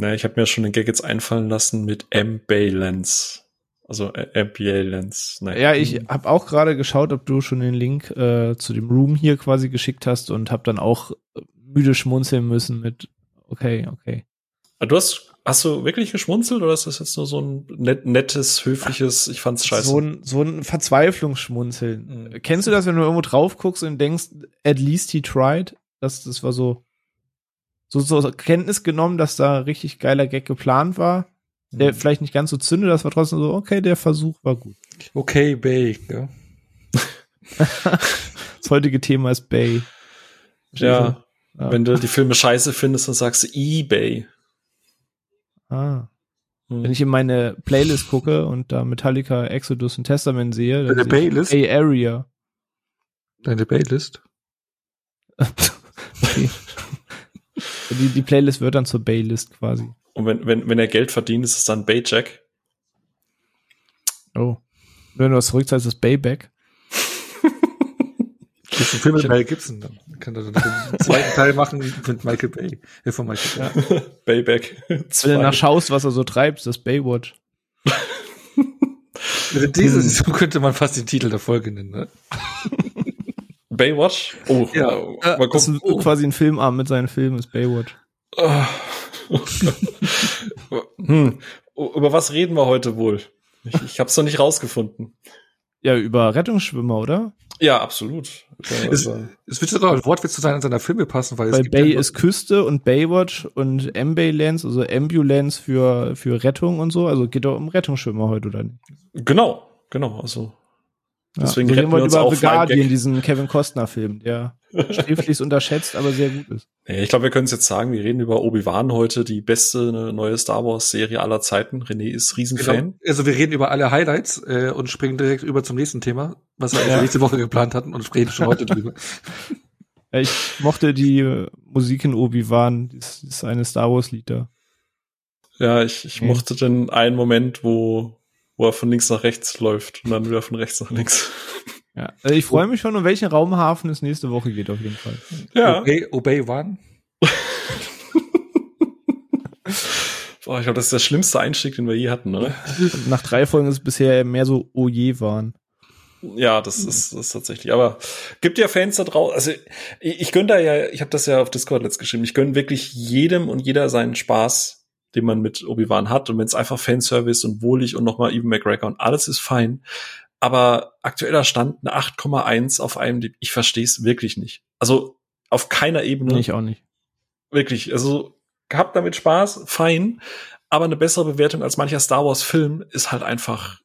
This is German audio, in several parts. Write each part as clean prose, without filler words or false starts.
Naja, ich habe mir schon den Gag jetzt einfallen lassen mit Ambulance. Also Ambulance. Nein. Ja, ich habe auch gerade geschaut, ob du schon den Link zu dem Room hier quasi geschickt hast und habe dann auch müde schmunzeln müssen mit okay. Du hast du wirklich geschmunzelt oder ist das jetzt nur so ein nettes, höfliches, ich fand's scheiße? So ein Verzweiflungsschmunzeln. Mhm. Kennst du das, wenn du irgendwo drauf guckst und denkst, at least he tried? Das war so zur Kenntnis genommen, dass da richtig geiler Gag geplant war, der vielleicht nicht ganz so zündet, das war trotzdem so, okay, der Versuch war gut. Okay, Bay, ja. Das heutige Thema ist Bay. Ja, wenn du die Filme scheiße findest, dann sagst du eBay. Ah. Wenn ich in meine Playlist gucke und da Metallica, Exodus und Testament sehe, dann sehe Playlist? Bay Area. Deine Playlist? Okay. Die Playlist wird dann zur Baylist quasi. Und wenn er Geld verdient, ist es dann Bayjack. Oh. Wenn du was zurückzahlst, ist es Bayback. Das ist ein Film mit Mel Gibson. Dann kann er den zweiten Teil machen mit Michael Bay. Ja, von Michael Bay. Ja. Bayback. Wenn du nachschaust, was er so treibt, ist das Baywatch. Mit dieses könnte man fast den Titel der Folge nennen, ne? Baywatch? Oh, ja. Mal gucken. Das ist quasi ein Filmarm mit seinen Filmen, ist Baywatch. Über was reden wir heute wohl? Ich hab's noch nicht rausgefunden. Ja, über Rettungsschwimmer, oder? Ja, absolut. Es wird doch ein Wortwitz zu sein an seiner Filme passen, weil es Bay ist Küste und Baywatch und Ambulance, also Ambulance für Rettung und so. Also geht doch um Rettungsschwimmer heute, oder nicht? Genau, also. Deswegen reden wir über The Guardian, diesen Kevin Costner-Film, der sträflichst unterschätzt, aber sehr gut ist. Ich glaube, wir können es jetzt sagen, wir reden über Obi-Wan heute, die beste neue Star-Wars-Serie aller Zeiten. René ist Riesenfan. Genau. Also wir reden über alle Highlights und springen direkt über zum nächsten Thema, was wir nächste Woche geplant hatten und reden schon heute drüber. Ich mochte die Musik in Obi-Wan, das ist eine Star-Wars-Lied da. Ja, ich mochte den einen Moment, wo er von links nach rechts läuft und dann wieder von rechts nach links. Ja, also ich freue mich schon, um welchen Raumhafen es nächste Woche geht auf jeden Fall. Ja. Obi-Wan. Boah, ich glaube, das ist der schlimmste Einstieg, den wir je hatten, oder? Nach 3 Folgen ist es bisher mehr so Oje-Wan. Ja, das ist tatsächlich. Aber gibt ja Fans da draußen. Also ich gönne da ja, ich habe das ja auf Discord letzt geschrieben, ich gönne wirklich jedem und jeder seinen Spaß, den man mit Obi-Wan hat. Und wenn es einfach Fanservice und wohlig und nochmal Ewan McGregor und alles ist fein. Aber aktueller Stand, eine 8,1 auf einem, ich verstehe es wirklich nicht. Also auf keiner Ebene. Nee, ich auch nicht. Wirklich, also habt damit Spaß, fein. Aber eine bessere Bewertung als mancher Star-Wars-Film ist halt einfach,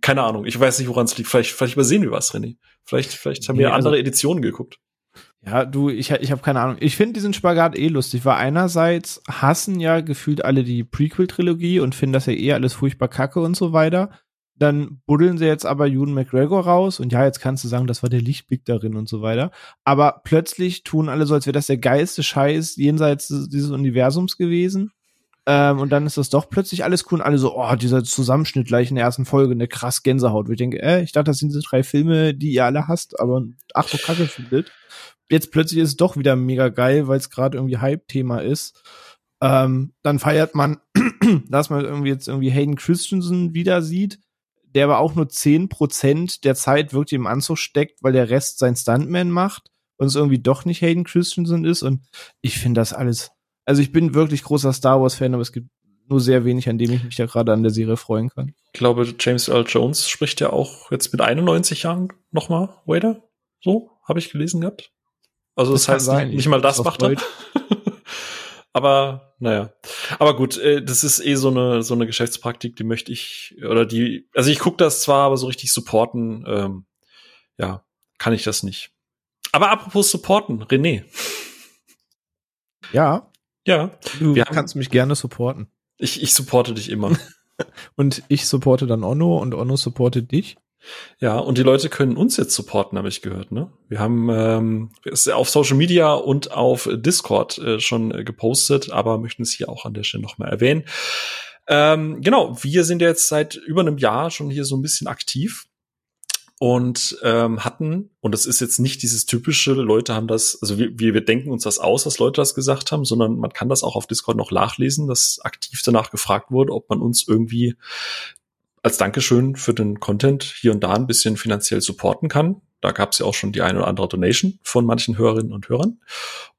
keine Ahnung, ich weiß nicht, woran es liegt. Vielleicht übersehen wir was, René. Vielleicht haben wir andere Editionen geguckt. Ja, ich habe keine Ahnung. Ich finde diesen Spagat lustig, weil einerseits hassen ja gefühlt alle die Prequel-Trilogie und finden das ja alles furchtbar kacke und so weiter. Dann buddeln sie jetzt aber Ewan McGregor raus und ja, jetzt kannst du sagen, das war der Lichtblick darin und so weiter. Aber plötzlich tun alle so, als wäre das der geilste Scheiß jenseits dieses Universums gewesen. Und dann ist das doch plötzlich alles cool und alle so, oh, dieser Zusammenschnitt gleich in der ersten Folge, eine krass Gänsehaut. Und ich denke, ich dachte, das sind diese 3 Filme, die ihr alle hasst, aber ach, so kacke findet. Jetzt plötzlich ist es doch wieder mega geil, weil es gerade irgendwie Hype-Thema ist. Dann feiert man, dass man jetzt irgendwie Hayden Christensen wieder sieht, der aber auch nur 10% der Zeit wirklich im Anzug steckt, weil der Rest sein Stuntman macht und es irgendwie doch nicht Hayden Christensen ist. Und ich finde das alles. Also ich bin wirklich großer Star-Wars-Fan, aber es gibt nur sehr wenig, an dem ich mich ja gerade an der Serie freuen kann. Ich glaube, James Earl Jones spricht ja auch jetzt mit 91 Jahren nochmal Vader. So, habe ich gelesen gehabt. Also das heißt, nicht mal das macht er. Aber, naja. Aber gut, das ist so eine Geschäftspraktik, die möchte ich, also ich gucke das zwar, aber so richtig supporten, kann ich das nicht. Aber apropos supporten, René. Ja. Ja, kannst mich gerne supporten. Ich supporte dich immer. Und ich supporte dann Onno und Onno supportet dich. Ja, und die Leute können uns jetzt supporten, habe ich gehört, ne? Wir haben auf Social Media und auf Discord schon gepostet, aber möchten es hier auch an der Stelle nochmal erwähnen. Genau, wir sind jetzt seit über einem Jahr schon hier so ein bisschen aktiv. und hatten, und das ist jetzt nicht dieses typische, Leute haben das, also wir denken uns das aus, was Leute das gesagt haben, sondern man kann das auch auf Discord noch nachlesen, dass aktiv danach gefragt wurde, ob man uns irgendwie als Dankeschön für den Content hier und da ein bisschen finanziell supporten kann. Da gab es ja auch schon die eine oder andere Donation von manchen Hörerinnen und Hörern.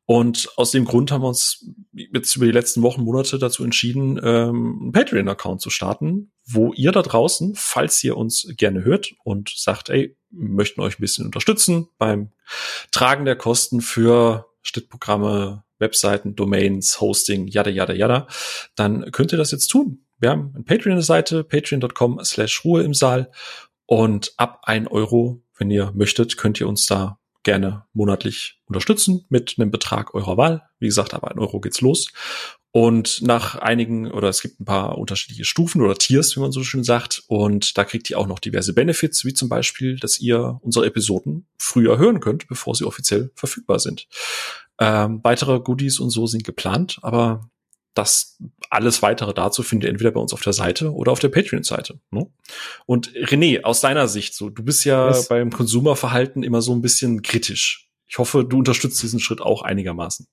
Und aus dem Grund haben wir uns jetzt über die letzten Wochen, Monate dazu entschieden, einen Patreon-Account zu starten, wo ihr da draußen, falls ihr uns gerne hört und sagt, ey, möchten euch ein bisschen unterstützen beim Tragen der Kosten für Schnittprogramme, Webseiten, Domains, Hosting, yada, yada, yada, dann könnt ihr das jetzt tun. Wir haben eine Patreon-Seite, patreon.com/Ruhe im Saal, und ab 1 €, wenn ihr möchtet, könnt ihr uns da gerne monatlich unterstützen mit einem Betrag eurer Wahl. Wie gesagt, ab 1 € geht's los. Und nach einigen, oder es gibt ein paar unterschiedliche Stufen oder Tiers, wie man so schön sagt. Und da kriegt ihr auch noch diverse Benefits, wie zum Beispiel, dass ihr unsere Episoden früher hören könnt, bevor sie offiziell verfügbar sind. Weitere Goodies und so sind geplant, aber das alles Weitere dazu findet ihr entweder bei uns auf der Seite oder auf der Patreon-Seite. Ne? Und René, aus deiner Sicht, so, du bist ja beim Konsumerverhalten immer so ein bisschen kritisch. Ich hoffe, du unterstützt diesen Schritt auch einigermaßen.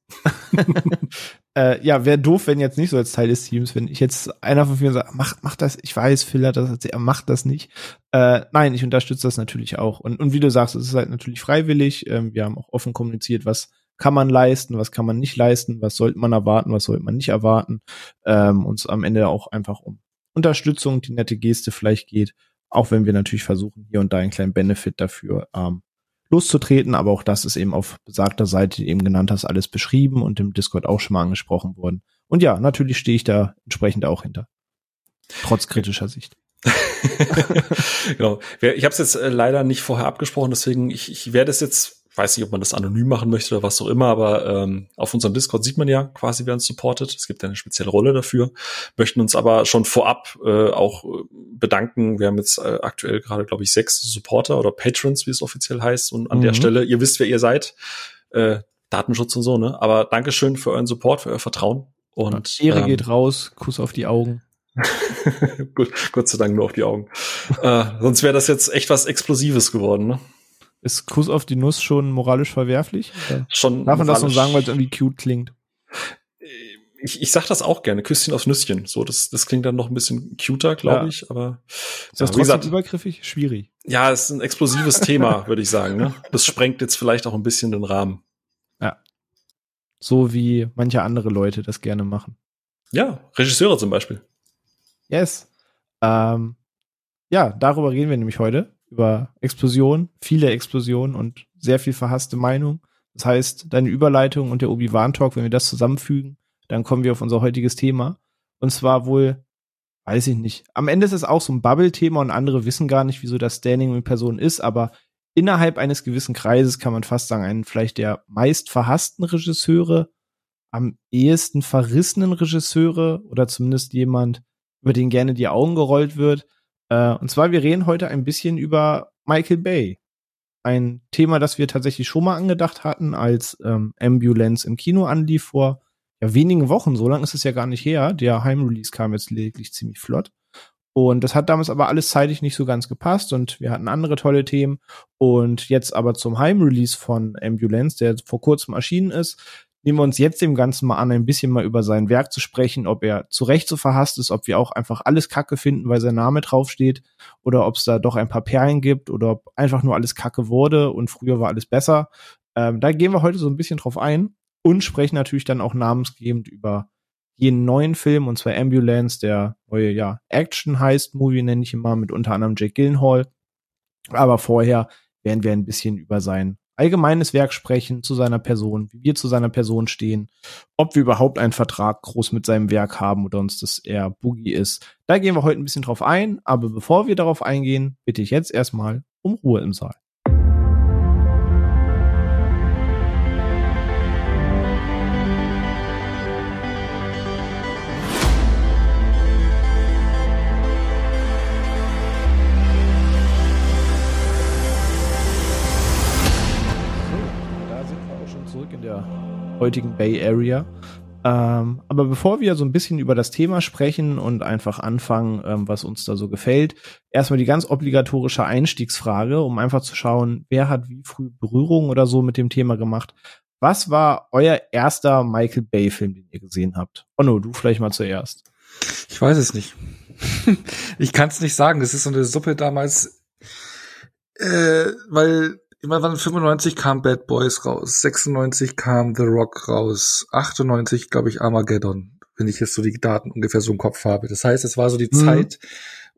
Ja, wäre doof, wenn jetzt nicht so als Teil des Teams, wenn ich jetzt einer von vielen sagt, mach das, ich weiß, Phil hat das erzählt, er macht das nicht. Nein, ich unterstütze das natürlich auch. Und wie du sagst, es ist halt natürlich freiwillig. Wir haben auch offen kommuniziert, was kann man leisten, was kann man nicht leisten, was sollte man erwarten, was sollte man nicht erwarten, uns am Ende auch einfach um Unterstützung, die nette Geste vielleicht geht, auch wenn wir natürlich versuchen, hier und da einen kleinen Benefit dafür loszutreten, aber auch das ist eben auf besagter Seite, die du eben genannt hast, alles beschrieben und im Discord auch schon mal angesprochen worden. Und ja, natürlich stehe ich da entsprechend auch hinter, trotz kritischer Sicht. Genau. Ich habe es jetzt leider nicht vorher abgesprochen, deswegen ich werde es jetzt, weiß nicht, ob man das anonym machen möchte oder was auch immer, aber auf unserem Discord sieht man ja quasi, wer uns supportet. Es gibt ja eine spezielle Rolle dafür. Möchten uns aber schon vorab auch bedanken. Wir haben jetzt aktuell gerade, glaube ich, 6 Supporter oder Patrons, wie es offiziell heißt. Und an der Stelle, ihr wisst, wer ihr seid. Datenschutz und so, ne? Aber Dankeschön für euren Support, für euer Vertrauen. Und Ehre geht raus, Kuss auf die Augen. Gut, Gott sei Dank nur auf die Augen. Sonst wäre das jetzt echt was Explosives geworden, ne? Ist Kuss auf die Nuss schon moralisch verwerflich? Schon. Darf man das nur sagen, weil es irgendwie cute klingt? Ich sag das auch gerne. Küsschen aufs Nüsschen. So, das klingt dann noch ein bisschen cuter, glaube ich. Aber ist das trotzdem übergriffig? Schwierig. Ja, es ist ein explosives Thema, würde ich sagen. Ne? Das sprengt jetzt vielleicht auch ein bisschen den Rahmen. Ja. So wie manche andere Leute das gerne machen. Ja, Regisseure zum Beispiel. Yes. Ja, darüber reden wir nämlich heute. Über Explosionen, viele Explosionen und sehr viel verhasste Meinung. Das heißt, deine Überleitung und der Obi-Wan-Talk, wenn wir das zusammenfügen, dann kommen wir auf unser heutiges Thema. Und zwar wohl, weiß ich nicht, am Ende ist es auch so ein Bubble-Thema und andere wissen gar nicht, wieso das Standing mit Personen ist, aber innerhalb eines gewissen Kreises kann man fast sagen, einen vielleicht der meist verhassten Regisseure, am ehesten verrissenen Regisseure oder zumindest jemand, über den gerne die Augen gerollt wird. Und zwar, wir reden heute ein bisschen über Michael Bay. Ein Thema, das wir tatsächlich schon mal angedacht hatten, als Ambulance im Kino anlief vor wenigen Wochen. So lange ist es ja gar nicht her. Der Heimrelease kam jetzt lediglich ziemlich flott. Und das hat damals aber alles zeitlich nicht so ganz gepasst. Und wir hatten andere tolle Themen. Und jetzt aber zum Heimrelease von Ambulance, der vor kurzem erschienen ist, nehmen wir uns jetzt dem Ganzen mal an, ein bisschen mal über sein Werk zu sprechen, ob er zu Recht so verhasst ist, ob wir auch einfach alles Kacke finden, weil sein Name draufsteht, oder ob es da doch ein paar Perlen gibt, oder ob einfach nur alles Kacke wurde und früher war alles besser. Da gehen wir heute so ein bisschen drauf ein und sprechen natürlich dann auch namensgebend über jeden neuen Film, und zwar Ambulance, der neue Action-Heist-Movie, nenne ich ihn mal, mit unter anderem Jake Gyllenhaal. Aber vorher werden wir ein bisschen über sein allgemeines Werk sprechen, zu seiner Person, wie wir zu seiner Person stehen, ob wir überhaupt einen Vertrag groß mit seinem Werk haben oder uns das eher Boogie ist. Da gehen wir heute ein bisschen drauf ein, aber bevor wir darauf eingehen, bitte ich jetzt erstmal um Ruhe im Saal. Heutigen Bay Area. Aber bevor wir so ein bisschen über das Thema sprechen und einfach anfangen, was uns da so gefällt, erstmal die ganz obligatorische Einstiegsfrage, um einfach zu schauen, wer hat wie früh Berührung oder so mit dem Thema gemacht. Was war euer erster Michael Bay-Film, den ihr gesehen habt? Onno, du vielleicht mal zuerst. Ich weiß es nicht. Ich kann es nicht sagen. Das ist so eine Suppe damals, weil immer wann 95 kam Bad Boys raus, 96 kam The Rock raus, 98 glaube ich Armageddon, wenn ich jetzt so die Daten ungefähr so im Kopf habe. Das heißt, es war so die Zeit,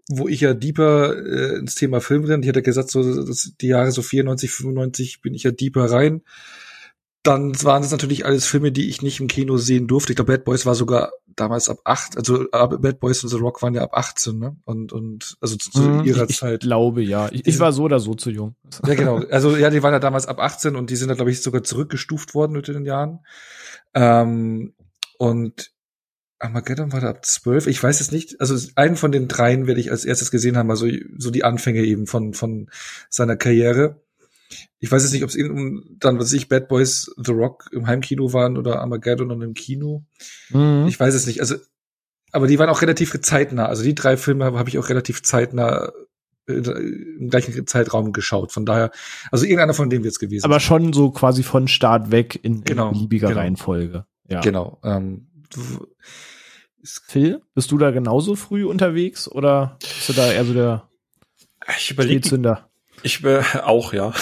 wo ich ja deeper ins Thema Film renn. Ich hätte gesagt, so die Jahre so 94, 95 bin ich ja deeper rein. Dann waren das natürlich alles Filme, die ich nicht im Kino sehen durfte. Ich glaube, Bad Boys war sogar damals ab 8, also Bad Boys und The Rock waren ja ab 18, ne? Und also zu ihrer Zeit. Ich glaube, ja. Ich war so oder so zu jung. Ja, genau. Also ja, die waren ja damals ab 18 und die sind da, glaube ich, sogar zurückgestuft worden mit den Jahren. Und Armageddon war da ab 12. Ich weiß es nicht. Also einen von den dreien werde ich als erstes gesehen haben, also so die Anfänge eben von seiner Karriere. Ich weiß jetzt nicht, ob es dann, was weiß ich, Bad Boys, The Rock im Heimkino waren oder Armageddon und im Kino. Ich weiß es nicht. Also, aber die waren auch relativ zeitnah. Also die drei Filme habe ich auch relativ zeitnah im gleichen Zeitraum geschaut. Von daher, also irgendeiner von denen wird es gewesen. Aber schon so quasi von Start weg in beliebiger Reihenfolge. Ja. Genau. Phil, bist du da genauso früh unterwegs oder bist du da eher so der Spätzünder? Ich auch, ja.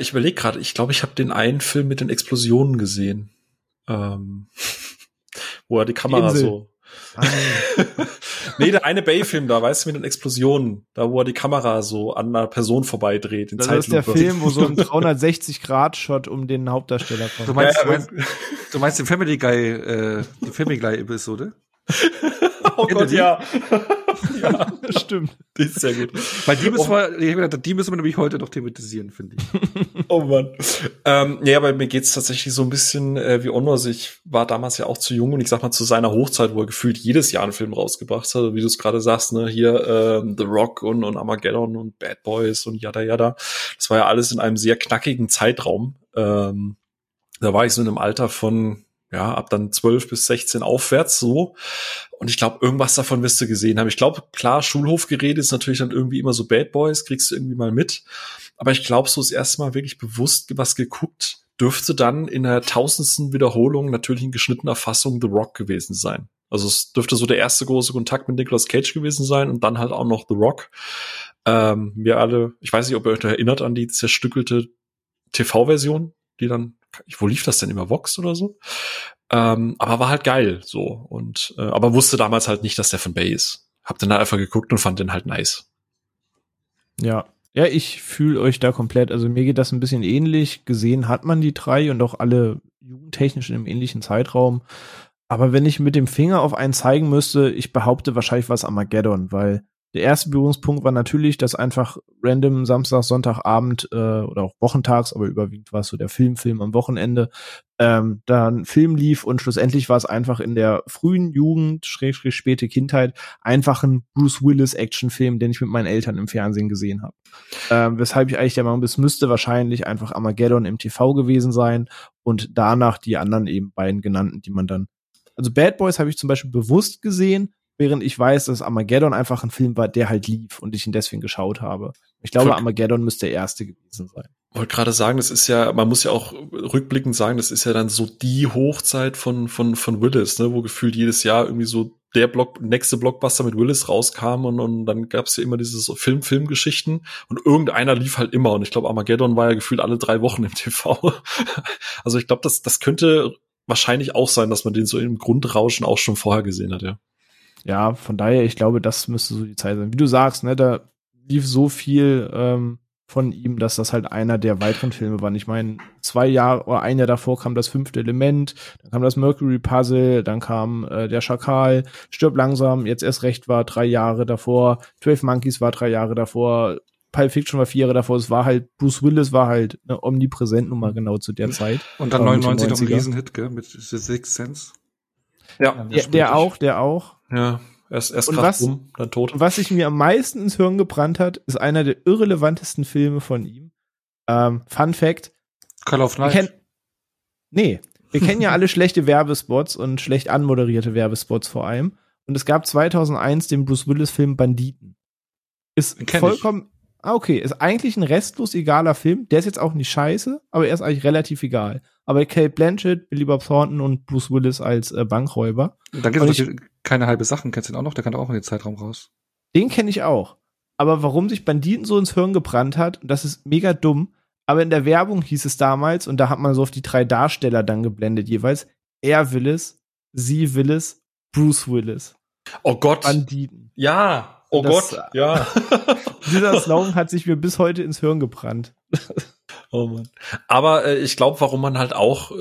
Ich überlege gerade, ich glaube, ich habe den einen Film mit den Explosionen gesehen. Wo er die Kamera so. Nee, der eine Bay-Film da, weißt du, mit den Explosionen. Da, wo er die Kamera so an einer Person vorbeidreht. In das Zeitlupe. Ist der Film, wo so ein 360-Grad-Shot um den Hauptdarsteller kommt. Du meinst den Family Guy, die Family Guy-Episode? Oh Gott, ja. Ja, stimmt. Die ist sehr gut. Weil die müssen wir nämlich heute noch thematisieren, finde ich. Oh Mann. Ja, aber mir geht's tatsächlich so ein bisschen wie Onno. Ich war damals ja auch zu jung und ich sag mal zu seiner Hochzeit, wo er gefühlt jedes Jahr einen Film rausgebracht hat, wie du es gerade sagst, ne, hier The Rock und Armageddon und Bad Boys und yada yada. Das war ja alles in einem sehr knackigen Zeitraum. Da war ich so in einem Alter von ja, ab dann 12 bis 16 aufwärts so. Und ich glaube, irgendwas davon wirst du gesehen haben. Ich glaube, klar, Schulhofgerede ist natürlich dann irgendwie immer so Bad Boys, kriegst du irgendwie mal mit. Aber ich glaube, so das erste Mal wirklich bewusst was geguckt, dürfte dann in der 1000. Wiederholung natürlich in geschnittener Fassung The Rock gewesen sein. Also es dürfte so der erste große Kontakt mit Nicolas Cage gewesen sein und dann halt auch noch The Rock. Wir alle, ich weiß nicht, ob ihr euch erinnert an die zerstückelte TV-Version, die dann wo lief das denn immer? Vox oder so? Aber war halt geil, so. Und, aber wusste damals halt nicht, dass der von Bay ist. Hab den da einfach geguckt und fand den halt nice. Ja. Ja, ich fühle euch da komplett. Also mir geht das ein bisschen ähnlich. Gesehen hat man die drei und auch alle jugendtechnisch in einem ähnlichen Zeitraum. Aber wenn ich mit dem Finger auf einen zeigen müsste, ich behaupte wahrscheinlich was Armageddon, weil der erste Berührungspunkt war natürlich, dass einfach random Samstag, Sonntagabend oder auch wochentags, aber überwiegend war es so der Film am Wochenende, da ein Film lief und schlussendlich war es einfach in der frühen Jugend, späte Kindheit, einfach ein Bruce Willis Actionfilm, den ich mit meinen Eltern im Fernsehen gesehen habe. Weshalb ich eigentlich der Meinung bin, es müsste wahrscheinlich einfach Armageddon im TV gewesen sein und danach die anderen eben beiden genannten, die man dann, also Bad Boys habe ich zum Beispiel bewusst gesehen, während ich weiß, dass Armageddon einfach ein Film war, der halt lief und ich ihn deswegen geschaut habe. Ich glaube, Armageddon müsste der erste gewesen sein. Ich wollte gerade sagen, das ist ja, man muss ja auch rückblickend sagen, das ist ja dann so die Hochzeit von Willis, ne, wo gefühlt jedes Jahr irgendwie so der nächste Blockbuster mit Willis rauskam und dann gab's ja immer diese so Filmgeschichten und irgendeiner lief halt immer und ich glaube, Armageddon war ja gefühlt alle 3 Wochen im TV. Also ich glaube, das könnte wahrscheinlich auch sein, dass man den so im Grundrauschen auch schon vorher gesehen hat, ja. Ja, von daher, ich glaube, das müsste so die Zeit sein. Wie du sagst, ne, da lief so viel von ihm, dass das halt einer der weiteren Filme war. Ich meine, 2 Jahre oder ein Jahr davor kam das 5. Element, dann kam das Mercury Puzzle, dann kam der Schakal, Stirb langsam, jetzt erst recht war 3 Jahre davor, 12 Monkeys war 3 Jahre davor, Pulp Fiction war 4 Jahre davor, es war halt, Bruce Willis war halt ne, omnipräsent nun mal genau zu der Zeit. Und dann 99 noch ein Riesenhit, gell, mit The Sixth Sense. Ja, der auch. Ja, erst krass rum, dann tot. Und was sich mir am meisten ins Hirn gebrannt hat, ist einer der irrelevantesten Filme von ihm. Fun Fact. Call of Night. Nee, Wir kennen ja alle schlechte Werbespots und schlecht anmoderierte Werbespots vor allem. Und es gab 2001 den Bruce Willis-Film Banditen. Ist vollkommen, okay, ist eigentlich ein restlos egaler Film. Der ist jetzt auch nicht scheiße, aber er ist eigentlich relativ egal. Aber Cate Blanchett, Billy Bob Thornton und Bruce Willis als Bankräuber. Dann gibt es keine halbe Sachen. Kennst du den auch noch? Der kann auch in den Zeitraum raus. Den kenne ich auch. Aber warum sich Banditen so ins Hirn gebrannt hat, das ist mega dumm. Aber in der Werbung hieß es damals, und da hat man so auf die drei Darsteller dann geblendet jeweils, er Willis, sie Willis, Bruce Willis. Oh Gott. Banditen. Ja, oh das, Gott, ja. Dieser Slogan hat sich mir bis heute ins Hirn gebrannt. Oh Mann. Aber ich glaube, warum man halt auch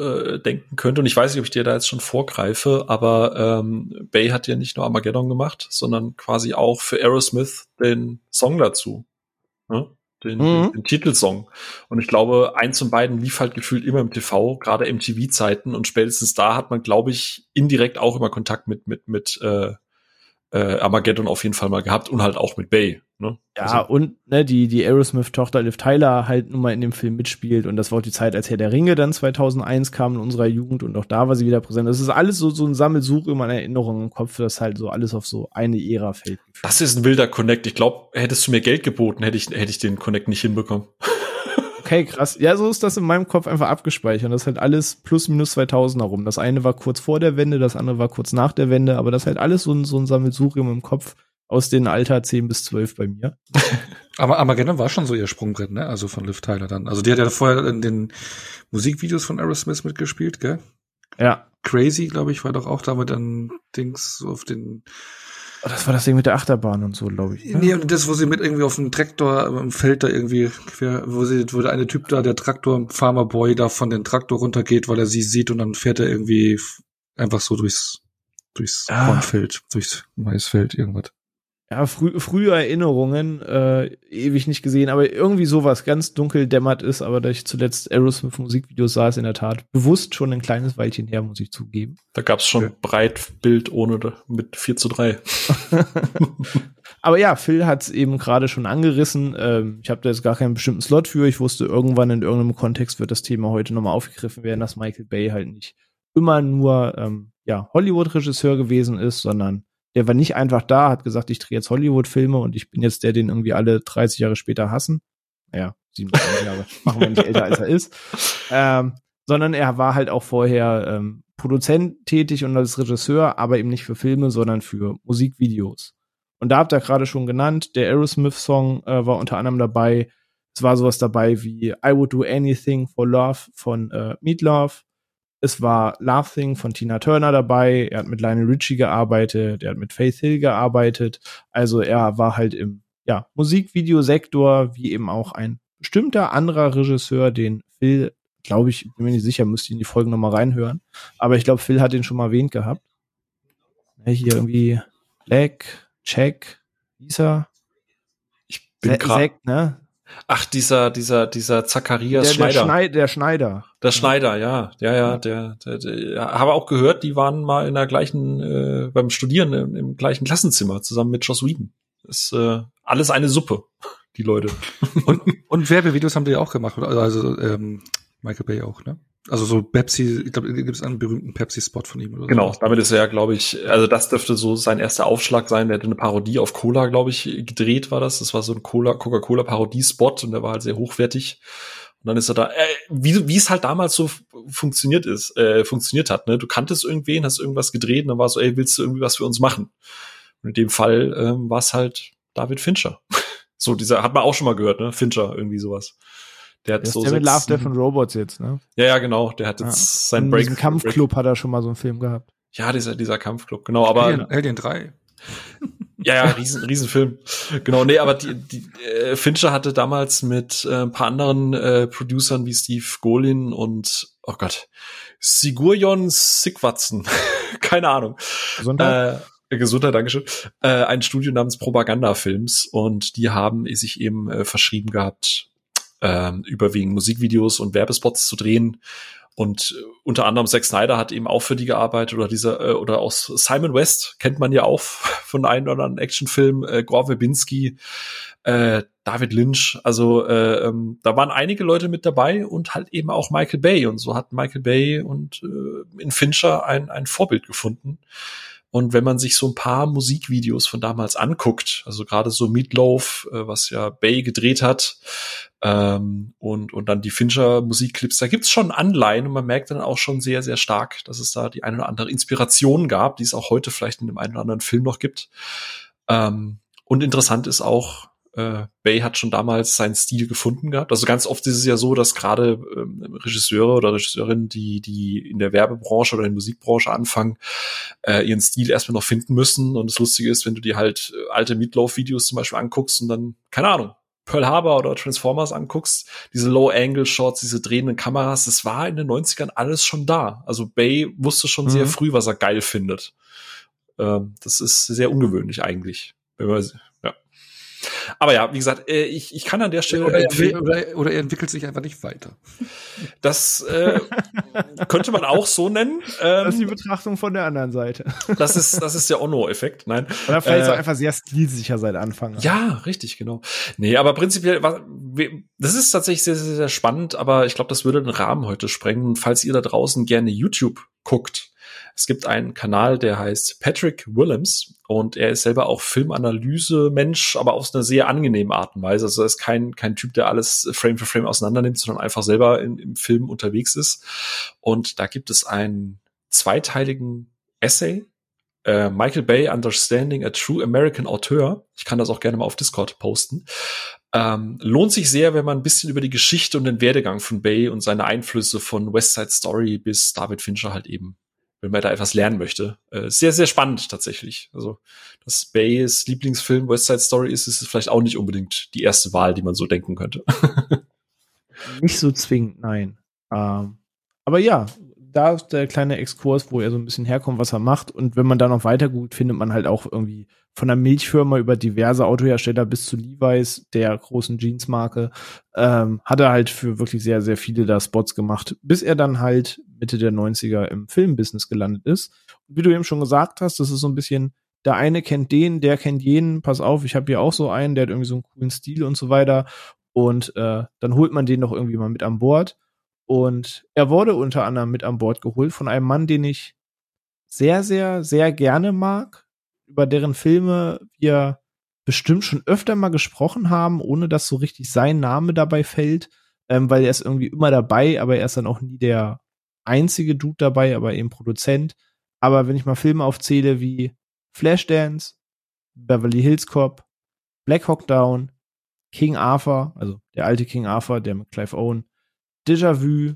denken könnte, und ich weiß nicht, ob ich dir da jetzt schon vorgreife, aber Bay hat ja nicht nur Armageddon gemacht, sondern quasi auch für Aerosmith den Song dazu. Ne? Den Titelsong. Und ich glaube, eins und beiden lief halt gefühlt immer im TV, gerade MTV-Zeiten. Und spätestens da hat man, glaube ich, indirekt auch immer Kontakt mit Armageddon auf jeden Fall mal gehabt und halt auch mit Bay. Ne? Ja, also, und ne, die Aerosmith-Tochter Liv Tyler halt nun mal in dem Film mitspielt. Und das war auch die Zeit, als Herr der Ringe dann 2001 kam in unserer Jugend. Und auch da war sie wieder präsent. Das ist alles so ein Sammelsuch immer an Erinnerungen im Kopf, das halt so alles auf so eine Ära fällt. Das ist ein wilder Connect. Ich glaube, hättest du mir Geld geboten, hätte ich den Connect nicht hinbekommen. Okay, krass. Ja, so ist das in meinem Kopf einfach abgespeichert. Das ist halt alles plus minus 2000 herum. Das eine war kurz vor der Wende, das andere war kurz nach der Wende, aber das ist halt alles so ein Sammelsurium im Kopf aus dem Alter 10 bis 12 bei mir. Aber Armageddon war schon so ihr Sprungbrett, ne? Also von Liv Tyler dann. Also die hat ja vorher in den Musikvideos von Aerosmith mitgespielt, gell? Ja. Crazy, glaube ich, war doch auch damit dann Dings so auf den. Das war das Ding mit der Achterbahn und so, glaube ich. Ne? Nee, das, wo sie mit irgendwie auf dem Traktor im Feld da irgendwie quer, wo der eine Typ da, der Traktor, Farmer Boy, da von dem Traktor runtergeht, weil er sie sieht und dann fährt er irgendwie einfach so durchs Kornfeld, durchs Maisfeld, irgendwas. Ja, frühe Erinnerungen, ewig nicht gesehen, aber irgendwie sowas ganz dunkel dämmert ist, aber da ich zuletzt Aerosmith Musikvideos sah, ist in der Tat bewusst schon ein kleines Weilchen her, muss ich zugeben. Da gab's schon Breitbild mit 4:3. Aber ja, Phil hat's eben gerade schon angerissen, ich habe da jetzt gar keinen bestimmten Slot für, ich wusste, irgendwann in irgendeinem Kontext wird das Thema heute nochmal aufgegriffen werden, dass Michael Bay halt nicht immer nur Hollywood-Regisseur gewesen ist, sondern der war nicht einfach da, hat gesagt, ich drehe jetzt Hollywood-Filme und ich bin jetzt der, den irgendwie alle 30 Jahre später hassen. Naja, 27 Jahre, machen wir nicht älter, als er ist. Sondern er war halt auch vorher Produzent tätig und als Regisseur, aber eben nicht für Filme, sondern für Musikvideos. Und da habt ihr gerade schon genannt, der Aerosmith-Song war unter anderem dabei. Es war sowas dabei wie I Would Do Anything for Love von Meatloaf. Es war Laughing von Tina Turner dabei, er hat mit Lionel Richie gearbeitet, er hat mit Faith Hill gearbeitet, also er war halt im Musikvideosektor, wie eben auch ein bestimmter anderer Regisseur, den Phil, glaube ich, bin mir nicht sicher, müsste ich in die Folgen nochmal reinhören, aber ich glaube, Phil hat den schon mal erwähnt gehabt. Ja, hier irgendwie Black, Check, dieser, ich bin gerade, ne? Ach, dieser Zacharias Schneider. Der Schneider. Der Schneider, ja. Der, habe auch gehört, die waren mal in der gleichen, beim Studieren im gleichen Klassenzimmer zusammen mit Joss Whedon. Ist alles eine Suppe, die Leute. Und Werbevideos haben die ja auch gemacht, also Michael Bay auch, ne? Also so Pepsi, ich glaube, gibt es einen berühmten Pepsi-Spot von ihm. Oder genau, so. Damit ist er ja, glaube ich, also das dürfte so sein erster Aufschlag sein. Der hatte eine Parodie auf Cola, glaube ich, gedreht war das. Das war so ein Coca-Cola-Parodie-Spot und der war halt sehr hochwertig. Und dann ist er da, wie es halt damals so funktioniert hat. Ne? Du kanntest irgendwen, hast irgendwas gedreht und dann war so, willst du irgendwie was für uns machen? Und in dem Fall war es halt David Fincher. So dieser, hat man auch schon mal gehört, ne? Fincher, irgendwie sowas. Der hat so mit Love, Death and Robots jetzt, ne? Ja, genau. Der hat jetzt seinen Break. Diesen Kampfclub hat er schon mal so einen Film gehabt. Ja, dieser Kampfclub, genau. Aber Alien 3. Ja, Riesenfilm. Genau, nee, aber die Fincher hatte damals mit ein paar anderen Producern wie Steve Golin und, oh Gott, Sigurjon Sigvatsson. Keine Ahnung. Gesundheit, Dankeschön. Ein Studio namens Propaganda-Films und die haben sich eben verschrieben gehabt, überwiegend Musikvideos und Werbespots zu drehen. Und unter anderem Zack Snyder hat eben auch für die gearbeitet oder auch Simon West kennt man ja auch von einem oder anderen Actionfilm, Gore Verbinski, David Lynch, also da waren einige Leute mit dabei und halt eben auch Michael Bay, und so hat Michael Bay und in Fincher ein Vorbild gefunden. Und wenn man sich so ein paar Musikvideos von damals anguckt, also gerade so Meatloaf, was ja Bay gedreht hat, und dann die Fincher-Musikclips, da gibt's schon Anleihen und man merkt dann auch schon sehr, sehr stark, dass es da die eine oder andere Inspiration gab, die es auch heute vielleicht in dem einen oder anderen Film noch gibt. Und interessant ist auch, Bay hat schon damals seinen Stil gefunden gehabt. Also ganz oft ist es ja so, dass gerade Regisseure oder Regisseurinnen, die in der Werbebranche oder in der Musikbranche anfangen, ihren Stil erstmal noch finden müssen. Und das Lustige ist, wenn du dir halt alte Meatloaf-Videos zum Beispiel anguckst und dann, keine Ahnung, Pearl Harbor oder Transformers anguckst, diese Low-Angle-Shots, diese drehenden Kameras, das war in den 90ern alles schon da. Also Bay wusste schon sehr früh, was er geil findet. Das ist sehr ungewöhnlich eigentlich. Aber ja, wie gesagt, ich kann an der Stelle... Oder er entwickelt sich einfach nicht weiter. Das könnte man auch so nennen. Das ist die Betrachtung von der anderen Seite. Das ist der Ono-Effekt, nein. Oder vielleicht ist er einfach sehr stilsicher seit Anfang an. Ja, richtig, genau. Nee, aber prinzipiell, das ist tatsächlich sehr, sehr, sehr spannend, aber ich glaube, das würde den Rahmen heute sprengen. Falls ihr da draußen gerne YouTube guckt, es gibt einen Kanal, der heißt Patrick Willems, und er ist selber auch Filmanalyse-Mensch, aber auf eine sehr angenehme Art und Weise. Also er ist kein Typ, der alles Frame für Frame auseinander nimmt, sondern einfach selber im Film unterwegs ist. Und da gibt es einen zweiteiligen Essay, Michael Bay, Understanding a True American Auteur. Ich kann das auch gerne mal auf Discord posten. Lohnt sich sehr, wenn man ein bisschen über die Geschichte und den Werdegang von Bay und seine Einflüsse von West Side Story bis David Fincher halt eben, wenn man da etwas lernen möchte. Sehr, sehr spannend tatsächlich. Also, dass Bays Lieblingsfilm West Side Story ist, ist es vielleicht auch nicht unbedingt die erste Wahl, die man so denken könnte. Nicht so zwingend, nein. Aber ja, da ist der kleine Exkurs, wo er so ein bisschen herkommt, was er macht. Und wenn man da noch weiter googelt, findet man halt auch irgendwie von der Milchfirma über diverse Autohersteller bis zu Levi's, der großen Jeansmarke, hat er halt für wirklich sehr, sehr viele da Spots gemacht, bis er dann halt Mitte der 90er im Filmbusiness gelandet ist. Und wie du eben schon gesagt hast, das ist so ein bisschen, der eine kennt den, der kennt jeden, pass auf, ich habe hier auch so einen, der hat irgendwie so einen coolen Stil und so weiter. Und dann holt man den doch irgendwie mal mit an Bord. Und er wurde unter anderem mit an Bord geholt von einem Mann, den ich sehr, sehr, sehr gerne mag, über deren Filme wir bestimmt schon öfter mal gesprochen haben, ohne dass so richtig sein Name dabei fällt, weil er ist irgendwie immer dabei, aber er ist dann auch nie der einzige Dude dabei, aber eben Produzent. Aber wenn ich mal Filme aufzähle wie Flashdance, Beverly Hills Cop, Black Hawk Down, King Arthur, also der alte King Arthur, der mit Clive Owen, Déjà-vu,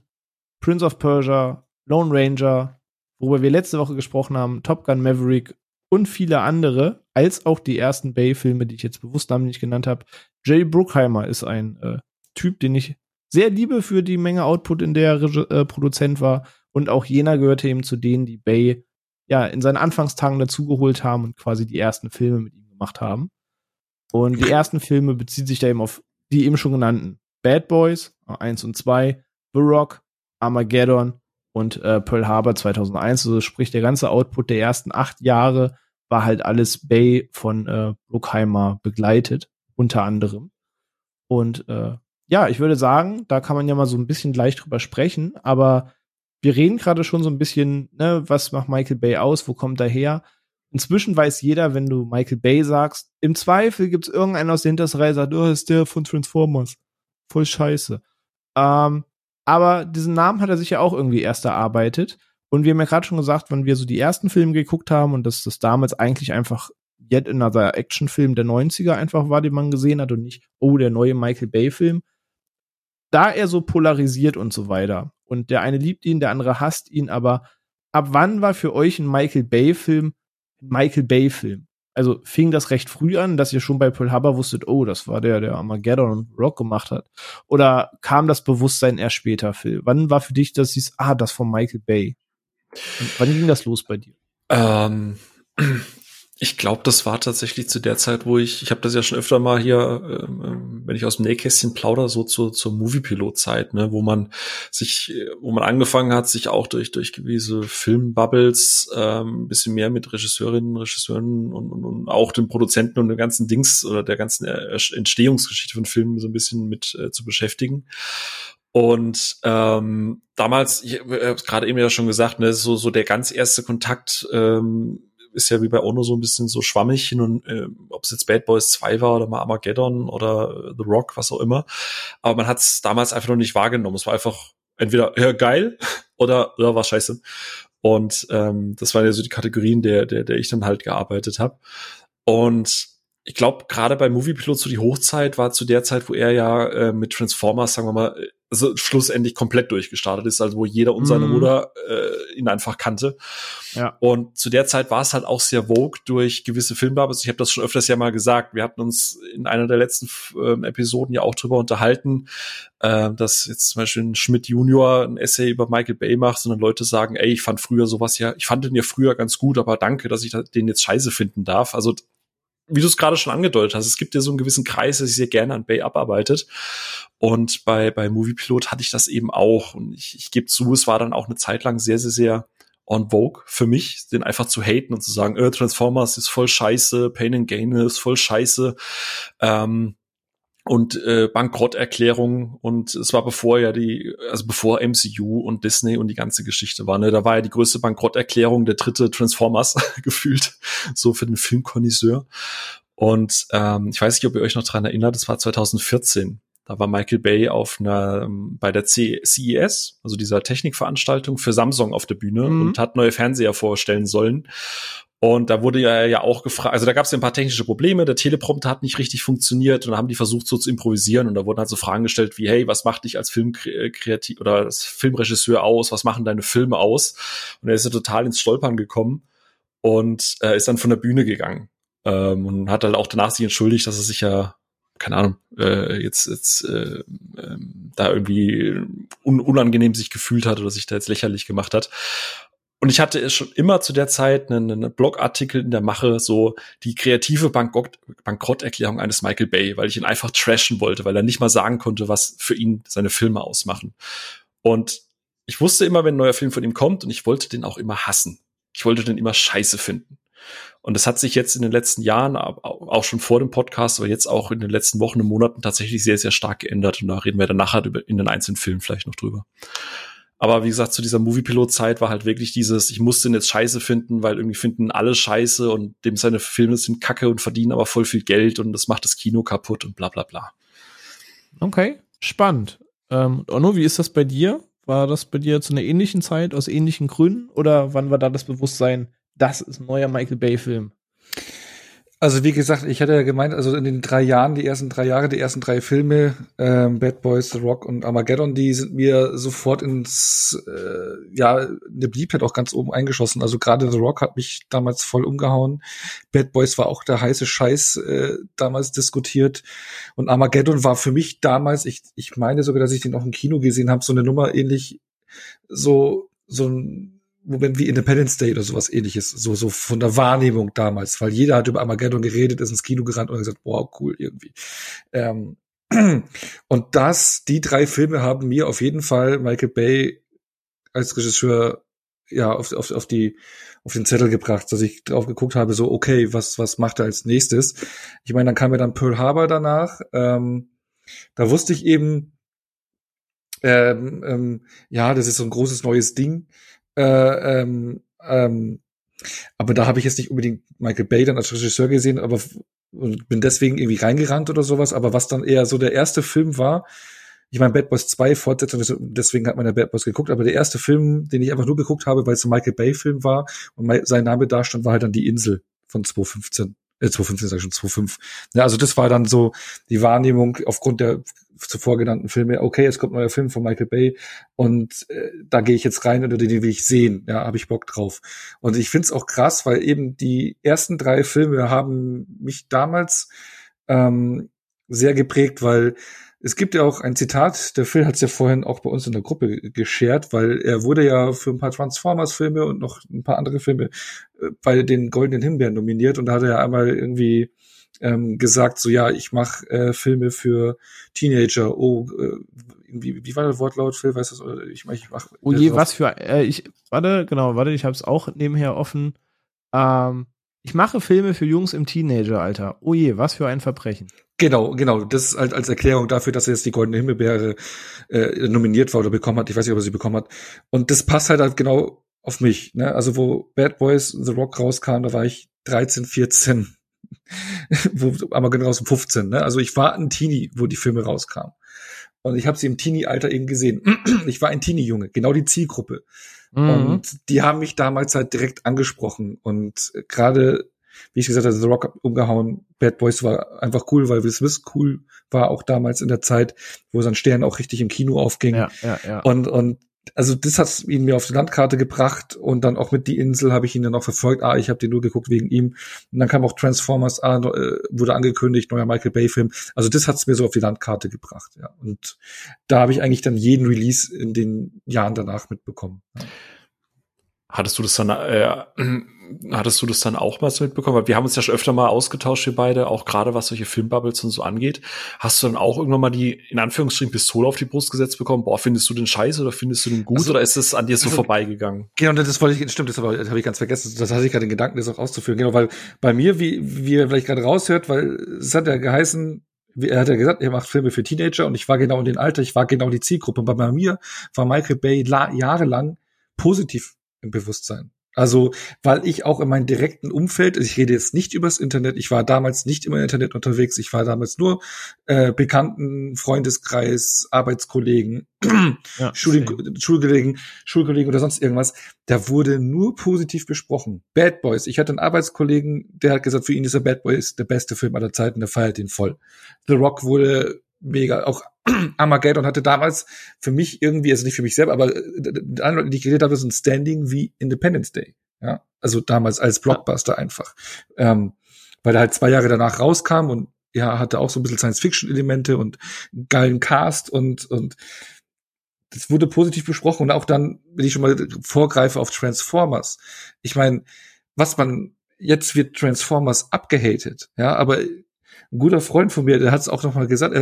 Prince of Persia, Lone Ranger, worüber wir letzte Woche gesprochen haben, Top Gun Maverick und viele andere, als auch die ersten Bay-Filme, die ich jetzt bewusst damit nicht genannt habe. Jerry Bruckheimer ist ein Typ, den ich sehr liebe für die Menge Output, in der Produzent war. Und auch jener gehörte eben zu denen, die Bay ja in seinen Anfangstagen dazugeholt haben und quasi die ersten Filme mit ihm gemacht haben. Und die ersten Filme beziehen sich da eben auf die eben schon genannten. Bad Boys 1 und 2, The Rock, Armageddon und Pearl Harbor 2001. Also sprich, der ganze Output der ersten 8 Jahre war halt alles Bay von Bruckheimer begleitet, unter anderem. Und ja, ich würde sagen, da kann man ja mal so ein bisschen gleich drüber sprechen, aber wir reden gerade schon so ein bisschen, ne, was macht Michael Bay aus, wo kommt er her? Inzwischen weiß jeder, wenn du Michael Bay sagst, im Zweifel gibt's irgendeinen aus der hintersten Reihe, sagt, oh, ist der von Transformers. Voll scheiße. Aber diesen Namen hat er sich ja auch irgendwie erst erarbeitet. Und wir haben ja gerade schon gesagt, wenn wir so die ersten Filme geguckt haben und dass das damals eigentlich einfach Yet Another Actionfilm der 90er einfach war, den man gesehen hat und nicht, oh, der neue Michael Bay-Film. Da er so polarisiert und so weiter. Und der eine liebt ihn, der andere hasst ihn. Aber ab wann war für euch ein Michael Bay-Film ein Michael Bay-Film? Also fing das recht früh an, dass ihr schon bei Pearl Harbor wusstet, oh, das war der Armageddon und Rock gemacht hat? Oder kam das Bewusstsein erst später, Phil? Wann war für dich, dass du siehst, das von Michael Bay? Und wann ging das los bei dir? Ich glaube, das war tatsächlich zu der Zeit, wo ich habe das ja schon öfter mal hier, wenn ich aus dem Nähkästchen plaudere, so zur Movie-Pilot-Zeit, ne, wo man angefangen hat, sich auch durch gewisse Film-Bubbles ein bisschen mehr mit Regisseurinnen, Regisseuren und auch den Produzenten und dem ganzen Dings oder der ganzen Entstehungsgeschichte von Filmen so ein bisschen mit zu beschäftigen. Und damals, ich habe es gerade eben ja schon gesagt, ne, so der ganz erste Kontakt ist ja wie bei Ono so ein bisschen so schwammig hin und ob es jetzt Bad Boys 2 war oder mal Armageddon oder The Rock, was auch immer. Aber man hat es damals einfach noch nicht wahrgenommen. Es war einfach entweder geil oder war scheiße. Und das waren ja so die Kategorien, der ich dann halt gearbeitet habe. Und ich glaube, gerade bei Movie Pilot so die Hochzeit war zu der Zeit, wo er ja mit Transformers, sagen wir mal, also schlussendlich komplett durchgestartet ist, also wo jeder und seine Mutter ihn einfach kannte. Ja. Und zu der Zeit war es halt auch sehr vogue durch gewisse Filmbubbles. Ich habe das schon öfters ja mal gesagt. Wir hatten uns in einer der letzten Episoden ja auch drüber unterhalten, dass jetzt zum Beispiel ein Schmidt Junior ein Essay über Michael Bay macht, sondern Leute sagen, ey, ich fand den ja früher ganz gut, aber danke, dass ich den jetzt scheiße finden darf. Also wie du es gerade schon angedeutet hast, es gibt ja so einen gewissen Kreis, der sich sehr gerne an Bay abarbeitet. Und bei Movie Pilot hatte ich das eben auch. Und ich gebe zu, es war dann auch eine Zeit lang sehr, sehr, sehr on vogue für mich, den einfach zu haten und zu sagen, Transformers ist voll scheiße, Pain and Gain ist voll scheiße. Und Bankrotterklärung, und es war bevor MCU und Disney und die ganze Geschichte war, ne, da war ja die größte Bankrotterklärung der dritte Transformers gefühlt, so für den Filmkonnoisseur. Und ich weiß nicht, ob ihr euch noch dran erinnert, das war 2014. Da war Michael Bay bei der CES, also dieser Technikveranstaltung für Samsung auf der Bühne und hat neue Fernseher vorstellen sollen. Und da wurde ja auch gefragt, also da gab es ja ein paar technische Probleme, der Teleprompter hat nicht richtig funktioniert und da haben die versucht so zu improvisieren und da wurden halt so Fragen gestellt wie, hey, was macht dich als Filmkreativ oder als Filmregisseur aus, was machen deine Filme aus? Und er ist ja total ins Stolpern gekommen und ist dann von der Bühne gegangen und hat halt auch danach sich entschuldigt, dass er sich ja, keine Ahnung, jetzt da irgendwie unangenehm sich gefühlt hat oder sich da jetzt lächerlich gemacht hat. Und ich hatte schon immer zu der Zeit einen Blogartikel in der Mache, so die kreative Bankrotterklärung eines Michael Bay, weil ich ihn einfach trashen wollte, weil er nicht mal sagen konnte, was für ihn seine Filme ausmachen. Und ich wusste immer, wenn ein neuer Film von ihm kommt, und ich wollte den auch immer hassen. Ich wollte den immer scheiße finden. Und das hat sich jetzt in den letzten Jahren, auch schon vor dem Podcast, aber jetzt auch in den letzten Wochen und Monaten tatsächlich sehr, sehr stark geändert. Und da reden wir dann nachher in den einzelnen Filmen vielleicht noch drüber. Aber wie gesagt, zu dieser Movie-Pilot-Zeit war halt wirklich dieses, ich musste ihn jetzt scheiße finden, weil irgendwie finden alle scheiße und dem seine Filme sind kacke und verdienen aber voll viel Geld und das macht das Kino kaputt und bla bla bla. Okay, spannend. Onno, wie ist das bei dir? War das bei dir zu einer ähnlichen Zeit, aus ähnlichen Gründen? Oder wann war da das Bewusstsein, das ist ein neuer Michael-Bay-Film? Also wie gesagt, ich hatte ja gemeint, also in den 3 Jahren, die ersten 3 Filme, Bad Boys, The Rock und Armageddon, die sind mir sofort eine Beliebtheit auch ganz oben eingeschossen. Also gerade The Rock hat mich damals voll umgehauen. Bad Boys war auch der heiße Scheiß damals diskutiert. Und Armageddon war für mich damals, ich meine sogar, dass ich den auch im Kino gesehen habe, so eine Nummer ähnlich, so ein Moment wie Independence Day oder sowas ähnliches, so von der Wahrnehmung damals, weil jeder hat über Armageddon geredet, ist ins Kino gerannt und hat gesagt, boah, cool, irgendwie. Und die 3 Filme haben mir auf jeden Fall Michael Bay als Regisseur ja auf den Zettel gebracht, dass ich drauf geguckt habe, so, okay, was macht er als nächstes? Ich meine, dann kam ja dann Pearl Harbor danach, da wusste ich eben, ja, das ist so ein großes neues Ding, aber da habe ich jetzt nicht unbedingt Michael Bay dann als Regisseur gesehen, aber und bin deswegen irgendwie reingerannt oder sowas, aber was dann eher so der erste Film war, ich meine Bad Boys 2, Fortsetzung, deswegen hat man ja Bad Boys geguckt, aber der erste Film, den ich einfach nur geguckt habe, weil es ein Michael Bay-Film war und sein Name da stand, war halt dann Die Insel von 2005. Ja, also das war dann so die Wahrnehmung aufgrund der zuvor genannten Filme, okay, es kommt ein neuer Film von Michael Bay und da gehe ich jetzt rein oder den will ich sehen, ja, habe ich Bock drauf. Und ich finde es auch krass, weil eben die ersten 3 Filme haben mich damals sehr geprägt, weil Es gibt ja auch ein Zitat, der Phil hat es ja vorhin auch bei uns in der Gruppe geshared, weil er wurde ja für ein paar Transformers-Filme und noch ein paar andere Filme bei den Goldenen Himbeeren nominiert, und da hat er ja einmal irgendwie gesagt, so ja, ich mache Filme für Teenager, wie war der Wortlaut, Phil, weißt du das? Ich mach oh je, was für, ich hab's auch nebenher offen, ich mache Filme für Jungs im Teenageralter. Oh je, was für ein Verbrechen. Genau. Das ist halt als Erklärung dafür, dass er jetzt die Goldene Himbeere nominiert war oder bekommen hat. Ich weiß nicht, ob er sie bekommen hat. Und das passt halt genau auf mich. Ne? Also wo Bad Boys und The Rock rauskam, da war ich 13, 14. Wo Armageddon rauskam, 15. Ne? Also ich war ein Teenie, wo die Filme rauskamen. Und ich habe sie im Teenie-Alter eben gesehen. Ich war ein Teenie-Junge, genau die Zielgruppe. Mhm. Und die haben mich damals halt direkt angesprochen. Und gerade, wie ich gesagt habe, The Rock umgehauen, Bad Boys war einfach cool, weil Will Smith cool war, auch damals in der Zeit, wo sein Stern auch richtig im Kino aufging. Ja. Und also das hat ihn mir auf die Landkarte gebracht, und dann auch mit Die Insel habe ich ihn dann auch verfolgt. Ich habe den nur geguckt wegen ihm. Und dann kam auch Transformers, wurde angekündigt, neuer Michael Bay Film. Also das hat's mir so auf die Landkarte gebracht. Ja. Und da habe ich eigentlich dann jeden Release in den Jahren danach mitbekommen. Ja. Hattest du das dann auch mal so mitbekommen? Weil wir haben uns ja schon öfter mal ausgetauscht, wir beide, auch gerade was solche Filmbubbles und so angeht. Hast du dann auch irgendwann mal die, in Anführungsstrichen, Pistole auf die Brust gesetzt bekommen? Boah, findest du den scheiße oder findest du den gut? Also, oder ist es an dir so vorbeigegangen? Genau, das habe ich ganz vergessen. Das hatte ich gerade den Gedanken, das auch auszuführen. Genau, weil bei mir, wie ihr vielleicht gerade raushört, weil es hat ja geheißen, er hat ja gesagt, er macht Filme für Teenager, und ich war genau in dem Alter, ich war genau die Zielgruppe. Und bei mir war Michael Bay jahrelang positiv im Bewusstsein. Also, weil ich auch in meinem direkten Umfeld, ich rede jetzt nicht übers Internet, ich war damals nicht immer im Internet unterwegs, ich war damals nur Bekannten, Freundeskreis, Arbeitskollegen, ja, Schulkollegen oder sonst irgendwas, da wurde nur positiv besprochen. Bad Boys, ich hatte einen Arbeitskollegen, der hat gesagt, für ihn ist der Bad Boys der beste Film aller Zeiten, der feiert ihn voll. The Rock wurde mega, auch Armageddon hatte damals für mich irgendwie, also nicht für mich selber, aber andere Leute, die ich geredet habe, so ein Standing wie Independence Day. Ja, also damals als Blockbuster einfach. Weil er halt 2 Jahre danach rauskam, und ja, hatte auch so ein bisschen Science-Fiction-Elemente und einen geilen Cast, und das wurde positiv besprochen. Und auch dann, wenn ich schon mal vorgreife auf Transformers. Ich meine, jetzt wird Transformers abgehatet, ja, aber ein guter Freund von mir, der hat es auch nochmal gesagt,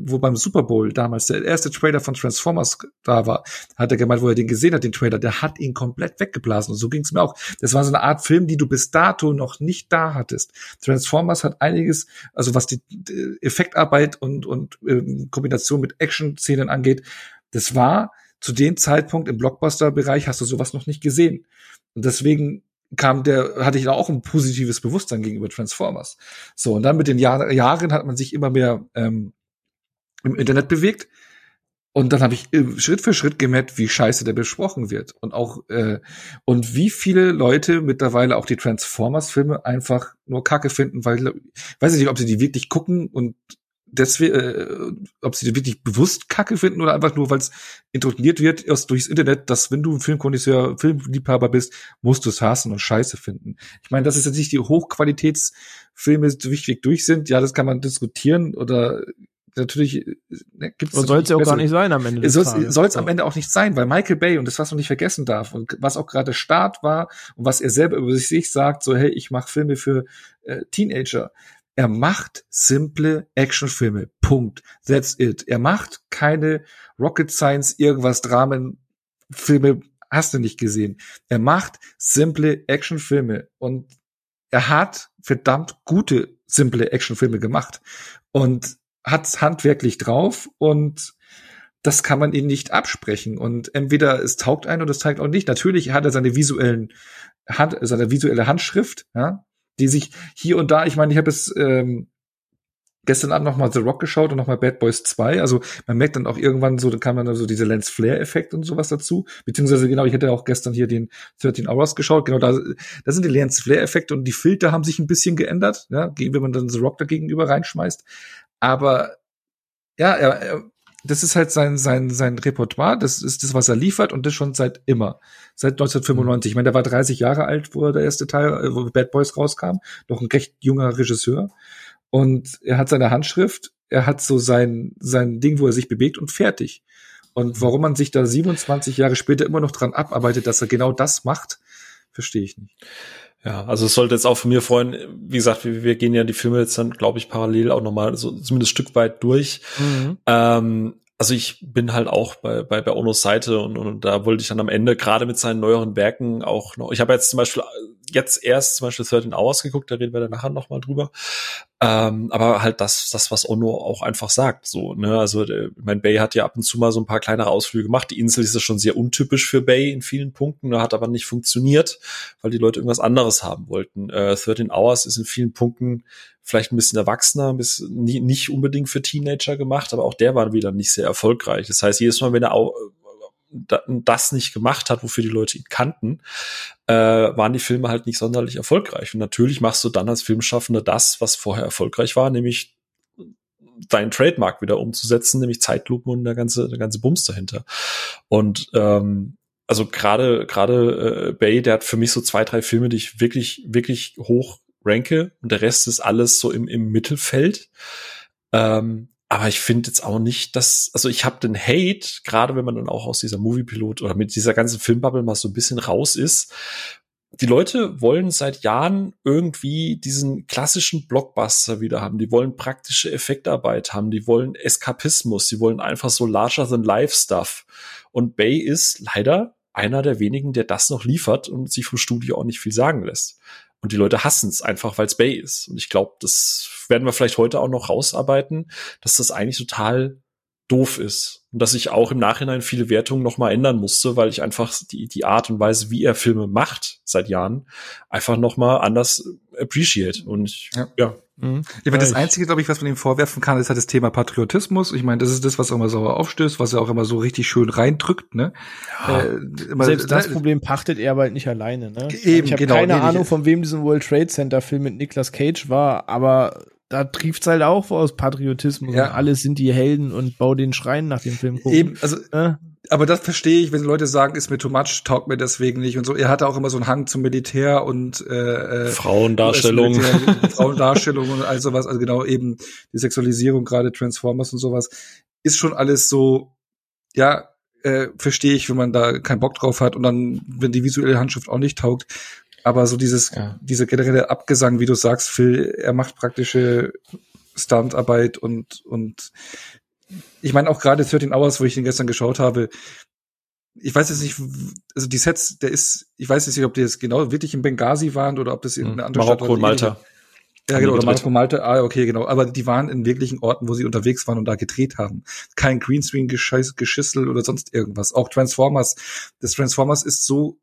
wo beim Super Bowl damals der erste Trailer von Transformers da war, hat er gemeint, wo er den gesehen hat, den Trailer, der hat ihn komplett weggeblasen, und so ging es mir auch. Das war so eine Art Film, die du bis dato noch nicht da hattest. Transformers hat einiges, also was die Effektarbeit und Kombination mit Action-Szenen angeht, das war zu dem Zeitpunkt im Blockbuster-Bereich, hast du sowas noch nicht gesehen. Und deswegen hatte ich da auch ein positives Bewusstsein gegenüber Transformers. So, und dann mit den Jahren hat man sich immer mehr im Internet bewegt, und dann habe ich Schritt für Schritt gemerkt, wie scheiße der besprochen wird, und auch und wie viele Leute mittlerweile auch die Transformers-Filme einfach nur Kacke finden, weil ich weiß nicht, ob sie die wirklich gucken und deswegen, ob sie die wirklich bewusst Kacke finden oder einfach nur, weil es introduktiert wird erst durchs Internet, dass wenn du ein Filmkonnoisseur, Filmliebhaber bist, musst du es hassen und Scheiße finden. Ich meine, dass es jetzt nicht die Hochqualitätsfilme durchweg durch sind, ja, das kann man diskutieren, oder natürlich gibt es. Soll es ja auch gar nicht sein am Ende. Soll es am Ende auch nicht sein, weil Michael Bay, und das, was man nicht vergessen darf, und was auch gerade Start war und was er selber über sich sagt, so hey, ich mache Filme für Teenager. Er macht simple Actionfilme. Punkt. That's it. Er macht keine Rocket Science, irgendwas, Dramenfilme, hast du nicht gesehen. Er macht simple Actionfilme. Und er hat verdammt gute, simple Actionfilme gemacht. Und hat's handwerklich drauf, und das kann man ihm nicht absprechen. Und entweder es taugt einen oder es taugt auch nicht. Natürlich hat er seine visuelle Handschrift, ja, die sich hier und da, ich meine, ich habe es gestern Abend nochmal The Rock geschaut und nochmal Bad Boys 2, also man merkt dann auch irgendwann so, dann kam dann so dieser Lens-Flare-Effekt und sowas dazu, beziehungsweise genau, ich hätte auch gestern hier den 13 Hours geschaut, genau, da sind die Lens-Flare-Effekte und die Filter haben sich ein bisschen geändert, ja, wenn man dann The Rock dagegenüber reinschmeißt, aber ja, das ist halt sein Repertoire, das ist das, was er liefert, und das schon seit immer. Seit 1995. Ich meine, der war 30 Jahre alt, wo der erste Teil, wo Bad Boys rauskam. Doch ein recht junger Regisseur. Und er hat seine Handschrift, er hat so sein Ding, wo er sich bewegt und fertig. Und warum man sich da 27 Jahre später immer noch dran abarbeitet, dass er genau das macht, verstehe ich nicht. Ja, also es sollte jetzt auch von mir freuen, wie gesagt, wir gehen ja die Filme jetzt dann, glaube ich, parallel auch nochmal so zumindest ein Stück weit durch. Mhm. Also ich bin halt auch bei Onos Seite und da wollte ich dann am Ende gerade mit seinen neueren Werken auch noch, ich habe jetzt erst 13 Hours geguckt, da reden wir dann nachher nochmal drüber, aber halt das, was Ono auch einfach sagt, so, ne, also mein Bay hat ja ab und zu mal so ein paar kleinere Ausflüge gemacht, die Insel ist ja schon sehr untypisch für Bay in vielen Punkten, hat aber nicht funktioniert, weil die Leute irgendwas anderes haben wollten. 13 Hours ist in vielen Punkten vielleicht ein bisschen erwachsener, ein bisschen nicht unbedingt für Teenager gemacht, aber auch der war wieder nicht sehr erfolgreich. Das heißt, jedes Mal, wenn er das nicht gemacht hat, wofür die Leute ihn kannten, waren die Filme halt nicht sonderlich erfolgreich. Und natürlich machst du dann als Filmschaffender das, was vorher erfolgreich war, nämlich deinen Trademark wieder umzusetzen, nämlich Zeitlupen und der ganze Bums dahinter. Und also gerade Bay, der hat für mich so 2, 3 Filme, die ich wirklich, wirklich hoch ranke, und der Rest ist alles so im Mittelfeld. Aber ich finde jetzt auch nicht, dass, also ich habe den Hate, gerade wenn man dann auch aus dieser Moviepilot oder mit dieser ganzen Filmbubble mal so ein bisschen raus ist. Die Leute wollen seit Jahren irgendwie diesen klassischen Blockbuster wieder haben. Die wollen praktische Effektarbeit haben. Die wollen Eskapismus. Die wollen einfach so larger-than-life-Stuff. Und Bay ist leider einer der wenigen, der das noch liefert und sich vom Studio auch nicht viel sagen lässt. Und die Leute hassen es einfach, weil es Bay ist. Und ich glaube, das werden wir vielleicht heute auch noch rausarbeiten, dass das eigentlich total doof ist. Und dass ich auch im Nachhinein viele Wertungen noch mal ändern musste, weil ich einfach die Art und Weise, wie er Filme macht seit Jahren, einfach noch mal anders appreciate. Und ja. Mhm. Ich meine, das Einzige, glaube ich, was man ihm vorwerfen kann, ist halt das Thema Patriotismus. Ich meine, das ist das, was er immer sauer aufstößt, was er auch immer so richtig schön reindrückt, ne? Ja. Selbst das Problem pachtet er aber halt nicht alleine, ne? Eben, ich habe keine Ahnung, von wem diesen World Trade Center Film mit Nicolas Cage war, aber da trieft's halt auch aus Patriotismus. Ja. Und alle sind die Helden und bau den Schrein nach dem Film gucken. Eben, also ja. Aber das verstehe ich, wenn Leute sagen, ist mir too much, taugt mir deswegen nicht und so. Er hatte auch immer so einen Hang zum Militär und Frauendarstellung. Frauendarstellung und all sowas. Also genau, eben die Sexualisierung, gerade Transformers und sowas, ist schon alles so, ja, verstehe ich, wenn man da keinen Bock drauf hat und dann, wenn die visuelle Handschrift auch nicht taugt. Aber so dieser generelle Abgesang, wie du sagst, Phil, er macht praktische Stuntarbeit und ich meine auch gerade 13 Hours, wo ich den gestern geschaut habe, ich weiß jetzt nicht, also die Sets, ich weiß jetzt nicht, ob die jetzt genau wirklich in Benghazi waren oder ob das in einer anderen Stadt war. Marokko, Malta. Ja, genau, oder Marokko, Malta, okay, genau. Aber die waren in wirklichen Orten, wo sie unterwegs waren und da gedreht haben. Kein Greenscreen-Geschissel oder sonst irgendwas. Auch Transformers. Das Transformers ist so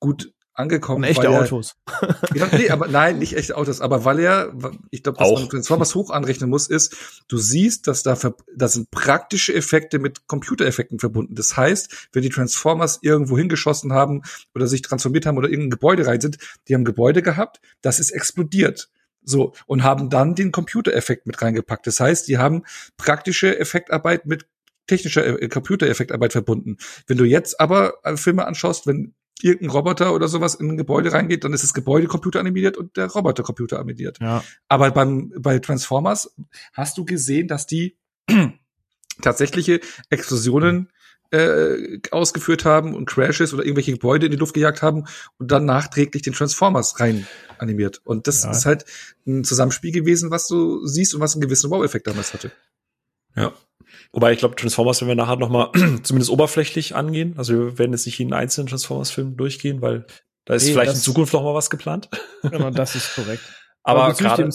gut angekommen. Und echte Autos. Genau, nee, aber nein, nicht echte Autos, aber weil er, ich glaube, was man Transformers hoch anrechnen muss, ist, du siehst, dass da sind praktische Effekte mit Computereffekten verbunden. Das heißt, wenn die Transformers irgendwo hingeschossen haben oder sich transformiert haben oder in ein Gebäude rein sind, die haben Gebäude gehabt, das ist explodiert. So, und haben dann den Computereffekt mit reingepackt. Das heißt, die haben praktische Effektarbeit mit technischer Computereffektarbeit verbunden. Wenn du jetzt aber Filme anschaust, wenn irgendein Roboter oder sowas in ein Gebäude reingeht, dann ist das Gebäude computeranimiert und der Roboter computeranimiert. Ja. Aber bei Transformers hast du gesehen, dass die tatsächliche Explosionen ausgeführt haben und Crashes oder irgendwelche Gebäude in die Luft gejagt haben und dann nachträglich den Transformers rein animiert. Und das ist halt ein Zusammenspiel gewesen, was du siehst und was einen gewissen Wow-Effekt damals hatte. Ja. Wobei, ich glaube, Transformers werden wir nachher noch mal zumindest oberflächlich angehen. Also wir werden jetzt nicht jeden einzelnen Transformers-Film durchgehen, weil da ist vielleicht in Zukunft noch mal was geplant. Genau, das ist korrekt. Aber gerade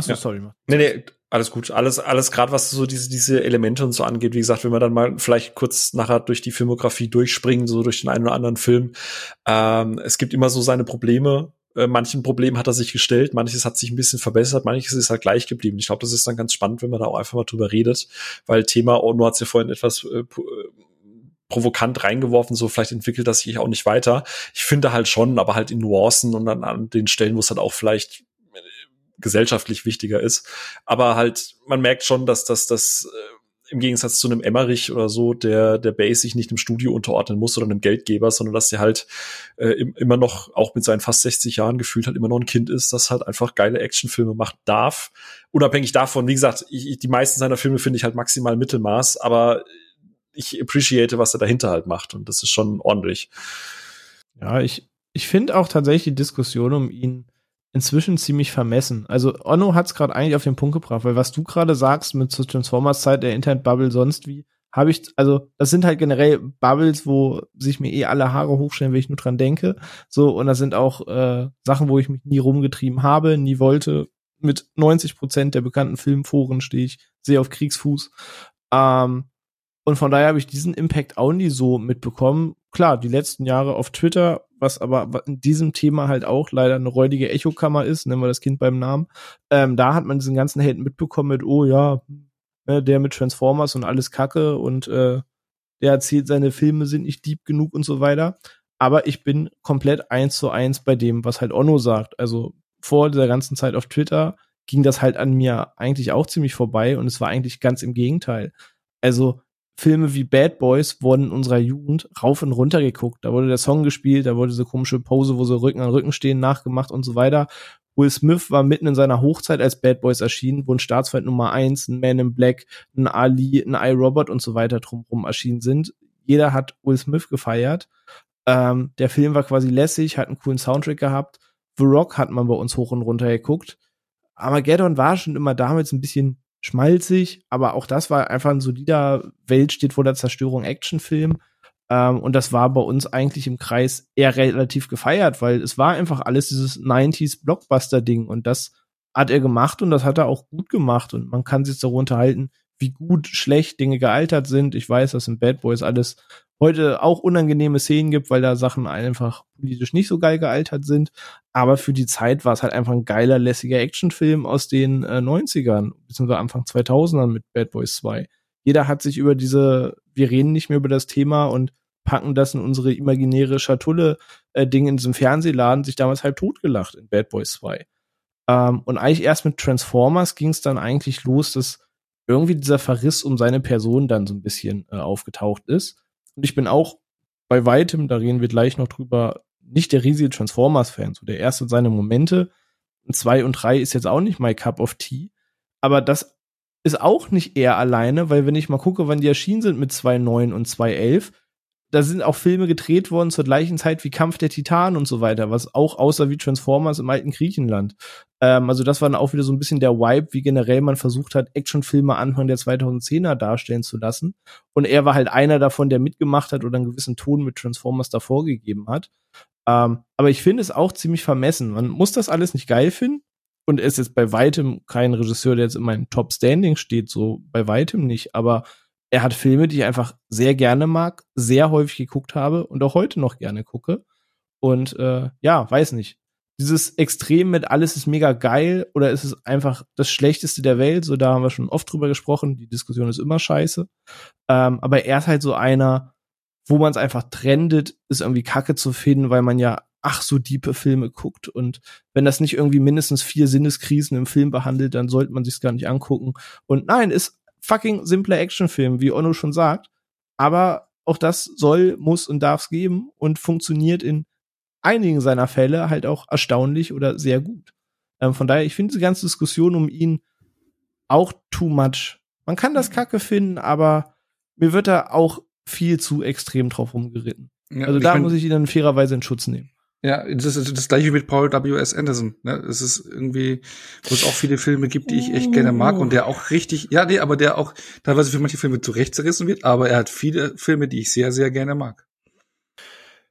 sorry. Nee, alles gut. Alles gerade, was so diese Elemente und so angeht. Wie gesagt, wenn wir dann mal vielleicht kurz nachher durch die Filmografie durchspringen, so durch den einen oder anderen Film. Es gibt immer so seine Probleme. Manchen Problem hat er sich gestellt, manches hat sich ein bisschen verbessert, manches ist halt gleich geblieben. Ich glaube, das ist dann ganz spannend, wenn man da auch einfach mal drüber redet, weil Thema Ono hat es ja vorhin etwas provokant reingeworfen, so vielleicht entwickelt das sich auch nicht weiter. Ich finde halt schon, aber halt in Nuancen und dann an den Stellen, wo es halt auch vielleicht gesellschaftlich wichtiger ist. Aber halt, man merkt schon, dass das im Gegensatz zu einem Emmerich oder so, der Bay sich nicht dem Studio unterordnen muss oder einem Geldgeber, sondern dass der halt immer noch, auch mit seinen fast 60 Jahren gefühlt halt immer noch ein Kind ist, das halt einfach geile Actionfilme machen darf unabhängig davon, wie gesagt, die meisten seiner Filme finde ich halt maximal Mittelmaß, aber ich appreciate, was er dahinter halt macht, und das ist schon ordentlich. Ja, ich finde auch tatsächlich die Diskussion um ihn inzwischen ziemlich vermessen. Also Onno hat es gerade eigentlich auf den Punkt gebracht, weil was du gerade sagst mit zur Transformers-Zeit, der Internet-Bubble, sonst wie, habe ich, also das sind halt generell Bubbles, wo sich mir alle Haare hochstellen, wenn ich nur dran denke. So, und das sind auch Sachen, wo ich mich nie rumgetrieben habe, nie wollte. Mit 90% der bekannten Filmforen stehe ich sehr auf Kriegsfuß. Und von daher habe ich diesen Impact auch nie so mitbekommen. Klar, die letzten Jahre auf Twitter, was aber in diesem Thema halt auch leider eine räudige Echokammer ist, nennen wir das Kind beim Namen, da hat man diesen ganzen Hate mitbekommen mit, oh ja, der mit Transformers und alles Kacke und der erzählt, seine Filme sind nicht deep genug und so weiter. Aber ich bin komplett 1:1 bei dem, was halt Onno sagt. Also vor dieser ganzen Zeit auf Twitter ging das halt an mir eigentlich auch ziemlich vorbei und es war eigentlich ganz im Gegenteil. Also Filme wie Bad Boys wurden in unserer Jugend rauf und runter geguckt. Da wurde der Song gespielt, da wurde diese komische Pose, wo sie Rücken an Rücken stehen, nachgemacht und so weiter. Will Smith war mitten in seiner Hochzeit, als Bad Boys erschienen, wo ein Staatsfeind Nummer 1, ein Man in Black, ein Ali, ein iRobot und so weiter drumherum erschienen sind. Jeder hat Will Smith gefeiert. Der Film war quasi lässig, hat einen coolen Soundtrack gehabt. The Rock hat man bei uns hoch und runter geguckt. Armageddon war schon immer damals ein bisschen schmalzig, aber auch das war einfach ein solider Welt steht vor der Zerstörung Actionfilm, und das war bei uns eigentlich im Kreis eher relativ gefeiert, weil es war einfach alles dieses 90s Blockbuster-Ding und das hat er gemacht und das hat er auch gut gemacht und man kann sich darüber unterhalten, wie gut, schlecht Dinge gealtert sind. Ich weiß, dass in Bad Boys alles heute auch unangenehme Szenen gibt, weil da Sachen einfach politisch nicht so geil gealtert sind. Aber für die Zeit war es halt einfach ein geiler, lässiger Actionfilm aus den 90ern, beziehungsweise Anfang 2000ern mit Bad Boys 2. Jeder hat sich über diese, wir reden nicht mehr über das Thema und packen das in unsere imaginäre Schatulle-Ding in diesem Fernsehladen, sich damals halb totgelacht in Bad Boys 2. Und eigentlich erst mit Transformers ging es dann eigentlich los, dass irgendwie dieser Verriss um seine Person dann so ein bisschen aufgetaucht ist. Und ich bin auch bei weitem, da reden wir gleich noch drüber, nicht der riesige Transformers-Fan. So der erste seine Momente. 2 und 3 ist jetzt auch nicht my cup of tea. Aber das ist auch nicht eher alleine, weil wenn ich mal gucke, wann die erschienen sind mit 2009 und 2011, da sind auch Filme gedreht worden zur gleichen Zeit wie Kampf der Titanen und so weiter, was auch aussah wie Transformers im alten Griechenland. Also das war dann auch wieder so ein bisschen der Vibe, wie generell man versucht hat, Actionfilme Anfang der 2010er darstellen zu lassen. Und er war halt einer davon, der mitgemacht hat oder einen gewissen Ton mit Transformers davor gegeben hat. Aber ich finde es auch ziemlich vermessen. Man muss das alles nicht geil finden. Und er ist jetzt bei weitem kein Regisseur, der jetzt in meinem Top-Standing steht, so bei weitem nicht. Aber er hat Filme, die ich einfach sehr gerne mag, sehr häufig geguckt habe und auch heute noch gerne gucke. Und ja, weiß nicht. Dieses Extrem mit alles ist mega geil oder ist es einfach das Schlechteste der Welt? So, da haben wir schon oft drüber gesprochen. Die Diskussion ist immer scheiße. Aber er ist halt so einer, wo man es einfach trendet, ist irgendwie Kacke zu finden, weil man ja ach so diepe Filme guckt. Und wenn das nicht irgendwie mindestens 4 Sinneskrisen im Film behandelt, dann sollte man sich's gar nicht angucken. Und nein, ist fucking simpler Actionfilm, wie Onno schon sagt. Aber auch das soll, muss und darf's geben und funktioniert in einigen seiner Fälle halt auch erstaunlich oder sehr gut. Von daher, ich finde diese ganze Diskussion um ihn auch too much. Man kann das Kacke finden, aber mir wird da auch viel zu extrem drauf rumgeritten. Ja, also da muss ich ihn dann fairerweise in Schutz nehmen. Ja, das ist das gleiche mit Paul W.S. Anderson, ne? Es ist irgendwie, wo es auch viele Filme gibt, die ich echt gerne mag und der auch richtig, ja, nee, aber der auch teilweise für manche Filme zurecht zerrissen wird, aber er hat viele Filme, die ich sehr, sehr gerne mag.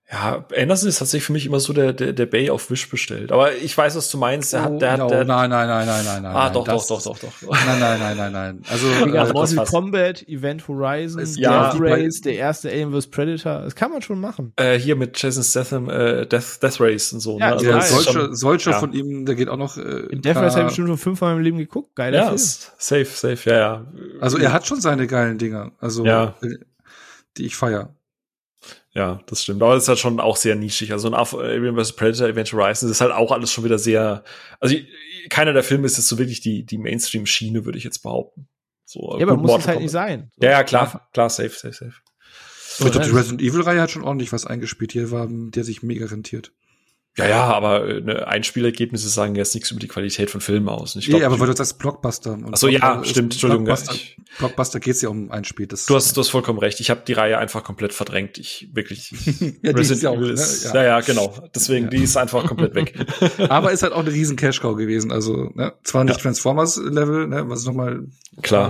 Ja, Anderson ist tatsächlich für mich immer so der Bay auf Wish bestellt. Aber ich weiß, was du meinst. Nein. Ah, doch. Nein. Also, Mortal Kombat, Event Horizon, Death Race, der erste Alien vs. Predator. Das kann man schon machen. Hier mit Jason Statham, Death Race und so. Ja, ne? Also ja, solche ja. Von ihm, der geht auch noch, in Death Race habe ich bestimmt schon 5-mal im Leben geguckt. Geiler Film. Safe, ja. Also, er hat schon seine geilen Dinger. Also, ja. Die ich feiere. Ja, das stimmt. Aber das ist halt schon auch sehr nischig. Also ein Alien vs. Predator, Event Horizon, das ist halt auch alles schon wieder sehr, also keiner der Filme ist jetzt so wirklich die Mainstream-Schiene, würde ich jetzt behaupten. So, ja, aber muss es halt nicht sein. So. Ja, klar, safe. So, ich glaube, die Resident Evil-Reihe hat schon ordentlich was eingespielt. Hier war der sich mega rentiert. Ja, aber ne, Einspielergebnisse sagen jetzt nichts über die Qualität von Filmen aus. Ich glaub, aber weil du sagst Blockbuster. Und ach so, ja, stimmt, Entschuldigung. Blockbuster geht's ja um ein Spiel. Du hast vollkommen recht. Ich habe die Reihe einfach komplett verdrängt. Ja, die ist ja auch, ne? Ja, genau. Deswegen, Die ist einfach komplett weg. Aber ist halt auch eine riesen Cash-Cow gewesen. Also, ne? Zwar nicht Transformers-Level, ne? Was nochmal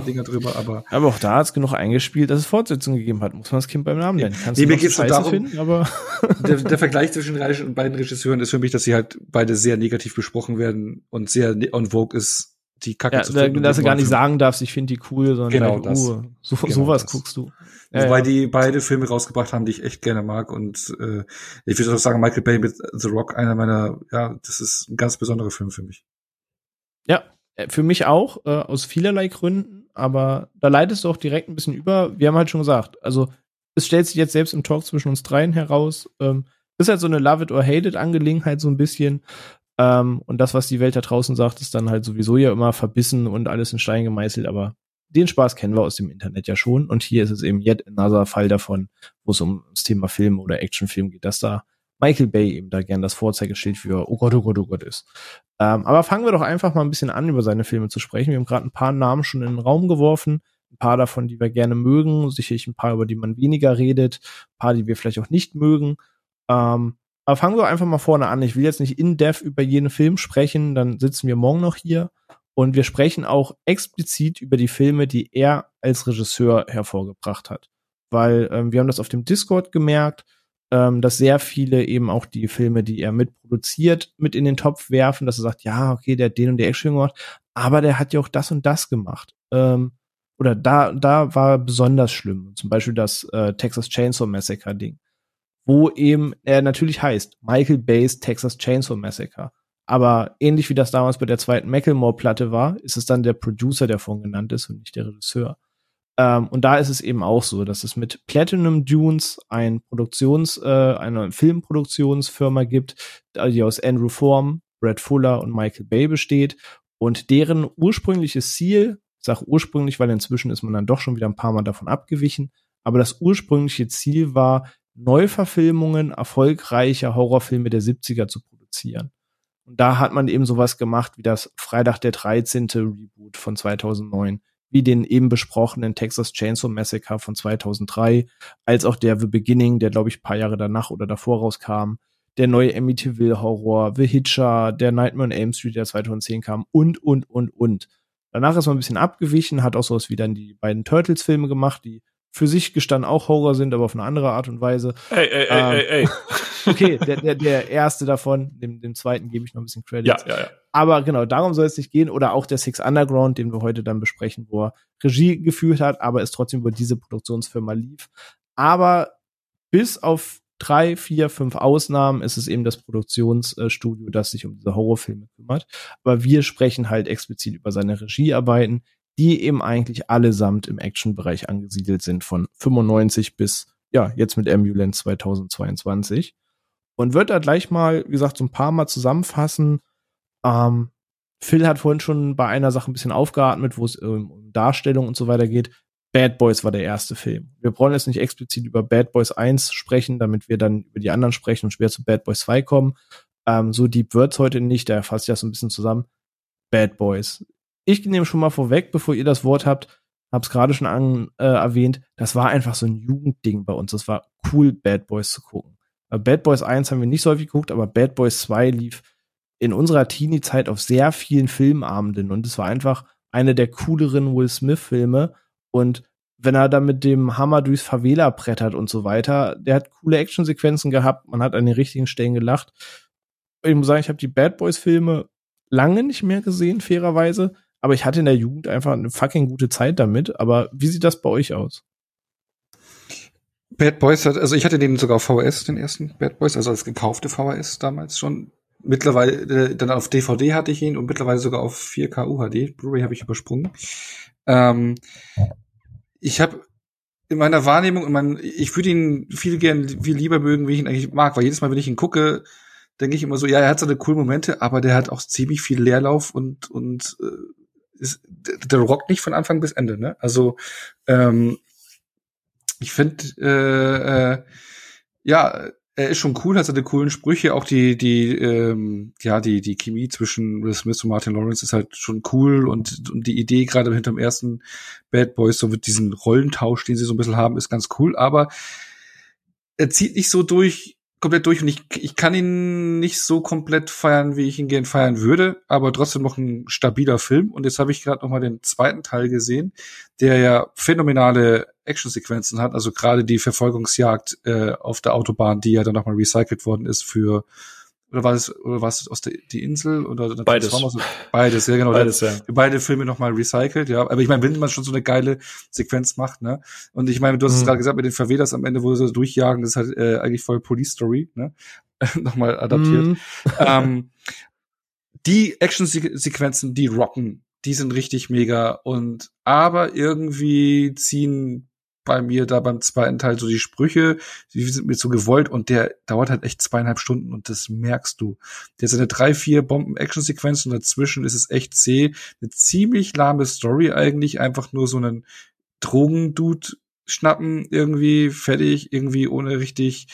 Dinger drüber, aber auch da hat's genug eingespielt, dass es Fortsetzungen gegeben hat. Muss man das Kind beim Namen nennen. Kannst du nicht scheiße finden, aber der Vergleich zwischen den beiden Regisseuren ist für mich, dass sie halt beide sehr negativ besprochen werden und sehr on vogue ist, die Kacke zu finden. Dass du gar nicht sagen darfst, ich finde die cool, sondern genau das. Sowas guckst du. Wobei die beide Filme rausgebracht haben, die ich echt gerne mag, und ich würde auch sagen, Michael Bay mit The Rock, das ist ein ganz besonderer Film für mich. Ja, für mich auch, aus vielerlei Gründen, aber da leitest du auch direkt ein bisschen über. Wir haben halt schon gesagt, also es stellt sich jetzt selbst im Talk zwischen uns dreien heraus, ist halt so eine Love-it-or-hate-it-Angelegenheit so ein bisschen. Und das, was die Welt da draußen sagt, ist dann halt sowieso ja immer verbissen und alles in Stein gemeißelt. Aber den Spaß kennen wir aus dem Internet ja schon. Und hier ist es eben yet another Fall davon, wo es um das Thema Film oder Actionfilm geht, dass da Michael Bay eben da gern das Vorzeigeschild für Oh Gott ist. Aber fangen wir doch einfach mal ein bisschen an, über seine Filme zu sprechen. Wir haben gerade ein paar Namen schon in den Raum geworfen. Ein paar davon, die wir gerne mögen. Sicherlich ein paar, über die man weniger redet. Ein paar, die wir vielleicht auch nicht mögen. Aber fangen wir einfach mal vorne an. Ich will jetzt nicht in-depth über jeden Film sprechen, dann sitzen wir morgen noch hier und wir sprechen auch explizit über die Filme, die er als Regisseur hervorgebracht hat. Weil wir haben das auf dem Discord gemerkt, dass sehr viele eben auch die Filme, die er mitproduziert, mit in den Topf werfen, dass er sagt, ja, okay, der hat den und der Action gemacht, aber der hat ja auch das und das gemacht. Oder da war besonders schlimm. Zum Beispiel das Texas Chainsaw Massacre Ding. Wo eben er natürlich heißt Michael Bay's Texas Chainsaw Massacre. Aber ähnlich wie das damals bei der zweiten Macklemore-Platte war, ist es dann der Producer, der vorhin genannt ist und nicht der Regisseur. Und da ist es eben auch so, dass es mit Platinum Dunes eine Filmproduktionsfirma gibt, die aus Andrew Form, Brad Fuller und Michael Bay besteht. Und deren ursprüngliches Ziel, ich sage ursprünglich, weil inzwischen ist man dann doch schon wieder ein paar Mal davon abgewichen, aber das ursprüngliche Ziel war, Neuverfilmungen erfolgreicher Horrorfilme der 70er zu produzieren. Und da hat man eben sowas gemacht wie das Freitag der 13. Reboot von 2009, wie den eben besprochenen Texas Chainsaw Massacre von 2003, als auch der The Beginning, der glaube ich ein paar Jahre danach oder davor rauskam, der neue Amityville-Horror, The Hitcher, der Nightmare on Elm Street, der 2010 kam und. Danach ist man ein bisschen abgewichen, hat auch sowas wie dann die beiden Turtles-Filme gemacht, die für sich gestanden auch Horror sind, aber auf eine andere Art und Weise. Ey. Okay, der erste davon, dem zweiten gebe ich noch ein bisschen Credits. Ja. Aber genau, darum soll es nicht gehen. Oder auch der Six Underground, den wir heute dann besprechen, wo er Regie geführt hat, aber es trotzdem über diese Produktionsfirma lief. Aber bis auf 3, 4, 5 Ausnahmen ist es eben das Produktionsstudio, das sich um diese Horrorfilme kümmert. Aber wir sprechen halt explizit über seine Regiearbeiten, die eben eigentlich allesamt im Action-Bereich angesiedelt sind, von 95 bis, jetzt mit Ambulance 2022. Und wird da gleich mal, wie gesagt, so ein paar Mal zusammenfassen. Phil hat vorhin schon bei einer Sache ein bisschen aufgeatmet, wo es um Darstellung und so weiter geht. Bad Boys war der erste Film. Wir brauchen jetzt nicht explizit über Bad Boys 1 sprechen, damit wir dann über die anderen sprechen und schwer zu Bad Boys 2 kommen. So deep wird's heute nicht, da fasse ich das so ein bisschen zusammen. Bad Boys. Ich nehme schon mal vorweg, bevor ihr das Wort habt, hab's gerade schon erwähnt, das war einfach so ein Jugendding bei uns. Das war cool, Bad Boys zu gucken. Bad Boys 1 haben wir nicht so häufig geguckt, aber Bad Boys 2 lief in unserer Teenie-Zeit auf sehr vielen Filmabenden und es war einfach eine der cooleren Will-Smith-Filme und wenn er da mit dem Hammer durchs Favela brettert und so weiter, der hat coole Actionsequenzen gehabt, man hat an den richtigen Stellen gelacht. Ich muss sagen, ich habe die Bad Boys-Filme lange nicht mehr gesehen, fairerweise, aber ich hatte in der Jugend einfach eine fucking gute Zeit damit. Aber wie sieht das bei euch aus? Bad Boys ich hatte den sogar auf VHS, den ersten Bad Boys, also als gekaufte VHS damals schon. Mittlerweile, dann auf DVD hatte ich ihn und mittlerweile sogar auf 4K UHD. Blu-ray habe ich übersprungen. Ich habe in meiner Wahrnehmung, ich würde ihn viel lieber mögen, wie ich ihn eigentlich mag, weil jedes Mal, wenn ich ihn gucke, denke ich immer so, ja, er hat seine coolen Momente, aber der hat auch ziemlich viel Leerlauf und ist, der rockt nicht von Anfang bis Ende, ne? Also ich finde, Er ist schon cool, hat seine coolen Sprüche, auch die Chemie zwischen Will Smith und Martin Lawrence ist halt schon cool, und die Idee gerade hinterm ersten Bad Boys, so mit diesem Rollentausch, den sie so ein bisschen haben, ist ganz cool, aber er zieht nicht so komplett durch, und ich kann ihn nicht so komplett feiern, wie ich ihn gern feiern würde, aber trotzdem noch ein stabiler Film. Und jetzt habe ich gerade noch mal den zweiten Teil gesehen, der ja phänomenale Actionsequenzen hat, also gerade die Verfolgungsjagd auf der Autobahn, die ja dann noch mal recycelt worden ist für, oder war es aus der die Insel oder beides? Beides, ja genau. Beides, ja. Beide Filme nochmal recycelt, ja. Aber ich meine, wenn man schon so eine geile Sequenz macht, ne? Und ich meine, du hast es gerade gesagt, mit den Verweders am Ende, wo sie durchjagen, das ist halt eigentlich voll Police Story, ne? Nochmal adaptiert. Die Action-Sequenzen, die rocken, die sind richtig mega, aber irgendwie ziehen bei mir da beim zweiten Teil so die Sprüche, die sind mir so gewollt, und der dauert halt echt 2,5 Stunden, und das merkst du. Der sind 3-4 Bomben-Action-Sequenzen, und dazwischen ist es echt zäh. Eine ziemlich lahme Story eigentlich, einfach nur so einen Drogendude schnappen, irgendwie, fertig, irgendwie ohne richtig,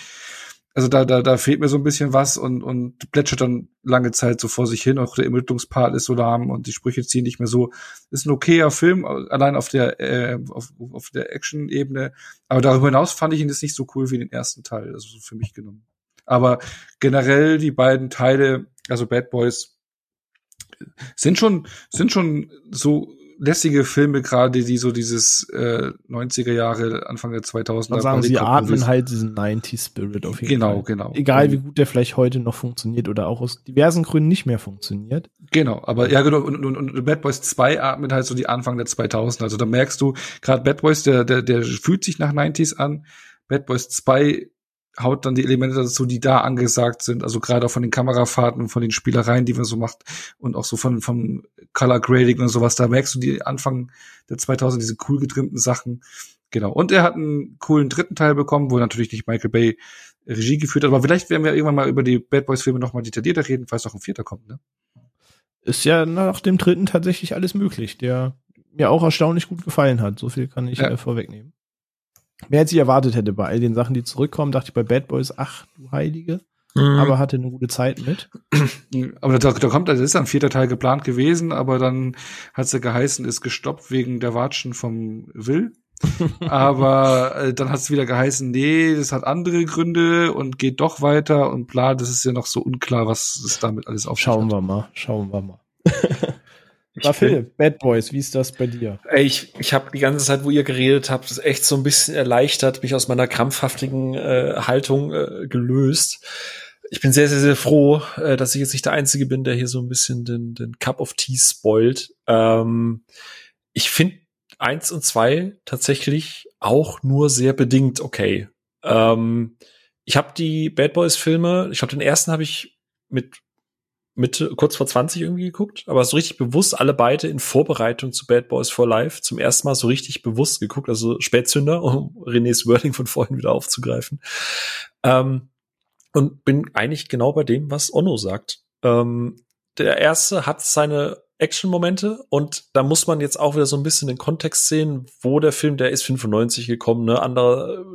also da fehlt mir so ein bisschen was, und plätschert dann lange Zeit so vor sich hin, auch der Ermittlungspart ist so lahm und die Sprüche ziehen nicht mehr so. Ist ein okayer Film, allein auf der Action-Ebene, aber darüber hinaus fand ich ihn jetzt nicht so cool wie den ersten Teil, also so für mich genommen. Aber generell die beiden Teile, also Bad Boys, sind schon so lässige Filme, gerade die so dieses 90er Jahre, Anfang der 2000er. Dann sagen sie, atmen halt diesen 90s-Spirit auf jeden Fall. Genau. Egal, wie gut der vielleicht heute noch funktioniert oder auch aus diversen Gründen nicht mehr funktioniert. Genau, aber ja genau, und Bad Boys 2 atmet halt so die Anfang der 2000er. Also da merkst du, gerade Bad Boys, der fühlt sich nach 90s an. Bad Boys 2 haut dann die Elemente dazu, die da angesagt sind, also gerade auch von den Kamerafahrten und von den Spielereien, die man so macht, und auch so vom Color Grading und sowas, da merkst du die Anfang der 2000er, diese cool getrimmten Sachen, genau. Und er hat einen coolen dritten Teil bekommen, wo natürlich nicht Michael Bay Regie geführt hat, aber vielleicht werden wir irgendwann mal über die Bad Boys Filme nochmal detaillierter reden, falls noch ein vierter kommt, ne? Ist ja nach dem dritten tatsächlich alles möglich, der mir auch erstaunlich gut gefallen hat, so viel kann ich vorwegnehmen. Mehr als ich erwartet hätte bei all den Sachen, die zurückkommen, dachte ich bei Bad Boys, ach du Heilige, aber hatte eine gute Zeit mit. Aber da kommt, das ist ein vierter Teil geplant gewesen, aber dann hat es ja geheißen, ist gestoppt wegen der Watschen vom Will. Aber dann hat es wieder geheißen, nee, das hat andere Gründe und geht doch weiter und bla, das ist ja noch so unklar, was es damit alles auf sich hat. Schauen wir mal. War Philipp, Bad Boys, wie ist das bei dir? Ey, ich habe die ganze Zeit, wo ihr geredet habt, das echt so ein bisschen erleichtert, mich aus meiner krampfhaftigen Haltung gelöst. Ich bin sehr, sehr, sehr froh, dass ich jetzt nicht der Einzige bin, der hier so ein bisschen den Cup of Tea spoilt. Ich finde 1 und 2 tatsächlich auch nur sehr bedingt okay. Ich habe die Bad Boys Filme, ich glaube, den ersten habe ich mit kurz vor 20 irgendwie geguckt, aber so richtig bewusst alle beide in Vorbereitung zu Bad Boys for Life zum ersten Mal so richtig bewusst geguckt, also Spätzünder, um Renés Wording von vorhin wieder aufzugreifen. Und bin eigentlich genau bei dem, was Onno sagt. Der erste hat seine Action-Momente, und da muss man jetzt auch wieder so ein bisschen den Kontext sehen, wo der Film, der ist 95 gekommen, ne,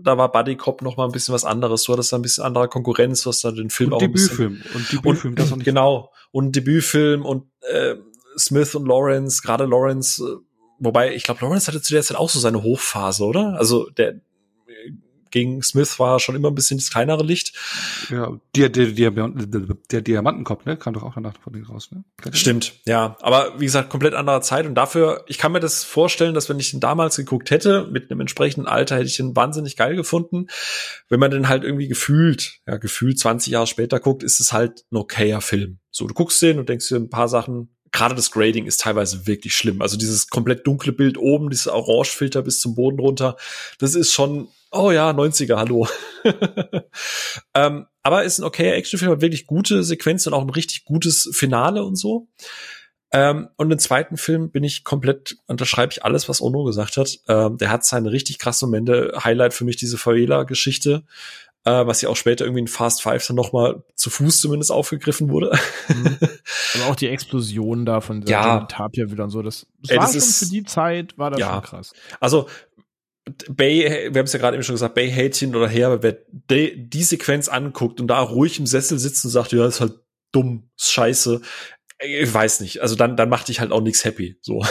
da war Buddy Cop noch mal ein bisschen was anderes, so hattest da ein bisschen andere Konkurrenz, was da den Film und auch ein bisschen. Und Debütfilm, das noch nicht. Genau, und Debütfilm und Smith und Lawrence, gerade Lawrence, wobei, ich glaube, Lawrence hatte zu der Zeit auch so seine Hochphase, oder? Also, der gegen Smith war schon immer ein bisschen das kleinere Licht. Ja, der Diamantenkopf, ne, kam doch auch danach von dir raus, ne? Stimmt, ja. Aber wie gesagt, komplett anderer Zeit, und dafür, ich kann mir das vorstellen, dass wenn ich den damals geguckt hätte, mit einem entsprechenden Alter, hätte ich den wahnsinnig geil gefunden. Wenn man den halt irgendwie gefühlt 20 Jahre später guckt, ist es halt ein okayer Film. So, du guckst den und denkst dir ein paar Sachen, gerade das Grading ist teilweise wirklich schlimm. Also dieses komplett dunkle Bild oben, dieses Orangefilter bis zum Boden runter, das ist schon, oh ja, 90er, hallo. Aber ist ein okayer Actionfilm, hat wirklich gute Sequenzen und auch ein richtig gutes Finale und so. Und den zweiten Film bin ich komplett, unterschreibe ich alles, was Ono gesagt hat. Der hat seine richtig krassen Momente. Highlight für mich diese Favela-Geschichte, was ja auch später irgendwie in Fast Five dann nochmal zu Fuß zumindest aufgegriffen wurde. Aber auch die Explosion da von Tapia wieder und so. Das war schon für die Zeit, war das schon krass. Also Bay, wir haben es ja gerade eben schon gesagt, Bay hält hin oder her, aber wer die Sequenz anguckt und da ruhig im Sessel sitzt und sagt, ja, ist halt dumm, ist scheiße, ich weiß nicht, also dann macht dich halt auch nichts happy, so.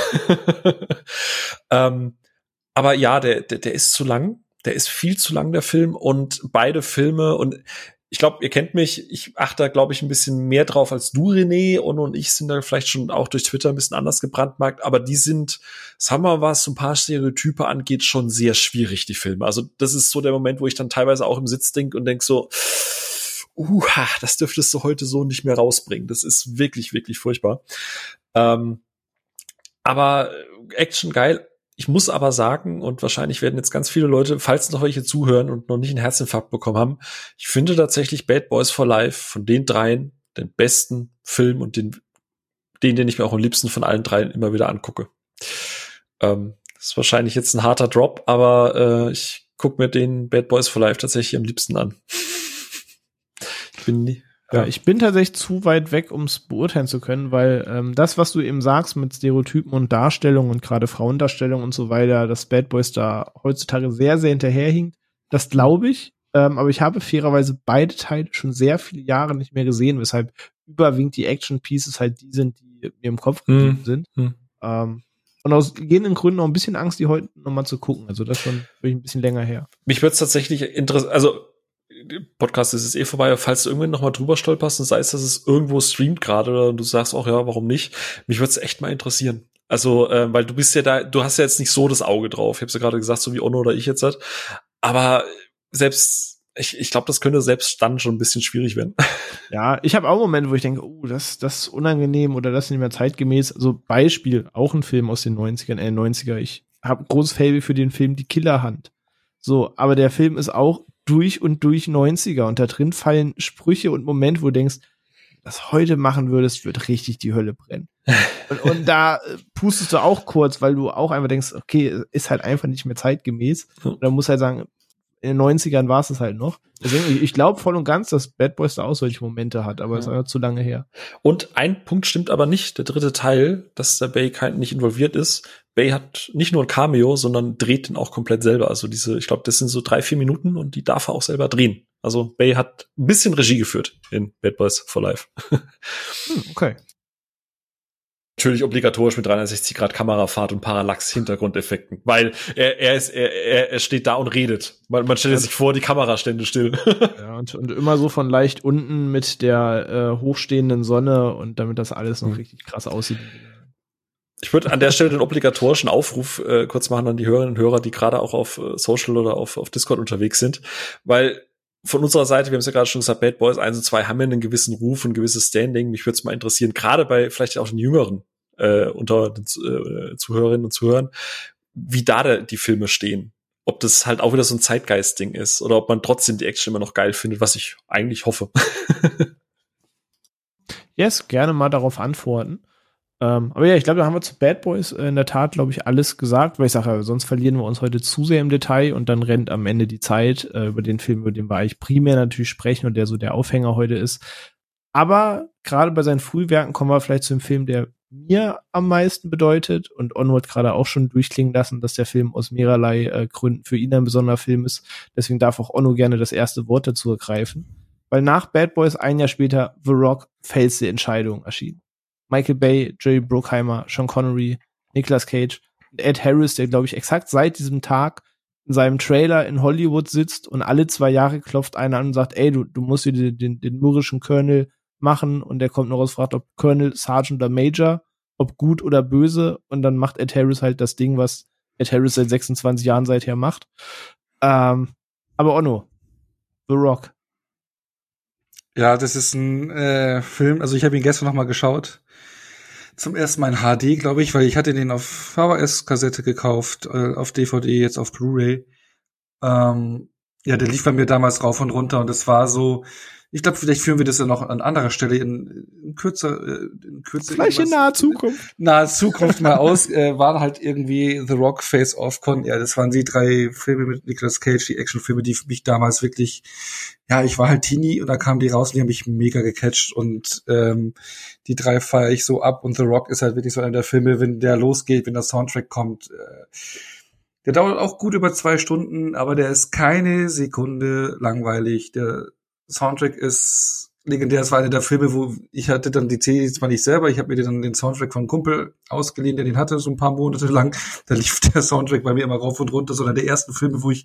Aber ja, der ist zu lang, der ist viel zu lang, der Film, und beide Filme, und ich glaube, ihr kennt mich, ich achte da, glaube ich, ein bisschen mehr drauf als du, René, und ich sind da vielleicht schon auch durch Twitter ein bisschen anders gebrandmarkt, aber die sind, sagen wir mal, was so ein paar Stereotype angeht, schon sehr schwierig, die Filme. Also das ist so der Moment, wo ich dann teilweise auch im Sitz denke und denke so, das dürftest du heute so nicht mehr rausbringen. Das ist wirklich, wirklich furchtbar. Aber Action geil. Ich muss aber sagen, und wahrscheinlich werden jetzt ganz viele Leute, falls noch welche zuhören und noch nicht einen Herzinfarkt bekommen haben, ich finde tatsächlich Bad Boys for Life von den dreien den besten Film und den ich mir auch am liebsten von allen dreien immer wieder angucke. Das ist wahrscheinlich jetzt ein harter Drop, aber ich gucke mir den Bad Boys for Life tatsächlich am liebsten an. Ich bin tatsächlich zu weit weg, um es beurteilen zu können, weil das, was du eben sagst mit Stereotypen und Darstellung und gerade Frauendarstellung und so weiter, dass Bad Boys da heutzutage sehr, sehr hinterherhinkt, das glaube ich. Aber ich habe fairerweise beide Teile schon sehr viele Jahre nicht mehr gesehen, weshalb überwiegend die Action-Pieces halt die sind, die mir im Kopf geblieben sind. Und aus gegebenen Gründen auch ein bisschen Angst, die heute nochmal zu gucken. Also das schon wirklich ein bisschen länger her. Mich würde es tatsächlich interessieren, also Podcast ist es vorbei, falls du irgendwann nochmal drüber stolperst und sei es, dass es irgendwo streamt gerade oder du sagst auch, ja, warum nicht? Mich würde es echt mal interessieren. Also, weil du bist ja da, du hast ja jetzt nicht so das Auge drauf. Ich habe es ja gerade gesagt, so wie Onno oder ich jetzt hat. Aber selbst, ich glaube, das könnte selbst dann schon ein bisschen schwierig werden. Ja, ich habe auch Momente, wo ich denke, das ist unangenehm oder das ist nicht mehr zeitgemäß. Also Beispiel, auch ein Film aus den 90er. Ich habe ein großes Faible für den Film Die Killerhand. So, aber der Film ist auch durch und durch 90er und da drin fallen Sprüche und Momente, wo du denkst, was heute machen würdest, wird richtig die Hölle brennen. Und da pustest du auch kurz, weil du auch einfach denkst, okay, ist halt einfach nicht mehr zeitgemäß. Und dann musst du halt sagen, in den 90ern war es das halt noch. Deswegen, ich glaube voll und ganz, dass Bad Boys da auch solche Momente hat, aber es ist einfach zu lange her. Und ein Punkt stimmt aber nicht, der dritte Teil, dass der Bay nicht involviert ist. Bay hat nicht nur ein Cameo, sondern dreht den auch komplett selber. Also diese, ich glaube, das sind so 3-4 Minuten und die darf er auch selber drehen. Also Bay hat ein bisschen Regie geführt in Bad Boys for Life. Okay. Natürlich obligatorisch mit 360 Grad Kamerafahrt und Parallax-Hintergrundeffekten, weil er steht da und redet. Man stellt sich vor, die Kamera stände still. Ja, und immer so von leicht unten mit der hochstehenden Sonne und damit das alles noch richtig krass aussieht. Ich würde an der Stelle den obligatorischen Aufruf kurz machen an die Hörerinnen und Hörer, die gerade auch auf Social oder auf Discord unterwegs sind, weil von unserer Seite, wir haben es ja gerade schon gesagt, Bad Boys 1 und 2 haben ja einen gewissen Ruf und ein gewisses Standing. Mich würde es mal interessieren, gerade bei vielleicht auch den Jüngeren unter den Zuhörerinnen und Zuhörern, wie da die Filme stehen. Ob das halt auch wieder so ein Zeitgeist-Ding ist oder ob man trotzdem die Action immer noch geil findet, was ich eigentlich hoffe. Yes, gerne mal darauf antworten. Aber ja, ich glaube, da haben wir zu Bad Boys in der Tat, glaube ich, alles gesagt, weil ich sage, ja, sonst verlieren wir uns heute zu sehr im Detail und dann rennt am Ende die Zeit über den Film, über den wir eigentlich primär natürlich sprechen und der so der Aufhänger heute ist. Aber gerade bei seinen Frühwerken kommen wir vielleicht zu dem Film, der mir am meisten bedeutet und Onward gerade auch schon durchklingen lassen, dass der Film aus mehrerlei Gründen für ihn ein besonderer Film ist. Deswegen darf auch Onno gerne das erste Wort dazu ergreifen, weil nach Bad Boys ein Jahr später The Rock Fels die Entscheidung erschien. Michael Bay, Jerry Bruckheimer, Sean Connery, Nicolas Cage und Ed Harris, der, glaube ich, exakt seit diesem Tag in seinem Trailer in Hollywood sitzt und alle 2 Jahre klopft einer an und sagt, ey, du musst hier den mürrischen Colonel machen und der kommt noch raus und fragt, ob Colonel, Sergeant oder Major, ob gut oder böse und dann macht Ed Harris halt das Ding, was Ed Harris seit 26 Jahren seither macht. Aber Onno, The Rock. Ja, das ist ein Film, also ich habe ihn gestern noch mal geschaut. Zum ersten Mal in HD, glaube ich, weil ich hatte den auf VHS-Kassette gekauft, auf DVD, jetzt auf Blu-ray. Ja, der lief bei mir damals rauf und runter und es war so, ich glaube, vielleicht führen wir das ja noch an anderer Stelle in Kürze. Vielleicht in naher Zukunft. Nahe Zukunft mal aus, waren halt irgendwie The Rock, Face Off, Con. Ja, das waren die 3 Filme mit Nicolas Cage, die Actionfilme, die mich damals wirklich, ja, ich war halt Teenie und da kamen die raus und die haben mich mega gecatcht und die 3 feiere ich so ab und The Rock ist halt wirklich so einer der Filme, wenn der losgeht, wenn der Soundtrack kommt, Der dauert auch gut über 2 Stunden, aber der ist keine Sekunde langweilig. Der Soundtrack ist legendär. Es war einer der Filme, wo ich hatte dann die CD zwar nicht selber, ich habe mir dann den Soundtrack von einem Kumpel ausgeliehen, der den hatte so ein paar Monate lang. Da lief der Soundtrack bei mir immer rauf und runter. So einer der ersten Filme, wo ich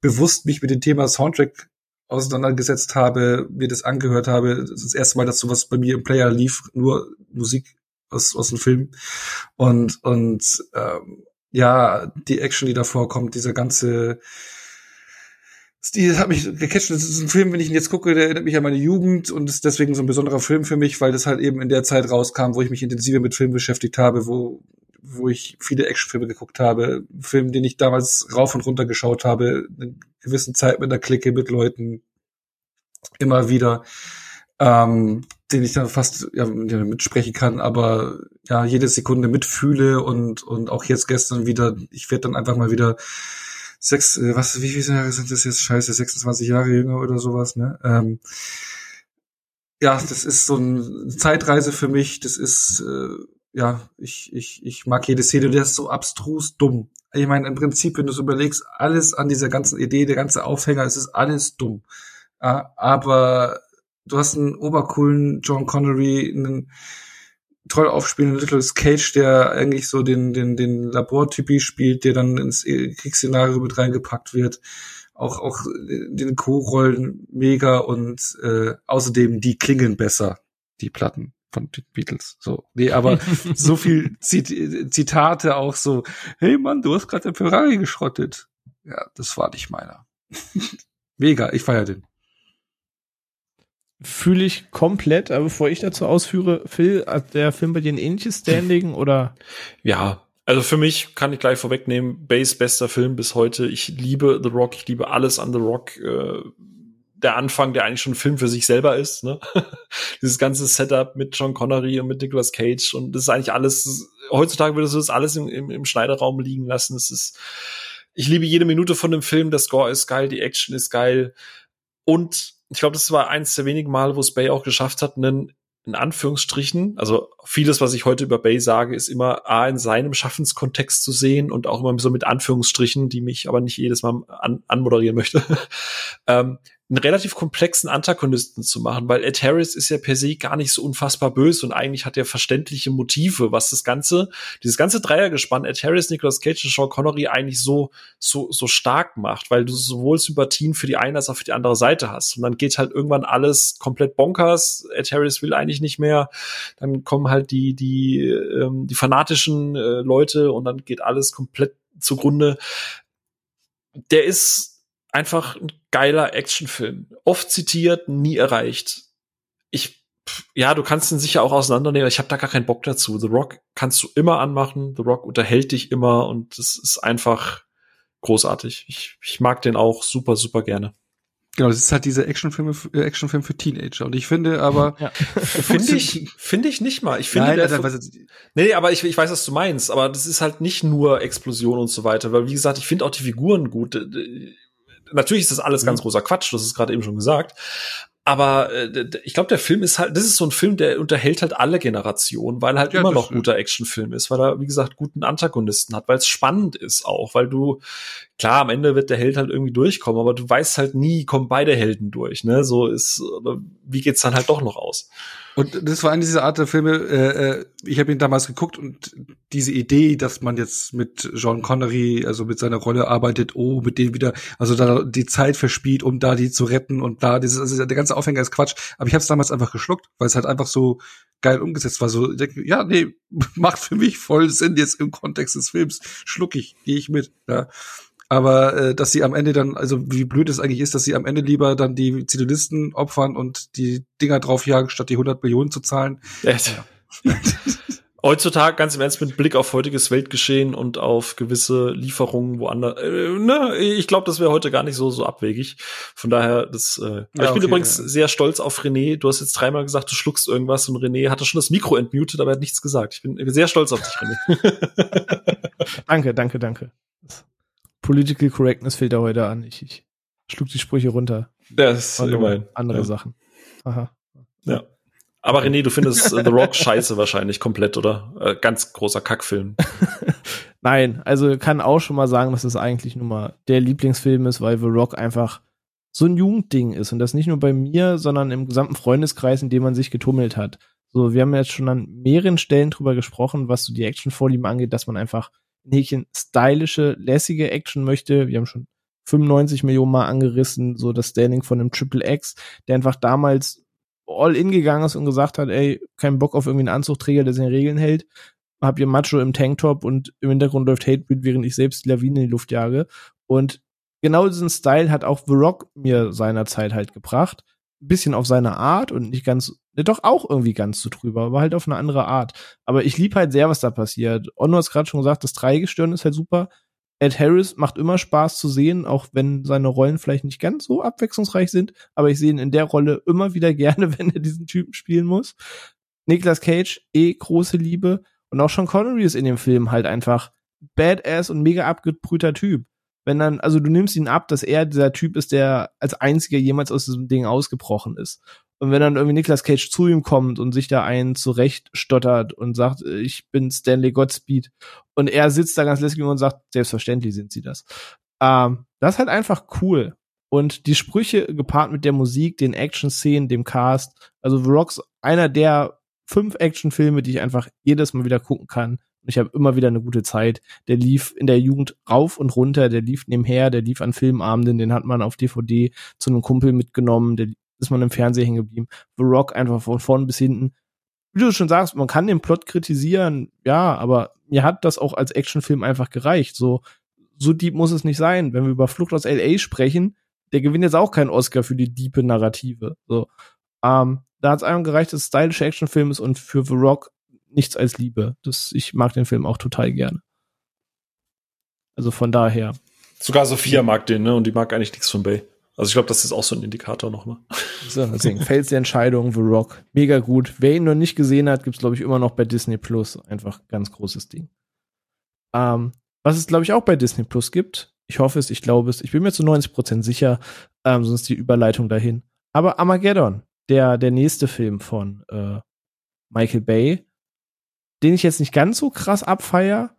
bewusst mich mit dem Thema Soundtrack auseinandergesetzt habe, mir das angehört habe. Das erste Mal, dass sowas bei mir im Player lief, nur Musik aus dem Film. Und ja, die Action, die davor kommt, dieser ganze Stil hat mich gecatcht. Das ist ein Film, wenn ich ihn jetzt gucke, der erinnert mich an meine Jugend und ist deswegen so ein besonderer Film für mich, weil das halt eben in der Zeit rauskam, wo ich mich intensiver mit Filmen beschäftigt habe, wo ich viele Actionfilme geguckt habe, Filme, den ich damals rauf und runter geschaut habe, in gewissen Zeit mit einer Clique, mit Leuten, immer wieder, den ich dann fast mitsprechen kann, aber ja, jede Sekunde mitfühle und auch jetzt gestern wieder, ich werde dann einfach mal wieder 26 Jahre jünger oder sowas, ne? Ja, das ist so eine Zeitreise für mich, das ist ich mag jede Szene, der ist so abstrus dumm. Ich meine, im Prinzip, wenn du es überlegst, alles an dieser ganzen Idee, der ganze Aufhänger, es ist alles dumm. Ja, aber du hast einen obercoolen Sean Connery, einen toll aufspielenden Nicolas Cage, der eigentlich so den Labortypi spielt, der dann ins Kriegsszenario mit reingepackt wird. Auch den Co-Rollen mega und außerdem, die klingen besser, die Platten von den Beatles, so. Nee, aber so viel Zitate auch so, hey Mann, du hast gerade den Ferrari geschrottet. Ja, das war nicht meiner. Mega, ich feier den. Fühle ich komplett, aber bevor ich dazu ausführe, Phil, hat der Film bei dir ein ähnliches Standing, oder? Ja, also für mich kann ich gleich vorwegnehmen, Bays bester Film bis heute. Ich liebe The Rock, ich liebe alles an The Rock, der Anfang, der eigentlich schon ein Film für sich selber ist, ne? Dieses ganze Setup mit Sean Connery und mit Nicolas Cage und das ist eigentlich alles, heutzutage würdest du das alles im Schneiderraum liegen lassen. Es ist, ich liebe jede Minute von dem Film, der Score ist geil, die Action ist geil und ich glaube, das war eins der wenigen Male, wo es Bay auch geschafft hat, einen, in Anführungsstrichen, also vieles, was ich heute über Bay sage, ist immer A, in seinem Schaffenskontext zu sehen und auch immer so mit Anführungsstrichen, die mich aber nicht jedes Mal anmoderieren möchte, einen relativ komplexen Antagonisten zu machen, weil Ed Harris ist ja per se gar nicht so unfassbar böse und eigentlich hat er verständliche Motive, was das Ganze, dieses ganze Dreiergespann, Ed Harris, Nicolas Cage und Sean Connery eigentlich so stark macht, weil du sowohl Sympathien für die eine als auch für die andere Seite hast und dann geht halt irgendwann alles komplett bonkers, Ed Harris will eigentlich nicht mehr, dann kommen halt die fanatischen Leute und dann geht alles komplett zugrunde. Der ist einfach ein geiler Actionfilm. Oft zitiert, nie erreicht. Du kannst ihn sicher auch auseinandernehmen. Ich habe da gar keinen Bock dazu. The Rock kannst du immer anmachen. The Rock unterhält dich immer. Und das ist einfach großartig. Ich mag den auch super, super gerne. Genau, das ist halt dieser Actionfilm für Teenager. Und ich finde aber... Ja. Finde ich nicht mal. Ich finde ich weiß, was du meinst. Aber das ist halt nicht nur Explosion und so weiter. Weil, wie gesagt, ich finde auch die Figuren gut. Natürlich ist das alles ganz großer Quatsch, das ist gerade eben schon gesagt. Aber ich glaube, der Film ist halt, das ist so ein Film, der unterhält halt alle Generationen, weil halt immer noch guter Actionfilm ist, weil er, wie gesagt, guten Antagonisten hat, weil es spannend ist auch, weil du, klar, am Ende wird der Held halt irgendwie durchkommen, aber du weißt halt nie, kommen beide Helden durch, ne? So ist, wie geht's dann halt doch noch aus? Und das war eine dieser Art der Filme, ich habe ihn damals geguckt und diese Idee, dass man jetzt mit Sean Connery, also mit seiner Rolle arbeitet, mit denen wieder, also da die Zeit verspielt, um da die zu retten und da dieses, also der ganze Aufhänger ist Quatsch, aber ich habe es damals einfach geschluckt, weil es halt einfach so geil umgesetzt war, so, ja, nee, macht für mich voll Sinn jetzt im Kontext des Films, schluck ich, gehe ich mit, ja. Aber dass sie am Ende dann, also wie blöd es eigentlich ist, dass sie am Ende lieber dann die Zivilisten opfern und die Dinger draufjagen, statt die 100 Millionen zu zahlen. Ja. Heutzutage, ganz im Ernst, mit Blick auf heutiges Weltgeschehen und auf gewisse Lieferungen woanders. Ich glaube, das wäre heute gar nicht so abwegig. Von daher, das ich bin übrigens sehr stolz auf René. Du hast jetzt 3-mal gesagt, du schluckst irgendwas und René hatte schon das Mikro entmutet, aber er hat nichts gesagt. Ich bin sehr stolz auf dich, René. Danke. Political Correctness fehlt da heute an. Ich schlug die Sprüche runter. Das ist immerhin. Andere Sachen. Aha. Ja. Aber René, du findest The Rock scheiße wahrscheinlich komplett, oder? Ganz großer Kackfilm. Nein, also kann auch schon mal sagen, dass es eigentlich nur mal der Lieblingsfilm ist, weil The Rock einfach so ein Jugendding ist. Und das nicht nur bei mir, sondern im gesamten Freundeskreis, in dem man sich getummelt hat. So, wir haben jetzt schon an mehreren Stellen drüber gesprochen, was so die Actionvorlieben angeht, dass man einfach ein Häkchen stylische, lässige Action möchte. Wir haben schon 95 Millionen Mal angerissen, so das Standing von einem Triple X, der einfach damals all in gegangen ist und gesagt hat, ey, kein Bock auf irgendwie einen Anzugträger, der seine Regeln hält. Hab ihr Macho im Tanktop und im Hintergrund läuft Hatebreed, während ich selbst die Lawine in die Luft jage. Und genau diesen Style hat auch The Rock mir seinerzeit halt gebracht. Ein bisschen auf seine Art und nicht ganz, doch auch irgendwie ganz so drüber, aber halt auf eine andere Art. Aber ich lieb halt sehr, was da passiert. Onno hat's gerade schon gesagt, das Dreigestirn ist halt super. Ed Harris macht immer Spaß zu sehen, auch wenn seine Rollen vielleicht nicht ganz so abwechslungsreich sind, aber ich sehe ihn in der Rolle immer wieder gerne, wenn er diesen Typen spielen muss. Nicolas Cage, große Liebe. Und auch Sean Connery ist in dem Film halt einfach badass und mega abgebrühter Typ. Wenn dann, also du nimmst ihn ab, dass er dieser Typ ist, der als einziger jemals aus diesem Ding ausgebrochen ist. Und wenn dann irgendwie Nicolas Cage zu ihm kommt und sich da einen zurecht stottert und sagt, ich bin Stanley Godspeed. Und er sitzt da ganz lässig und sagt, selbstverständlich sind sie das. Das ist halt einfach cool. Und die Sprüche gepaart mit der Musik, den Action-Szenen, dem Cast. Also The Rock's einer der 5 Actionfilme, die ich einfach jedes Mal wieder gucken kann. Und ich habe immer wieder eine gute Zeit. Der lief in der Jugend rauf und runter, der lief nebenher, der lief an Filmabenden, den hat man auf DVD zu einem Kumpel mitgenommen, der ist man im Fernseher hängen geblieben. The Rock einfach von vorn bis hinten. Wie du schon sagst, man kann den Plot kritisieren, ja, aber mir hat das auch als Actionfilm einfach gereicht. So deep muss es nicht sein. Wenn wir über Flucht aus L.A. sprechen, der gewinnt jetzt auch keinen Oscar für die diepe Narrative. So, da hat es einem gereicht, dass es stylische Actionfilm ist und für The Rock nichts als Liebe. Ich mag den Film auch total gerne. Also von daher. Sogar Sophia mag den, ne? Und die mag eigentlich nichts von Bay. Also ich glaube, das ist auch so ein Indikator nochmal. So, deswegen fällt die Entscheidung, The Rock. Mega gut. Wer ihn noch nicht gesehen hat, gibt's, glaube ich, immer noch bei Disney Plus. Einfach ganz großes Ding. Was es, glaube ich, auch bei Disney Plus gibt, ich hoffe es, ich glaube es, ich bin mir zu 90% sicher, sonst die Überleitung dahin. Aber Armageddon. Der nächste Film von Michael Bay, den ich jetzt nicht ganz so krass abfeier,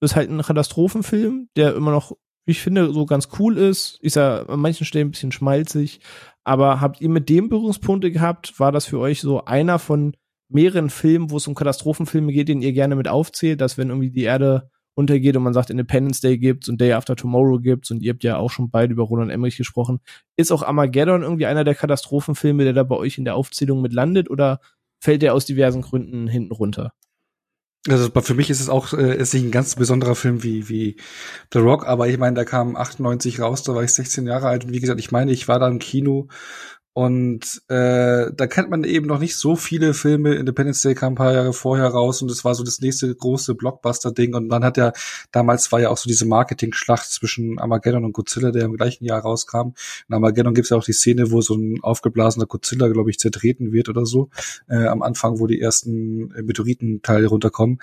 ist halt ein Katastrophenfilm, der immer noch, ich finde, so ganz cool ist. Ist ja an manchen Stellen ein bisschen schmalzig. Aber habt ihr mit dem Berührungspunkte gehabt? War das für euch so einer von mehreren Filmen, wo es um Katastrophenfilme geht, den ihr gerne mit aufzählt, dass wenn irgendwie die Erde untergeht und man sagt, Independence Day gibt's und Day After Tomorrow gibt's und ihr habt ja auch schon beide über Roland Emmerich gesprochen. Ist auch Armageddon irgendwie einer der Katastrophenfilme, der da bei euch in der Aufzählung mit landet oder fällt der aus diversen Gründen hinten runter? Also für mich ist es auch ist nicht ein ganz besonderer Film wie The Rock, aber ich meine, der kam 98 raus, da war ich 16 Jahre alt und wie gesagt, ich meine, ich war da im Kino und da kennt man eben noch nicht so viele Filme. Independence Day kam ein paar Jahre vorher raus und es war so das nächste große Blockbuster-Ding. Und dann damals war ja auch so diese Marketing-Schlacht zwischen Armageddon und Godzilla, der im gleichen Jahr rauskam. In Armageddon gibt's ja auch die Szene, wo so ein aufgeblasener Godzilla, glaube ich, zertreten wird oder so. Am Anfang, wo die ersten Meteoritenteile runterkommen.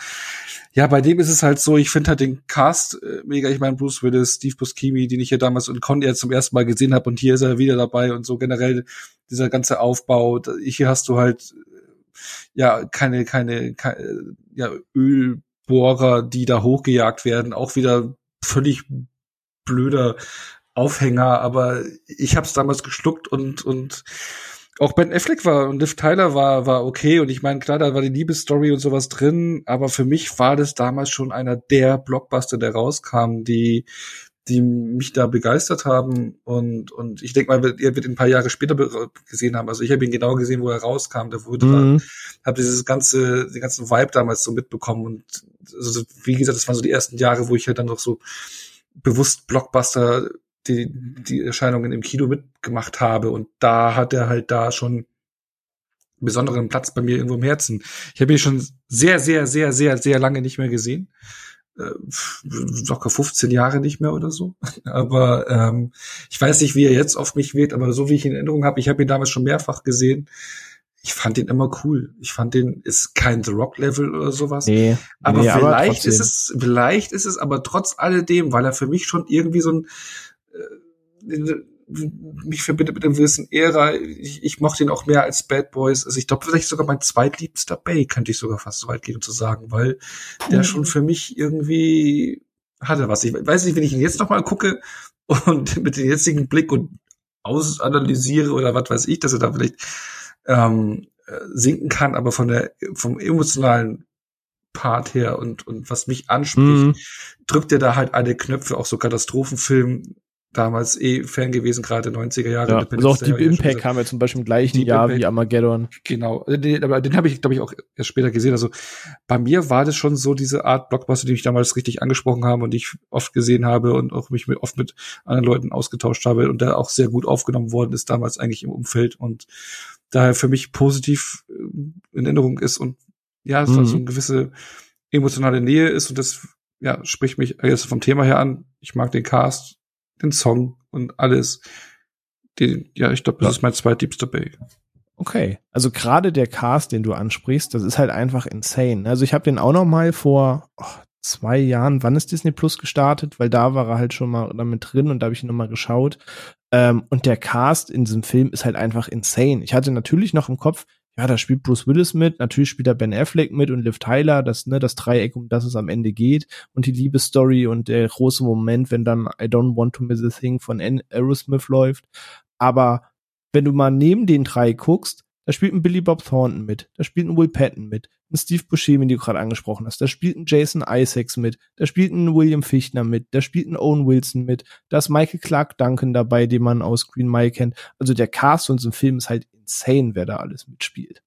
Ja, bei dem ist es halt so, ich finde halt den Cast mega. Ich meine, Bruce Willis, Steve Buscemi, den ich hier damals in Con Air zum ersten Mal gesehen habe und hier ist er wieder dabei und so generell dieser ganze Aufbau, hier hast du halt ja keine Ölbohrer, die da hochgejagt werden, auch wieder völlig blöder Aufhänger, aber ich hab's damals geschluckt und auch Ben Affleck war und Liv Tyler war okay und ich meine, klar, da war die Liebesstory und sowas drin, aber für mich war das damals schon einer der Blockbuster, der rauskam, die mich da begeistert haben und ich denke mal, ihr wird ihn ein paar Jahre später gesehen haben. Also ich habe ihn genau gesehen, wo er rauskam. Da wurde habe den ganzen Vibe damals so mitbekommen und also, wie gesagt, das waren so die ersten Jahre, wo ich halt dann noch so bewusst Blockbuster die Erscheinungen im Kino mitgemacht habe und da hat er halt da schon einen besonderen Platz bei mir irgendwo im Herzen. Ich habe ihn schon sehr, sehr, sehr, sehr, sehr lange nicht mehr gesehen. Locker 15 Jahre nicht mehr oder so. Aber ich weiß nicht, wie er jetzt auf mich wirkt, aber so wie ich ihn in Erinnerung habe, ich habe ihn damals schon mehrfach gesehen. Ich fand ihn immer cool. Ich fand den, ist kein The Rock-Level oder sowas. Nee, aber nee, vielleicht ist es aber trotz alledem, weil er für mich schon irgendwie so ein mich verbindet mit dem Will Smith Ära. Ich mochte ihn auch mehr als Bad Boys. Also ich glaube, vielleicht sogar mein zweitliebster Bay, könnte ich sogar fast so weit gehen, um zu sagen, weil der schon für mich irgendwie hatte was. Ich weiß nicht, wenn ich ihn jetzt nochmal gucke und mit dem jetzigen Blick und ausanalysiere oder was weiß ich, dass er da vielleicht sinken kann, aber von der vom emotionalen Part her und was mich anspricht, drückt er da halt alle Knöpfe, auch so Katastrophenfilm, damals Fan gewesen, gerade 90er Jahre. Ja, also auch Deep Impact haben wir zum Beispiel im gleichen Jahr wie Armageddon. Genau, aber den habe ich, glaube ich, auch erst später gesehen. Also bei mir war das schon so diese Art Blockbuster, die mich damals richtig angesprochen haben und die ich oft gesehen habe und auch mich oft mit anderen Leuten ausgetauscht habe und der auch sehr gut aufgenommen worden ist damals eigentlich im Umfeld und daher für mich positiv in Erinnerung ist und ja, es hat so eine gewisse emotionale Nähe ist und das ja spricht mich jetzt vom Thema her an. Ich mag den Cast, den Song und alles. Ich glaube, das ist mein zweitliebster Bay. Okay, also gerade der Cast, den du ansprichst, das ist halt einfach insane. Also ich habe den auch noch mal vor 2 Jahren, wann ist Disney Plus gestartet? Weil da war er halt schon mal damit drin und da habe ich ihn noch mal geschaut. Und der Cast in diesem Film ist halt einfach insane. Ich hatte natürlich noch im Kopf, ja, da spielt Bruce Willis mit, natürlich spielt da Ben Affleck mit und Liv Tyler, das Dreieck, um das es am Ende geht und die Liebesstory und der große Moment, wenn dann I Don't Want to Miss a Thing von Aerosmith läuft. Aber wenn du mal neben den drei guckst, da spielt ein Billy Bob Thornton mit, da spielt ein Will Patton mit, ein Steve Buscemi, den du gerade angesprochen hast, da spielt ein Jason Isaacs mit, da spielt ein William Fichtner mit, da spielt ein Owen Wilson mit, da ist Michael Clark Duncan dabei, den man aus Green Mile kennt. Also der Cast von so einem Film ist halt insane, wer da alles mitspielt.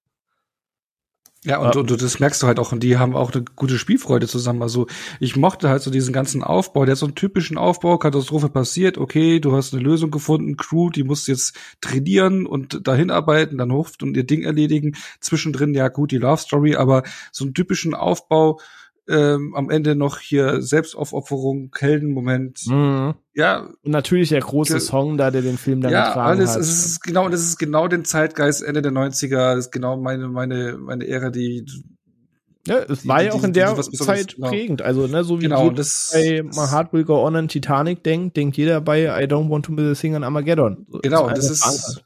Ja, und das merkst du halt auch, und die haben auch eine gute Spielfreude zusammen. Also ich mochte halt so diesen ganzen Aufbau, der hat so einen typischen Aufbau, Katastrophe passiert, okay, du hast eine Lösung gefunden, Crew, die muss jetzt trainieren und dahin arbeiten, dann hoch und ihr Ding erledigen, zwischendrin, ja gut, die Love Story, aber so einen typischen Aufbau, am Ende noch hier Selbstaufopferung, Heldenmoment. Mhm. Ja. Und natürlich der große Song da, der den Film dann getragen hat. Ja, alles. Das ist genau den Zeitgeist Ende der 90er. Das ist genau meine Ära, die. Ja, es war ja auch in der Zeit prägend. Also, ne, so wie bei My Heart Will Go On an Titanic denkt jeder bei I Don't Want to Miss a Thing an Armageddon. Genau, das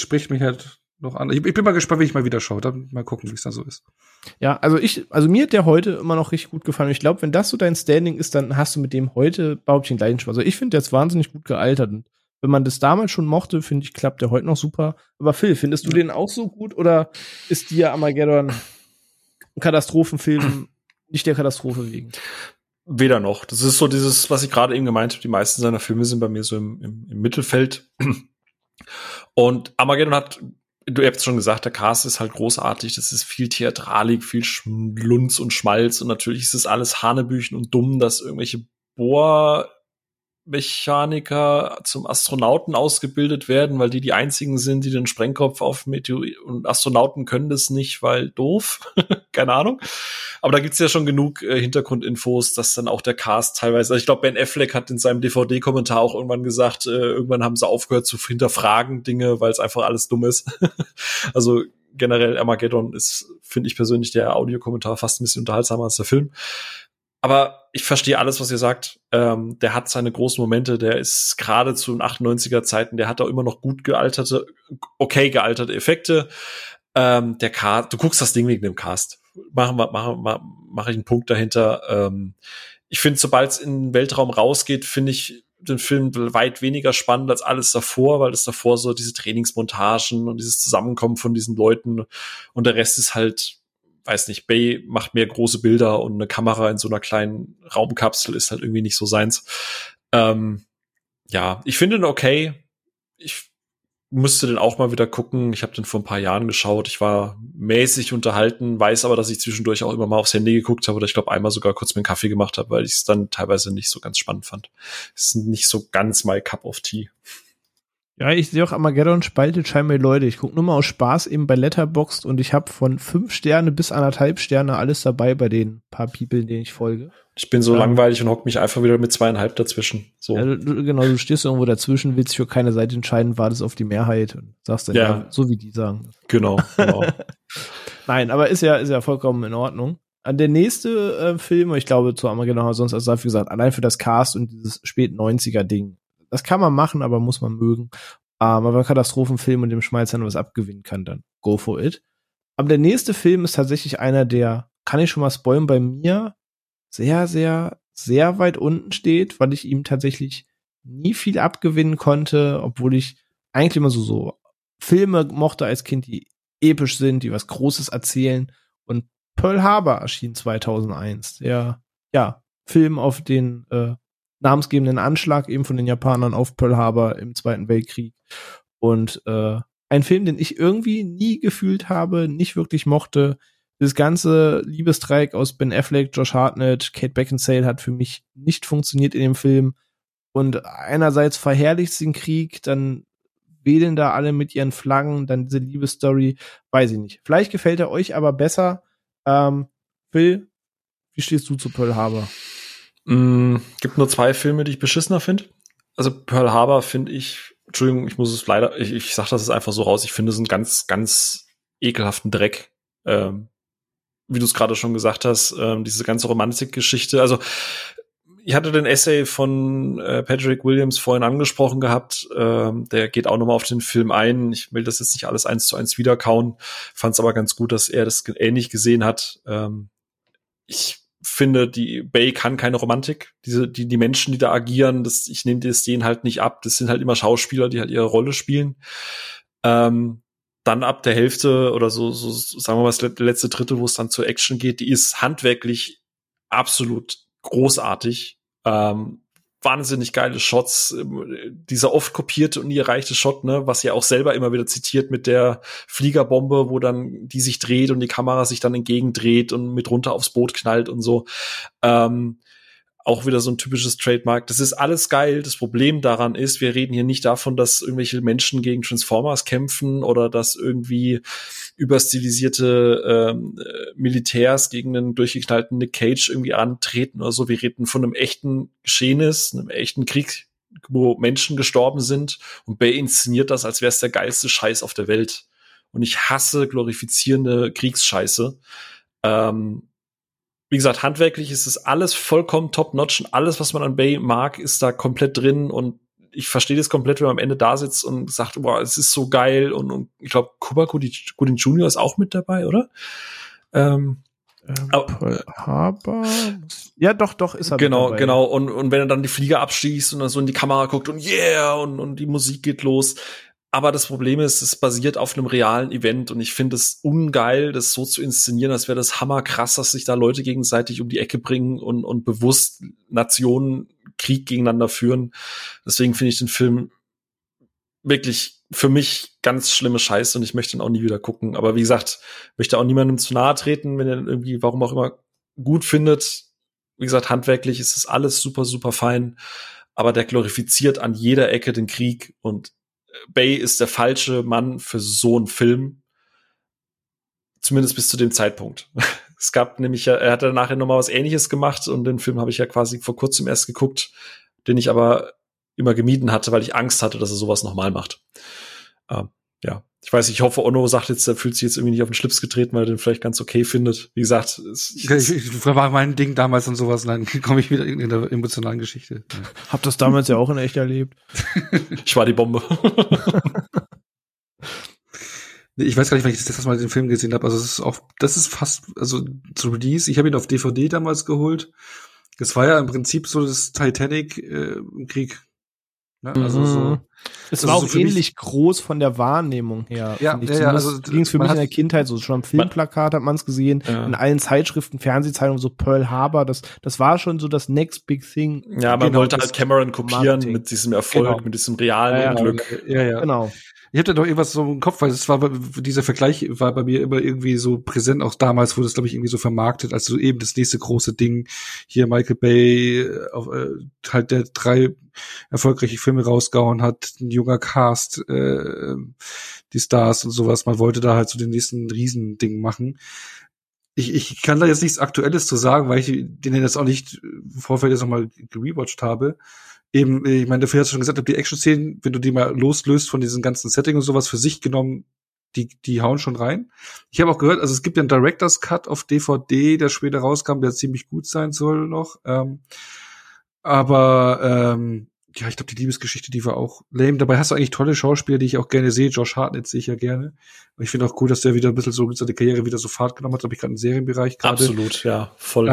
spricht mich halt noch an. Ich bin mal gespannt, wenn ich mal wieder schaue. Dann mal gucken, wie es dann so ist. Ja, also mir hat der heute immer noch richtig gut gefallen. Ich glaube, wenn das so dein Standing ist, dann hast du mit dem heute überhaupt den gleichen Spaß. Also ich finde, der ist wahnsinnig gut gealtert. Und wenn man das damals schon mochte, finde ich, klappt der heute noch super. Aber Phil, findest du den auch so gut oder ist dir Armageddon ein Katastrophenfilm nicht der Katastrophe wegen? Weder noch. Das ist so dieses, was ich gerade eben gemeint habe. Die meisten seiner Filme sind bei mir so im Mittelfeld. Und Armageddon hat Du habt es schon gesagt, der Cast ist halt großartig. Das ist viel Theatralik, viel Schlunz und Schmalz. Und natürlich ist es alles Hanebüchen und dumm, dass irgendwelche Bohrmechaniker zum Astronauten ausgebildet werden, weil die einzigen sind, die den Sprengkopf auf Meteor und Astronauten können das nicht, weil doof. Keine Ahnung. Aber da gibt's ja schon genug Hintergrundinfos, dass dann auch der Cast teilweise, also ich glaube, Ben Affleck hat in seinem DVD-Kommentar auch irgendwann gesagt, irgendwann haben sie aufgehört zu hinterfragen Dinge, weil es einfach alles dumm ist. Also generell Armageddon ist, finde ich persönlich, der Audiokommentar fast ein bisschen unterhaltsamer als der Film. Aber ich verstehe alles, was ihr sagt. Der hat seine großen Momente, der ist gerade zu den 98er Zeiten, der hat auch immer noch gut gealterte, okay gealterte Effekte. Der Cast, du guckst das Ding wegen dem Cast. Mach ich einen Punkt dahinter. Ich finde, sobald es in den Weltraum rausgeht, finde ich den Film weit weniger spannend als alles davor, weil es davor so diese Trainingsmontagen und dieses Zusammenkommen von diesen Leuten und der Rest ist halt, weiß nicht, Bay macht mehr große Bilder und eine Kamera in so einer kleinen Raumkapsel ist halt irgendwie nicht so seins. Ja, ich finde den okay. Ich müsste den auch mal wieder gucken. Ich habe den vor ein paar Jahren geschaut. Ich war mäßig unterhalten, weiß aber, dass ich zwischendurch auch immer mal aufs Handy geguckt habe oder ich glaube einmal sogar kurz mir einen Kaffee gemacht habe, weil ich es dann teilweise nicht so ganz spannend fand. Es ist nicht so ganz my cup of tea. Ja, ich sehe auch, Armageddon spaltet scheinbar die Leute. Ich gucke nur mal aus Spaß eben bei Letterboxd und ich habe von 5 Sterne bis 1,5 Sterne alles dabei bei den paar People, denen ich folge. Ich bin so langweilig und hocke mich einfach wieder mit 2,5 dazwischen. So. Ja, du stehst irgendwo dazwischen, willst für keine Seite entscheiden, wartest auf die Mehrheit und sagst dann ja, so wie die sagen. Genau. Nein, aber ist ja vollkommen in Ordnung. Der nächste Film, ich glaube zu Armageddon, sonst als dafür gesagt, allein für das Cast und dieses Spät-90er-Ding. das kann man machen, aber muss man mögen. Aber Katastrophenfilm und dem Schmalz dann was abgewinnen kann, dann go for it. Aber der nächste Film ist tatsächlich einer, der, kann ich schon mal spoilern, bei mir sehr, sehr, sehr weit unten steht, weil ich ihm tatsächlich nie viel abgewinnen konnte, obwohl ich eigentlich immer so Filme mochte als Kind, die episch sind, die was Großes erzählen. Und Pearl Harbor erschien 2001, der Film auf den namensgebenden Anschlag eben von den Japanern auf Pearl Harbor im Zweiten Weltkrieg. Und ein Film, den ich irgendwie nie gefühlt habe, nicht wirklich mochte. Das ganze Liebesdreieck aus Ben Affleck, Josh Hartnett, Kate Beckinsale hat für mich nicht funktioniert in dem Film. Und einerseits verherrlicht sie den Krieg, dann wählen da alle mit ihren Flaggen, dann diese Liebesstory, weiß ich nicht. Vielleicht gefällt er euch aber besser. Will, wie stehst du zu Pearl Harbor? Gibt nur zwei Filme, die ich beschissener finde. Also Pearl Harbor finde ich, Entschuldigung, ich muss es leider, ich sag das jetzt einfach so raus, ich finde es einen ganz, ganz ekelhaften Dreck. Wie du es gerade schon gesagt hast, diese ganze Romantikgeschichte. Also ich hatte den Essay von Patrick Willems vorhin angesprochen gehabt. Der geht auch nochmal auf den Film ein. Ich will das jetzt nicht alles 1:1 wiederkauen. Fand es aber ganz gut, dass er das ähnlich gesehen hat. Ich finde, die Bay kann keine Romantik. Die Menschen, die da agieren, ich nehme das denen halt nicht ab. Das sind halt immer Schauspieler, die halt ihre Rolle spielen. Dann ab der Hälfte oder so sagen wir mal, das letzte Drittel, wo es dann zur Action geht, die ist handwerklich absolut großartig. Wahnsinnig geile Shots, dieser oft kopierte und nie erreichte Shot, ne, was ja auch selber immer wieder zitiert mit der Fliegerbombe, wo dann die sich dreht und die Kamera sich dann entgegendreht und mit runter aufs Boot knallt und so. Auch wieder so ein typisches Trademark. Das ist alles geil. Das Problem daran ist, wir reden hier nicht davon, dass irgendwelche Menschen gegen Transformers kämpfen oder dass irgendwie überstilisierte Militärs gegen einen durchgeknallten Nick Cage irgendwie antreten oder so. Wir reden von einem echten Geschehnis, einem echten Krieg, wo Menschen gestorben sind. Und Bay inszeniert das, als wäre es der geilste Scheiß auf der Welt. Und ich hasse glorifizierende Kriegsscheiße. Wie gesagt, handwerklich ist es alles vollkommen top-notch und alles, was man an Bay mag, ist da komplett drin und ich verstehe das komplett, wenn man am Ende da sitzt und sagt, boah, es ist so geil und ich glaube, Cuba Gooding Jr. ist auch mit dabei, oder? Pearl Harbor? Ja, doch, ist er genau, mit dabei. Genau, und wenn er dann die Flieger abschießt und dann so in die Kamera guckt und yeah, und die Musik geht los. Aber das Problem ist, es basiert auf einem realen Event und ich finde es ungeil, das so zu inszenieren, als wäre das hammerkrass, dass sich da Leute gegenseitig um die Ecke bringen und bewusst Nationen Krieg gegeneinander führen. Deswegen finde ich den Film wirklich für mich ganz schlimme Scheiße und ich möchte ihn auch nie wieder gucken. Aber wie gesagt, möchte auch niemandem zu nahe treten, wenn er irgendwie, warum auch immer, gut findet. Wie gesagt, handwerklich ist das alles super, super fein, aber der glorifiziert an jeder Ecke den Krieg und Bay ist der falsche Mann für so einen Film. Zumindest bis zu dem Zeitpunkt. Es gab nämlich, er hat danach ja nochmal was Ähnliches gemacht und den Film habe ich ja quasi vor kurzem erst geguckt, den ich aber immer gemieden hatte, weil ich Angst hatte, dass er sowas nochmal macht. Ich weiß, ich hoffe, Onno sagt jetzt, er fühlt sich jetzt irgendwie nicht auf den Schlips getreten, weil er den vielleicht ganz okay findet. Wie gesagt, ich war mein Ding damals und sowas, dann komme ich wieder in der emotionalen Geschichte. Ja. Hab das damals ja auch in echt erlebt. Ich war die Bombe. Ich weiß gar nicht, wann ich das letzte Mal den Film gesehen habe. Also das ist fast zu Release. Ich habe ihn auf DVD damals geholt. Das war ja im Prinzip so das Titanic im Krieg. Ne? Also so. Es war auch so ähnlich groß von der Wahrnehmung her. Ja, also ging es für mich in der Kindheit so. Schon am Filmplakat hat man es gesehen, in allen Zeitschriften, Fernsehzeitungen, so Pearl Harbor, das war schon so das next big thing. Ja, man wollte halt Cameron kopieren mit diesem Erfolg, mit diesem realen Glück. Ja, genau. Ich hatte doch irgendwas so im Kopf, weil dieser Vergleich war bei mir immer irgendwie so präsent, auch damals wurde es, glaube ich, irgendwie so vermarktet, als so eben das nächste große Ding, hier Michael Bay, halt der 3 erfolgreiche Filme rausgehauen hat, ein junger Cast, die Stars und sowas, man wollte da halt so den nächsten Riesending machen. Ich kann da jetzt nichts Aktuelles zu sagen, weil ich den jetzt auch nicht im Vorfeld jetzt nochmal gerewatcht habe. Eben, ich meine, dafür hast du schon gesagt, die Action-Szenen, wenn du die mal loslöst von diesen ganzen Setting und sowas für sich genommen, die hauen schon rein. Ich habe auch gehört, also es gibt ja einen Director's Cut auf DVD, der später rauskam, der ziemlich gut sein soll noch. Aber ja, ich glaube, die Liebesgeschichte, die war auch lame. Dabei hast du eigentlich tolle Schauspieler, die ich auch gerne sehe. Josh Hartnett sehe ich ja gerne. Und ich finde auch cool, dass der wieder ein bisschen so mit seiner Karriere wieder so Fahrt genommen hat. Habe ich gerade im Serienbereich gerade. Absolut, ja, voll.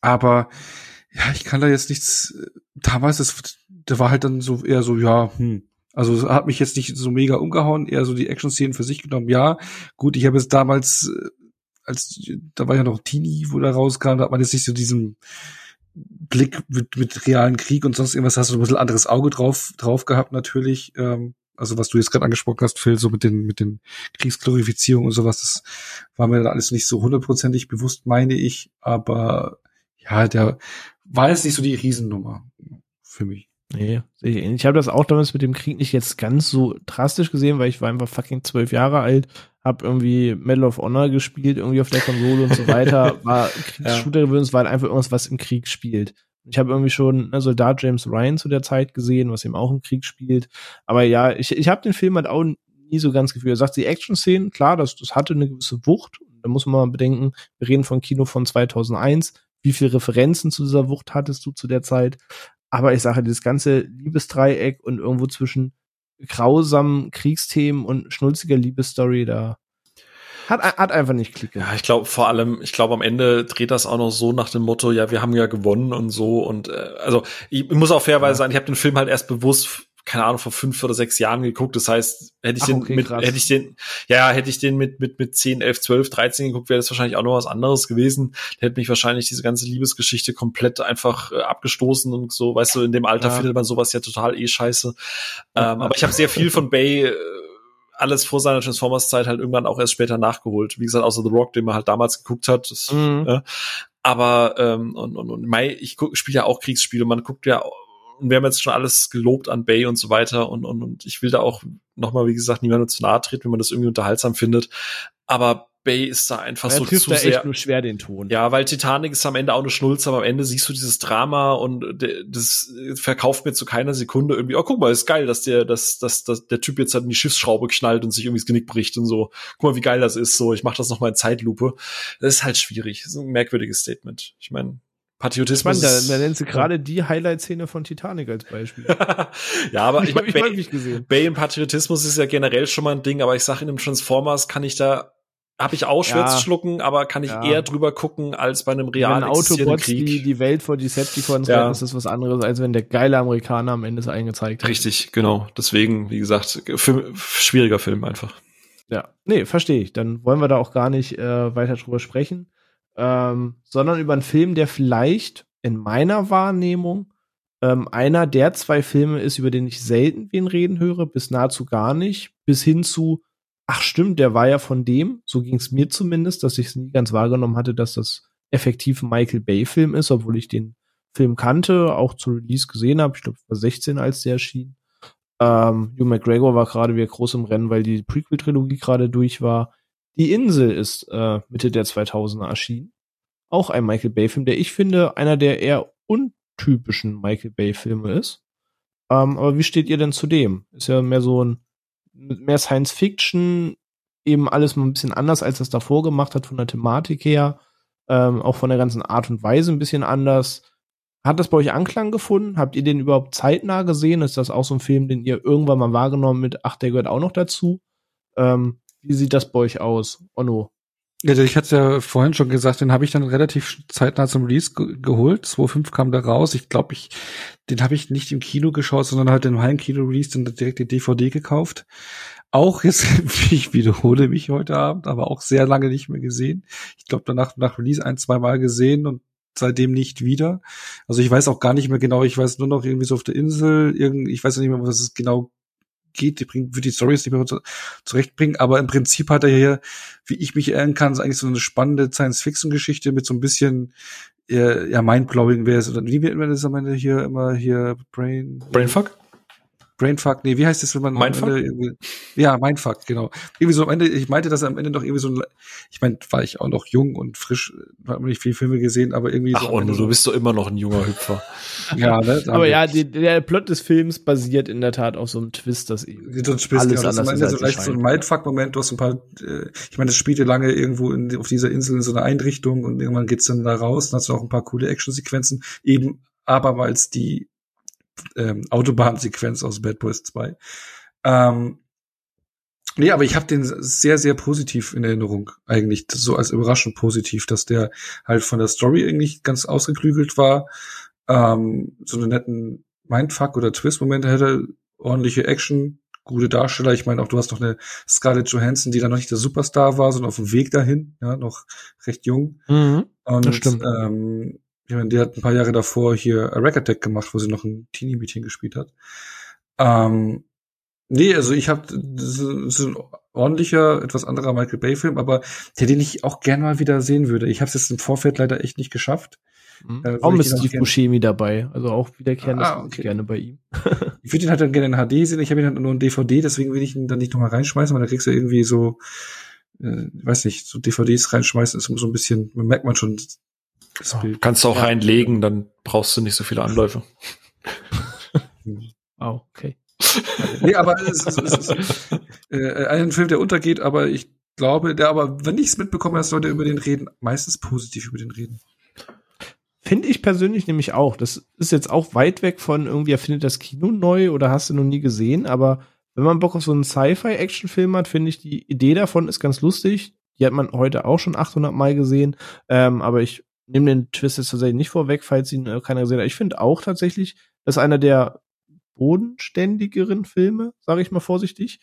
Aber ja, ich kann da jetzt nichts. Damals, der war halt dann so eher so, ja, Also hat mich jetzt nicht so mega umgehauen, eher so die Action-Szenen für sich genommen. Ja, gut, ich habe jetzt damals, da war ja noch Teenie, wo der rauskam, da hat man jetzt nicht so diesen Blick mit realen Krieg und sonst irgendwas, hast du ein bisschen anderes Auge drauf gehabt natürlich. Also was du jetzt gerade angesprochen hast, Phil, so mit den Kriegsglorifizierungen und sowas, das war mir dann alles nicht so hundertprozentig bewusst, meine ich. Aber ja, der war jetzt nicht so die Riesennummer für mich. Nee, ich habe das auch damals mit dem Krieg nicht jetzt ganz so drastisch gesehen, weil ich war einfach fucking 12 Jahre alt, hab irgendwie Medal of Honor gespielt, irgendwie auf der Konsole und so weiter, war Kriegsshooter gewöhnt, es war halt einfach irgendwas, was im Krieg spielt. Ich habe irgendwie schon Soldat James Ryan zu der Zeit gesehen, was eben auch im Krieg spielt, aber ja, ich habe den Film halt auch nie so ganz gefühlt. Er sagt, die Action-Szenen, klar, das hatte eine gewisse Wucht, da muss man mal bedenken, wir reden von Kino von 2001, wie viele Referenzen zu dieser Wucht hattest du zu der Zeit? Aber ich sage, dieses ganze Liebesdreieck und irgendwo zwischen grausamen Kriegsthemen und schnulziger Liebesstory da hat einfach nicht Klick gemacht. Ja, ich glaube vor allem, am Ende dreht das auch noch so nach dem Motto, ja, wir haben ja gewonnen und so. Und also ich muss auch fairerweise sagen, ich habe den Film halt erst bewusst, keine Ahnung, vor 5 oder 6 Jahren geguckt. Das heißt, hätte ich den mit 10, 11, 12, 13 geguckt, wäre das wahrscheinlich auch noch was anderes gewesen. Der hätte mich wahrscheinlich diese ganze Liebesgeschichte komplett einfach abgestoßen und so, weißt du, in dem Alter findet man sowas ja total scheiße. Aber ich habe sehr viel von Bay, alles vor seiner Transformers-Zeit halt irgendwann auch erst später nachgeholt. Wie gesagt, außer The Rock, den man halt damals geguckt hat. Das, aber ich spiele ja auch Kriegsspiele, man guckt ja auch. Und wir haben jetzt schon alles gelobt an Bay und so weiter. Und ich will da auch nochmal, wie gesagt, niemandem zu nahe treten, wenn man das irgendwie unterhaltsam findet. Aber Bay ist da einfach so zu sehr. Echt nur schwer den Ton. Ja, weil Titanic ist am Ende auch eine Schnulze, aber am Ende siehst du dieses Drama und das verkauft mir zu keiner Sekunde irgendwie, oh, guck mal, ist geil, dass der Typ jetzt halt in die Schiffsschraube knallt und sich irgendwie das Genick bricht und so. Guck mal, wie geil das ist, so. Ich mach das nochmal in Zeitlupe. Das ist halt schwierig. Das ist ein merkwürdiges Statement. Ich meine, Patriotismus. Da nennen sie gerade die Highlight-Szene von Titanic als Beispiel. Ja, aber ich meine, Bay im Patriotismus ist ja generell schon mal ein Ding, aber ich sage, in einem Transformers habe ich auch schwer zu schlucken, aber kann ich eher drüber gucken, als bei einem realen existierenden Krieg. Wenn Autobots die Welt vor Decepticons retten, ist das was anderes, als wenn der geile Amerikaner am Ende es eingezeigt hat. Richtig, genau. Deswegen, wie gesagt, schwieriger Film einfach. Ja, nee, verstehe ich. Dann wollen wir da auch gar nicht weiter drüber sprechen. Sondern über einen Film, der vielleicht in meiner Wahrnehmung einer der 2 Filme ist, über den ich selten wen reden höre, bis nahezu gar nicht, bis hin zu, ach stimmt, der war ja von dem, so ging es mir zumindest, dass ich es nie ganz wahrgenommen hatte, dass das effektiv ein Michael Bay-Film ist, obwohl ich den Film kannte, auch zu Release gesehen habe, ich glaube, ich war 16, als der erschien. Ewan McGregor war gerade wieder groß im Rennen, weil die Prequel-Trilogie gerade durch war. Die Insel ist Mitte der 2000er erschienen. Auch ein Michael Bay-Film, der ich finde, einer der eher untypischen Michael Bay-Filme ist. Aber wie steht ihr denn zu dem? Ist ja mehr so ein, mehr Science-Fiction, eben alles mal ein bisschen anders, als das davor gemacht hat, von der Thematik her. Auch von der ganzen Art und Weise ein bisschen anders. Hat das bei euch Anklang gefunden? Habt ihr den überhaupt zeitnah gesehen? Ist das auch so ein Film, den ihr irgendwann mal wahrgenommen mit, ach, der gehört auch noch dazu? Wie sieht das bei euch aus? Onno? Ja, ich hatte es ja vorhin schon gesagt, den habe ich dann relativ zeitnah zum Release geholt. 2005 kam da raus. Ich glaube, den habe ich nicht im Kino geschaut, sondern halt im Heimkino-Release und direkt die DVD gekauft. Auch jetzt, ich wiederhole mich heute Abend, aber auch sehr lange nicht mehr gesehen. Ich glaube, danach nach Release 1-2 Mal gesehen und seitdem nicht wieder. Also ich weiß auch gar nicht mehr genau. Ich weiß nur noch irgendwie so auf der Insel. Ich weiß nicht mehr, was es genau geht, wird die Story jetzt nicht mehr zurechtbringen, aber im Prinzip hat er hier, wie ich mich erinnern kann, eigentlich so eine spannende Science-Fiction-Geschichte mit so ein bisschen Mind-Blowing wäre es. Wie wird man das am Ende hier immer hier? Brainfuck? Nee, wie heißt das, wenn man Mindfuck? Mindfuck, genau. Irgendwie so am Ende, ich meinte, dass er am Ende noch irgendwie so ein, ich meine, war ich auch noch jung und frisch, habe nicht viele Filme gesehen, aber irgendwie so. Ach, und du bist doch immer noch ein junger Hüpfer. Ja, ne? Aber ja, der Plot des Films basiert in der Tat auf so einem Twist, dass eben alles anders ist. Am Ende so leicht so ein Mindfuck-Moment, du hast ein paar, ich meine, das spielte lange irgendwo auf dieser Insel in so einer Einrichtung und irgendwann geht's dann da raus, dann hast du auch ein paar coole Action-Sequenzen, eben abermals die Autobahnsequenz aus Bad Boys 2. Nee, aber ich habe den sehr, sehr positiv in Erinnerung eigentlich, so als überraschend positiv, dass der halt von der Story eigentlich ganz ausgeklügelt war, so einen netten Mindfuck- oder Twist-Moment hätte, ordentliche Action, gute Darsteller. Ich meine auch, du hast noch eine Scarlett Johansson, die dann noch nicht der Superstar war, sondern auf dem Weg dahin, ja, noch recht jung. Mhm, das stimmt. Ich meine, die hat ein paar Jahre davor hier A Record Deck gemacht, wo sie noch ein Teenie-Mädchen gespielt hat. Nee, also ich hab, das ist ein ordentlicher, etwas anderer Michael Bay-Film, aber der, den ich auch gerne mal wieder sehen würde. Ich habe es jetzt im Vorfeld leider echt nicht geschafft. Mhm. Auch mit Steve Buscemi dabei, also auch wiederkehren, das okay. Ich gerne bei ihm. Ich würde ihn halt dann gerne in HD sehen, ich habe ihn halt nur in DVD, deswegen will ich ihn dann nicht nochmal reinschmeißen, weil da kriegst du irgendwie so, weiß nicht, so DVDs reinschmeißen, ist so ein bisschen, man merkt man schon. Das Bild. Kannst du auch reinlegen, dann brauchst du nicht so viele Anläufe. Oh, okay. Nee, aber es ist ein Film, der untergeht, aber ich glaube, wenn ich es mitbekomme, dass Leute über den reden, meistens positiv über den reden. Finde ich persönlich nämlich auch. Das ist jetzt auch weit weg von irgendwie, erfindet das Kino neu oder hast du noch nie gesehen, aber wenn man Bock auf so einen Sci-Fi-Action-Film hat, finde ich, die Idee davon ist ganz lustig. Die hat man heute auch schon 800 Mal gesehen, aber ich nehme den Twist jetzt tatsächlich nicht vorweg, falls ihn keiner gesehen hat. Ich finde auch tatsächlich, dass einer der bodenständigeren Filme, sage ich mal vorsichtig,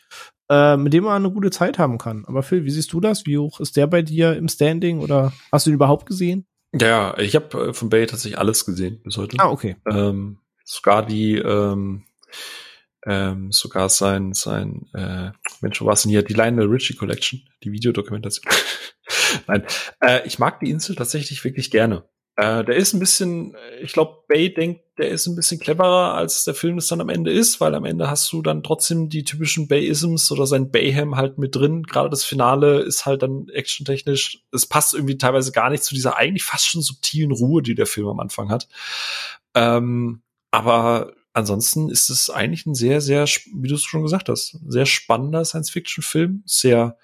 mit dem man eine gute Zeit haben kann. Aber Phil, wie siehst du das? Wie hoch ist der bei dir im Standing oder hast du ihn überhaupt gesehen? Ja, ich habe von Bay tatsächlich alles gesehen bis heute. Ah, okay. Sogar sein Mensch, wo war's denn hier? Die Lionel Richie Collection, die Videodokumentation. Nein, ich mag die Insel tatsächlich wirklich gerne. Der ist ein bisschen, ich glaube, Bay denkt, der ist ein bisschen cleverer, als der Film es dann am Ende ist, weil am Ende hast du dann trotzdem die typischen Bay-isms oder sein Bayhem halt mit drin. Gerade das Finale ist halt dann actiontechnisch, es passt irgendwie teilweise gar nicht zu dieser eigentlich fast schon subtilen Ruhe, die der Film am Anfang hat. Aber ansonsten ist es eigentlich ein sehr, sehr, wie du es schon gesagt hast, sehr spannender Science-Fiction-Film, sehr,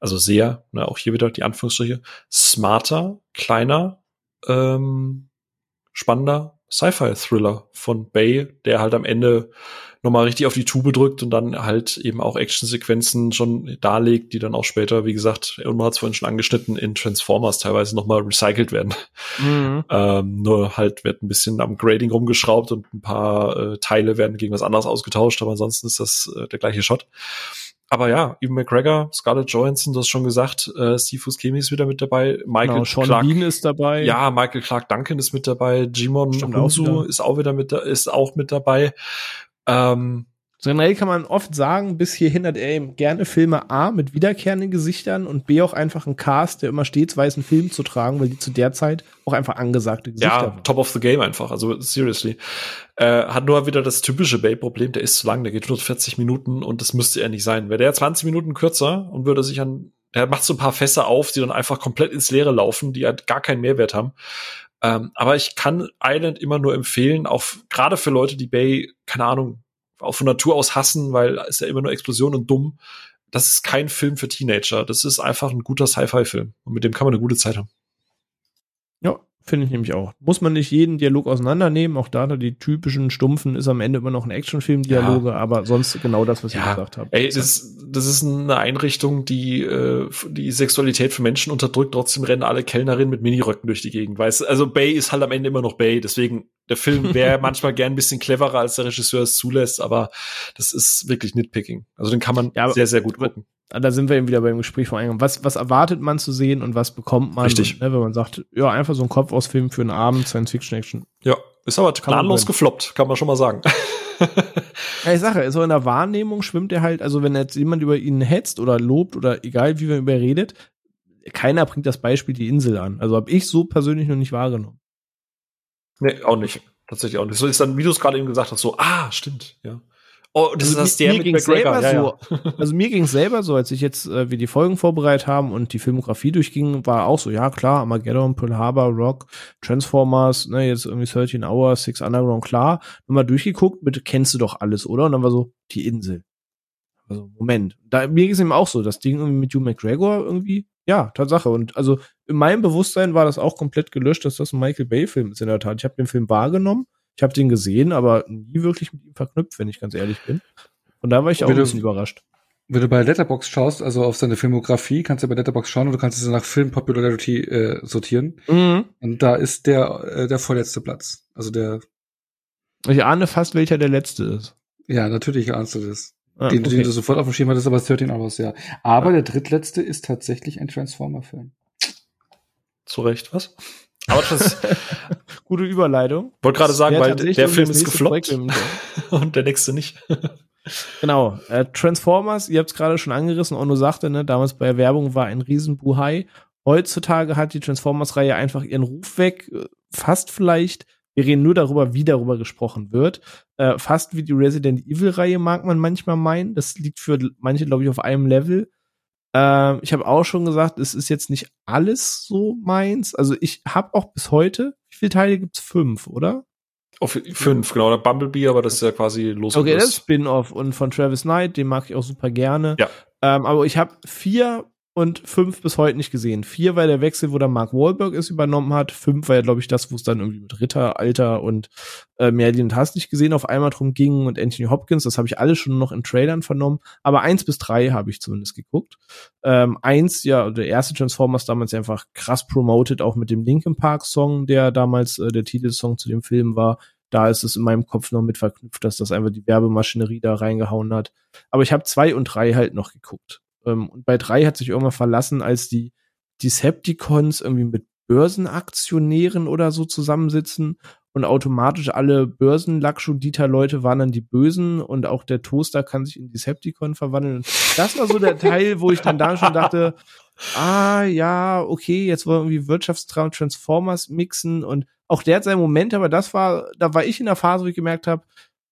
ne, auch hier wieder die Anführungsstriche, smarter, kleiner, spannender Sci-Fi-Thriller von Bay, der halt am Ende nochmal richtig auf die Tube drückt und dann halt eben auch Actionsequenzen schon darlegt, die dann auch später, wie gesagt, man hat es vorhin schon angeschnitten, in Transformers teilweise nochmal recycelt werden. Mhm. Nur halt wird ein bisschen am Grading rumgeschraubt und ein paar Teile werden gegen was anderes ausgetauscht, aber ansonsten ist das der gleiche Shot. Aber ja, Ewan McGregor, Scarlett Johansson, du hast schon gesagt, Steve Buscemi ist wieder mit dabei, Sean Bean ist dabei. Ja, Michael Clark Duncan ist mit dabei, Jimon Hunsu ist auch mit dabei. Generell kann man oft sagen, bis hierhin hat er eben gerne Filme A mit wiederkehrenden Gesichtern und B auch einfach einen Cast, der immer stets weiß, einen Film zu tragen, weil die zu der Zeit auch einfach angesagte Gesichter waren. Ja, top of the game einfach, also seriously. Hat nur wieder das typische Bay-Problem, der ist zu lang, der geht nur 40 Minuten und das müsste er nicht sein. Wäre der 20 Minuten kürzer und würde sich der macht so ein paar Fässer auf, die dann einfach komplett ins Leere laufen, die halt gar keinen Mehrwert haben. Aber ich kann Island immer nur empfehlen, auch gerade für Leute, die Bay, keine Ahnung, auch von Natur aus hassen, weil es ja immer nur Explosion und dumm. Das ist kein Film für Teenager. Das ist einfach ein guter Sci-Fi-Film. Und mit dem kann man eine gute Zeit haben. Ja, finde ich nämlich auch. Muss man nicht jeden Dialog auseinandernehmen. Auch da die typischen Stumpfen ist am Ende immer noch ein Actionfilm-Dialoge. Ja. Aber sonst genau das, was ich gesagt habe. Ey, das ist eine Einrichtung, die die Sexualität für Menschen unterdrückt. Trotzdem rennen alle Kellnerinnen mit Miniröcken durch die Gegend. Weißt? Also Bay ist halt am Ende immer noch Bay. Deswegen der Film wäre manchmal gern ein bisschen cleverer, als der Regisseur es zulässt, aber das ist wirklich Nitpicking. Also den kann man sehr, sehr gut gucken. Da sind wir eben wieder beim Gespräch vor allem. Was erwartet man zu sehen und was bekommt man? Richtig. Wenn man sagt, ja, einfach so ein Kopf-aus-Film für einen Abend, Science-Fiction-Action. Ja, ist aber planlos gefloppt, kann man schon mal sagen. Ja, ich sage, so in der Wahrnehmung schwimmt er halt, also wenn jetzt jemand über ihn hetzt oder lobt oder egal, wie man über ihn redet, keiner bringt das Beispiel Die Insel an. Also habe ich so persönlich noch nicht wahrgenommen. Nee, auch nicht. Tatsächlich auch nicht. So ist dann, wie du es gerade eben gesagt hast, so, stimmt, ja. Oh, das also ist das der mit McGregor. Ja. Also mir ging es selber so, als ich jetzt wir die Folgen vorbereitet haben und die Filmografie durchging, war auch so, ja klar, Armageddon, Pearl Harbor, Rock, Transformers, ne, jetzt irgendwie 13 Hours, Six Underground, klar. Nochmal durchgeguckt, bitte kennst du doch alles, oder? Und dann war so, die Insel. Also, Moment. Mir ging es eben auch so, das Ding irgendwie mit Hugh McGregor irgendwie, ja, Tatsache. Und also in meinem Bewusstsein war das auch komplett gelöscht, dass das ein Michael Bay-Film ist in der Tat. Ich habe den Film wahrgenommen, Ich habe den gesehen, aber nie wirklich mit ihm verknüpft, wenn ich ganz ehrlich bin. Und da war ich auch ein bisschen überrascht. Wenn du bei Letterboxd schaust, also auf seine Filmografie, kannst du bei Letterboxd schauen und du kannst es nach Film-Popularity sortieren. Mhm. Und da ist der vorletzte Platz. Also der. Ich ahne fast, welcher der letzte ist. Ja, natürlich ahnst du das. Ah, den du sofort auf dem Schirm hattest, aber es 13 Hours, ja. Aber der drittletzte ist tatsächlich ein Transformer-Film. Zu Recht, was? Aber das gute Überleitung. Wollte gerade sagen, weil der Film ist gefloppt und der nächste nicht. Genau, Transformers, ihr habt es gerade schon angerissen, Onno sagte, ne, damals bei der Werbung war ein Riesenbuhai. Heutzutage hat die Transformers-Reihe einfach ihren Ruf weg, fast vielleicht, wir reden nur darüber, wie darüber gesprochen wird, fast wie die Resident Evil-Reihe mag man manchmal meinen, das liegt für manche, glaube ich, auf einem Level. Ich habe auch schon gesagt, es ist jetzt nicht alles so meins, also ich habe auch bis heute, wie viele Teile gibt's? 5, oder? Auf 5, genau, der Bumblebee, aber das ist ja quasi losgelöst. Okay, das Spin-Off und von Travis Knight, den mag ich auch super gerne. Ja. Aber ich habe 4 und 5 bis heute nicht gesehen. 4 war der Wechsel, wo der Mark Wahlberg es übernommen hat. 5 war ja, glaube ich, das, wo es dann irgendwie mit Ritter, Alter und Merlin und Hass nicht gesehen auf einmal drum ging und Anthony Hopkins, das habe ich alle schon noch in Trailern vernommen. Aber 1 bis 3 habe ich zumindest geguckt. 1, ja, der erste Transformers damals einfach krass promoted, auch mit dem Linkin Park Song, der damals der Titelsong zu dem Film war. Da ist es in meinem Kopf noch mit verknüpft, dass das einfach die Werbemaschinerie da reingehauen hat. Aber ich habe 2 und 3 halt noch geguckt. Und bei 3 hat sich irgendwann verlassen, als die Decepticons irgendwie mit Börsenaktionären oder so zusammensitzen und automatisch alle Börsen-Lackschuh-Dieter-Leute waren dann die Bösen und auch der Toaster kann sich in Decepticon verwandeln. Das war so der Teil, wo ich dann da schon dachte, ah ja, okay, jetzt wollen wir irgendwie Wirtschaftstransformers mixen und auch der hat seinen Moment, aber da war ich in der Phase, wo ich gemerkt habe,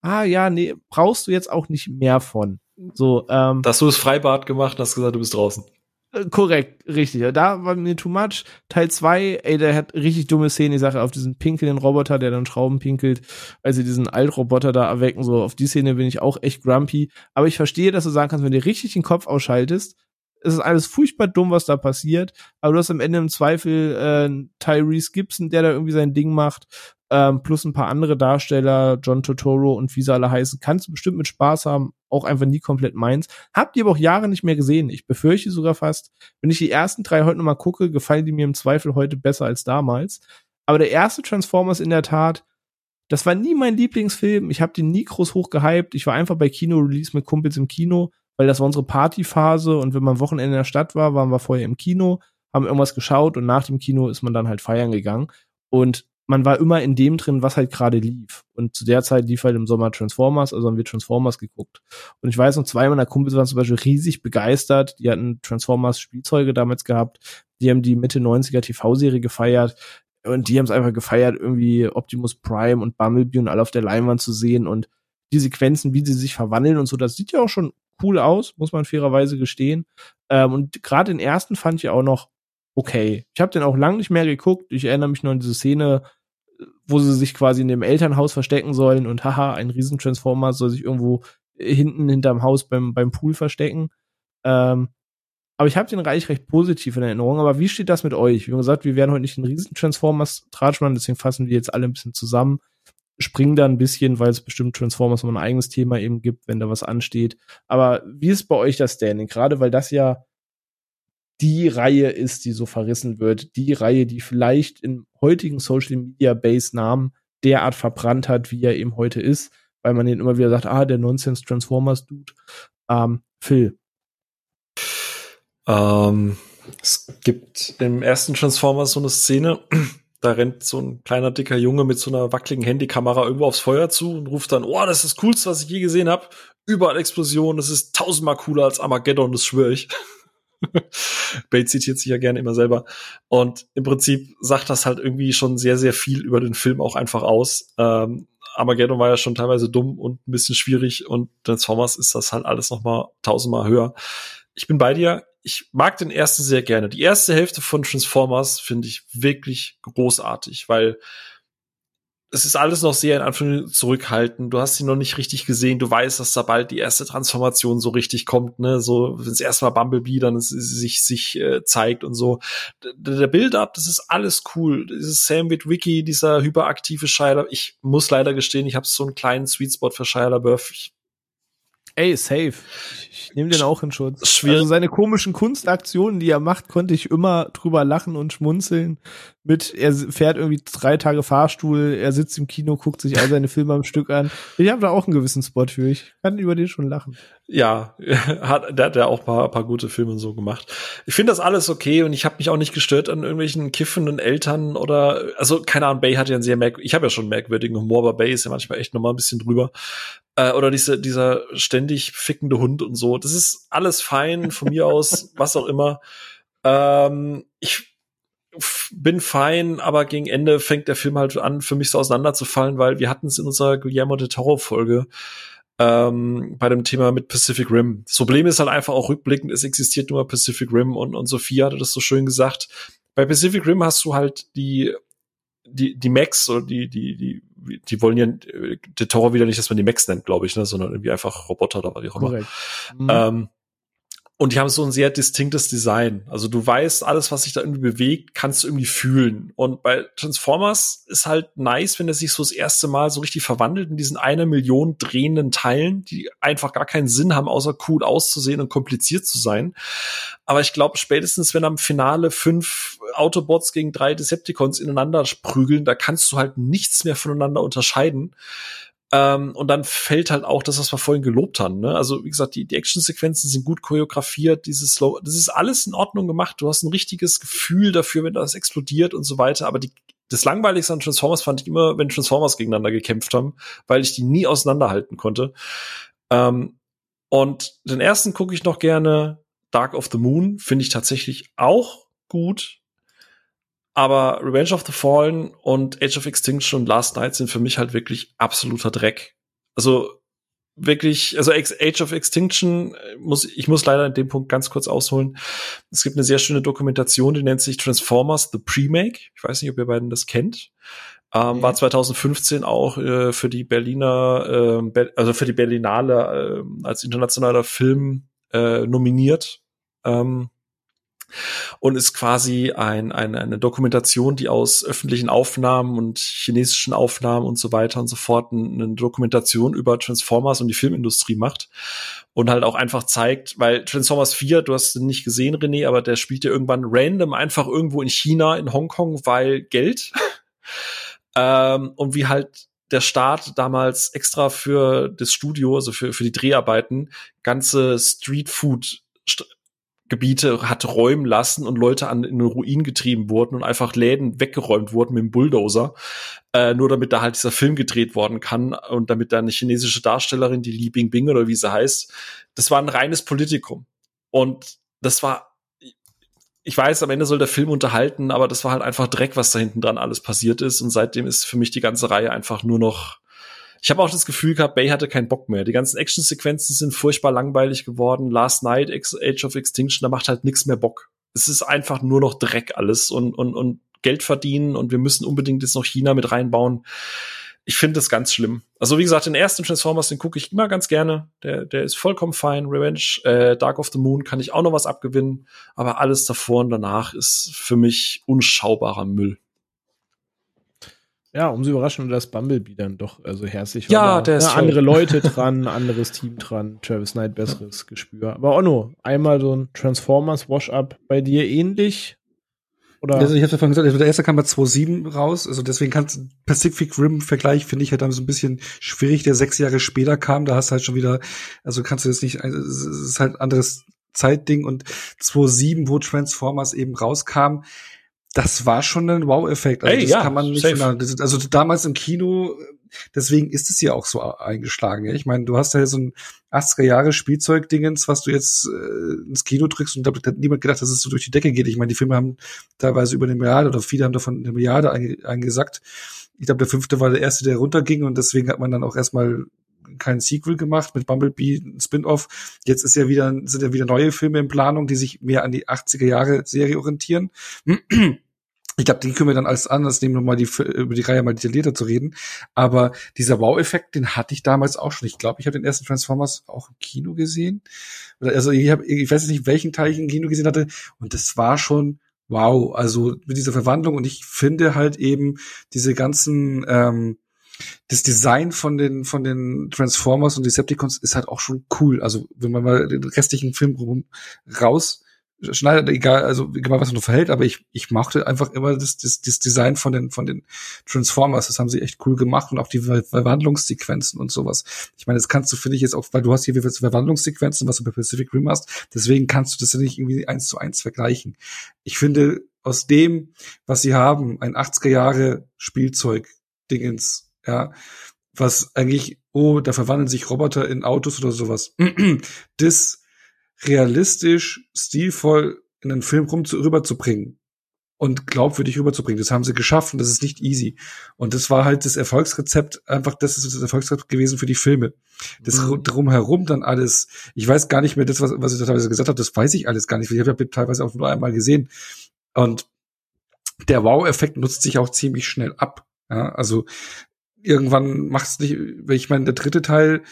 ah ja, nee, brauchst du jetzt auch nicht mehr von. So, dass du das Freibad gemacht hast, gesagt, du bist draußen. Korrekt, richtig. Da war mir too much. Teil 2, ey, der hat richtig dumme Szenen, ich sage, auf diesen pinkelnden Roboter, der dann Schrauben pinkelt, als sie diesen Altroboter da erwecken, so, auf die Szene bin ich auch echt grumpy. Aber ich verstehe, dass du sagen kannst, wenn du richtig den Kopf ausschaltest, es ist alles furchtbar dumm, was da passiert, aber du hast am Ende im Zweifel Tyrese Gibson, der da irgendwie sein Ding macht, plus ein paar andere Darsteller, John Turturro und wie sie alle heißen, kannst du bestimmt mit Spaß haben, auch einfach nie komplett meins. Habt ihr aber auch Jahre nicht mehr gesehen. Ich befürchte sogar fast, wenn ich die ersten 3 heute nochmal gucke, gefallen die mir im Zweifel heute besser als damals. Aber der erste Transformers in der Tat, das war nie mein Lieblingsfilm. Ich habe den nie groß hoch gehypt. Ich war einfach bei Kino-Release mit Kumpels im Kino, weil das war unsere Partyphase und wenn man am Wochenende in der Stadt war, waren wir vorher im Kino, haben irgendwas geschaut und nach dem Kino ist man dann halt feiern gegangen und man war immer in dem drin, was halt gerade lief. Und zu der Zeit lief halt im Sommer Transformers, also haben wir Transformers geguckt. Und ich weiß noch, 2 meiner Kumpels waren zum Beispiel riesig begeistert. Die hatten Transformers-Spielzeuge damals gehabt. Die haben die Mitte 90er TV-Serie gefeiert. Und die haben es einfach gefeiert, irgendwie Optimus Prime und Bumblebee und alle auf der Leinwand zu sehen. Und die Sequenzen, wie sie sich verwandeln und so, das sieht ja auch schon cool aus, muss man fairerweise gestehen. Und gerade den ersten fand ich auch noch okay. Ich habe den auch lange nicht mehr geguckt. Ich erinnere mich noch an diese Szene, wo sie sich quasi in dem Elternhaus verstecken sollen und haha, ein Riesentransformer soll sich irgendwo hinten hinterm Haus beim Pool verstecken. Aber ich habe den Reich recht positiv in Erinnerung. Aber wie steht das mit euch? Wie gesagt, wir werden heute nicht den Riesentransformers-Tratsch machen, deswegen fassen wir jetzt alle ein bisschen zusammen, springen da ein bisschen, weil es bestimmt Transformers mal ein eigenes Thema eben gibt, wenn da was ansteht. Aber wie ist bei euch das Standing? Gerade weil das ja die Reihe ist, die so verrissen wird, die Reihe, die vielleicht im heutigen Social-Media-Base-Namen derart verbrannt hat, wie er eben heute ist, weil man den immer wieder sagt, ah, der Nonsense-Transformers-Dude. Phil. Es gibt im ersten Transformers so eine Szene, da rennt so ein kleiner, dicker Junge mit so einer wackeligen Handykamera irgendwo aufs Feuer zu und ruft dann, oh, das ist das Coolste, was ich je gesehen habe. Überall Explosionen, das ist 1000-mal cooler als Armageddon, das schwöre ich. Bay zitiert sich ja gerne immer selber. Und im Prinzip sagt das halt irgendwie schon sehr, sehr viel über den Film auch einfach aus. Armageddon war ja schon teilweise dumm und ein bisschen schwierig und Transformers ist das halt alles nochmal 1000-mal höher. Ich bin bei dir. Ich mag den ersten sehr gerne. Die erste Hälfte von Transformers finde ich wirklich großartig, weil es ist alles noch sehr in Anführungszeichen zurückhaltend. Du hast ihn noch nicht richtig gesehen. Du weißt, dass da bald die erste Transformation so richtig kommt, ne? So, wenn es erstmal Bumblebee dann sich zeigt und so. Der Build-up, das ist alles cool. Dieses Sam with Wiki, dieser hyperaktive Shia LaBeouf. Ich muss leider gestehen, ich habe so einen kleinen Sweet Spot für Shia LaBeouf. Ey, safe. Ich nehme den auch in Schutz. Schwierig. Also seine komischen Kunstaktionen, die er macht, konnte ich immer drüber lachen und schmunzeln. Er fährt irgendwie 3 Tage Fahrstuhl, er sitzt im Kino, guckt sich all seine Filme am Stück an. Ich habe da auch einen gewissen Spot für. Ich kann über den schon lachen. Ja, der hat ja auch ein paar gute Filme so gemacht. Ich finde das alles okay und ich habe mich auch nicht gestört an irgendwelchen kiffenden Eltern oder, also keine Ahnung, Bay hat ja einen sehr ich habe ja schon merkwürdigen Humor, aber Bay ist ja manchmal echt nochmal ein bisschen drüber. Oder dieser ständig fickende Hund und so. Das ist alles fein, von mir aus, was auch immer. Ich bin fein, aber gegen Ende fängt der Film halt an, für mich so auseinanderzufallen, weil wir hatten es in unserer Guillermo del Toro-Folge bei dem Thema mit Pacific Rim. Das Problem ist halt einfach auch rückblickend, es existiert nur Pacific Rim und Sophia hatte das so schön gesagt. Bei Pacific Rim hast du halt die Max, oder die wollen ja der Toro wieder nicht, dass man die Max nennt, glaube ich, ne, sondern irgendwie einfach Roboter oder wie auch immer. Und die haben so ein sehr distinktes Design. Also du weißt, alles, was sich da irgendwie bewegt, kannst du irgendwie fühlen. Und bei Transformers ist halt nice, wenn er sich so das erste Mal so richtig verwandelt in diesen 1 Million drehenden Teilen, die einfach gar keinen Sinn haben, außer cool auszusehen und kompliziert zu sein. Aber ich glaube, spätestens, wenn am Finale 5 Autobots gegen 3 Decepticons ineinander prügeln, da kannst du halt nichts mehr voneinander unterscheiden. Und dann fällt halt auch das, was wir vorhin gelobt haben, ne? Also, wie gesagt, die Actionsequenzen sind gut choreografiert, das ist alles in Ordnung gemacht. Du hast ein richtiges Gefühl dafür, wenn das explodiert und so weiter. Aber das Langweiligste an Transformers fand ich immer, wenn Transformers gegeneinander gekämpft haben, weil ich die nie auseinanderhalten konnte. Und den ersten gucke ich noch gerne. Dark of the Moon finde ich tatsächlich auch gut. Aber Revenge of the Fallen und Age of Extinction und Last Night sind für mich halt wirklich absoluter Dreck. Also wirklich, also Age of Extinction, ich muss leider in dem Punkt ganz kurz ausholen. Es gibt eine sehr schöne Dokumentation, die nennt sich Transformers The Premake. Ich weiß nicht, ob ihr beiden das kennt. War 2015 auch für die Berliner, also für die Berlinale als internationaler Film nominiert. Und ist quasi eine Dokumentation, die aus öffentlichen Aufnahmen und chinesischen Aufnahmen und so weiter und so fort eine Dokumentation über Transformers und die Filmindustrie macht und halt auch einfach zeigt, weil Transformers 4, du hast ihn nicht gesehen, René, aber der spielt ja irgendwann random einfach irgendwo in China, in Hongkong, weil Geld und wie halt der Staat damals extra für das Studio, also für die Dreharbeiten, ganze Streetfood Gebiete hat räumen lassen und Leute in den Ruin getrieben wurden und einfach Läden weggeräumt wurden mit dem Bulldozer, nur damit da halt dieser Film gedreht worden kann und damit da eine chinesische Darstellerin, die Li Bingbing oder wie sie heißt, das war ein reines Politikum. Und das war, ich weiß, am Ende soll der Film unterhalten, aber das war halt einfach Dreck, was da hinten dran alles passiert ist, und seitdem ist für mich die ganze Reihe einfach nur noch. Ich habe auch das Gefühl gehabt, Bay hatte keinen Bock mehr. Die ganzen Actionsequenzen sind furchtbar langweilig geworden. Last Night, Age of Extinction, da macht halt nichts mehr Bock. Es ist einfach nur noch Dreck alles und Geld verdienen und wir müssen unbedingt jetzt noch China mit reinbauen. Ich finde das ganz schlimm. Also wie gesagt, den ersten Transformers, den gucke ich immer ganz gerne. Der ist vollkommen fein. Revenge, Dark of the Moon kann ich auch noch was abgewinnen. Aber alles davor und danach ist für mich unschaubarer Müll. Ja, umso überraschender, dass Bumblebee dann doch also herzlich war. Ja, der ist andere Leute dran, anderes Team dran, Travis Knight, besseres Gespür. Aber Onno, einmal so ein Transformers-Wash-Up bei dir ähnlich? Oder? Also ich hab's ja vorhin gesagt, also der erste kam bei 2.7 raus, also deswegen kannst Pacific Rim-Vergleich, finde ich, halt dann so ein bisschen schwierig, der 6 Jahre später kam, da hast du halt schon wieder, also kannst du jetzt nicht, es ist halt ein anderes Zeitding, und 2.7, wo Transformers eben rauskam, das war schon ein Wow-Effekt. Also, das kann man nicht mehr, also damals im Kino, deswegen ist es ja auch so eingeschlagen. Ja? Ich meine, du hast ja so ein 80er-Jahre-Spielzeug-Dingens, was du jetzt ins Kino drückst, und da hat niemand gedacht, dass es so durch die Decke geht. Ich meine, die Filme haben teilweise über 1 Milliarde, oder viele haben davon 1 Milliarde eingesackt. Ich glaube, der 5. war der erste, der runterging, und deswegen hat man dann auch erstmal kein Sequel gemacht, mit Bumblebee ein Spin-off. Jetzt ist ja wieder, sind ja wieder neue Filme in Planung, die sich mehr an die 80er-Jahre-Serie orientieren. Ich glaube, die können wir dann als anders nehmen, nochmal über die Reihe mal detaillierter zu reden. Aber dieser Wow-Effekt, den hatte ich damals auch schon. Ich glaube, ich habe den ersten Transformers auch im Kino gesehen. Also ich weiß nicht, welchen Teil ich im Kino gesehen hatte. Und das war schon wow. Also mit dieser Verwandlung. Und ich finde halt eben diese ganzen das Design von den Transformers und Decepticons ist halt auch schon cool. Also wenn man mal den restlichen Film rum rausschneidet, egal, also egal was man noch verhält, aber ich mochte einfach immer das Design von den Transformers. Das haben sie echt cool gemacht und auch die Verwandlungssequenzen und sowas. Ich meine, das kannst du, finde ich, jetzt auch, weil du hast hier wie Verwandlungssequenzen, was du bei Pacific Rim hast, deswegen kannst du das ja nicht irgendwie 1:1 vergleichen. Ich finde, aus dem, was sie haben, ein 80er-Jahre-Spielzeug-Dingens, ja, was eigentlich, oh, da verwandeln sich Roboter in Autos oder sowas. Das realistisch, stilvoll in einen Film rüberzubringen und glaubwürdig rüberzubringen, das haben sie geschafft und das ist nicht easy. Und das war halt das Erfolgsrezept, einfach das ist das Erfolgsrezept gewesen für die Filme. Das drumherum dann alles, ich weiß gar nicht mehr, das, was ich da teilweise gesagt habe, das weiß ich alles gar nicht, weil ich habe ja teilweise auch nur einmal gesehen. Und der Wow-Effekt nutzt sich auch ziemlich schnell ab. Ja, also irgendwann macht's nicht, weil ich meine, der dritte Teil,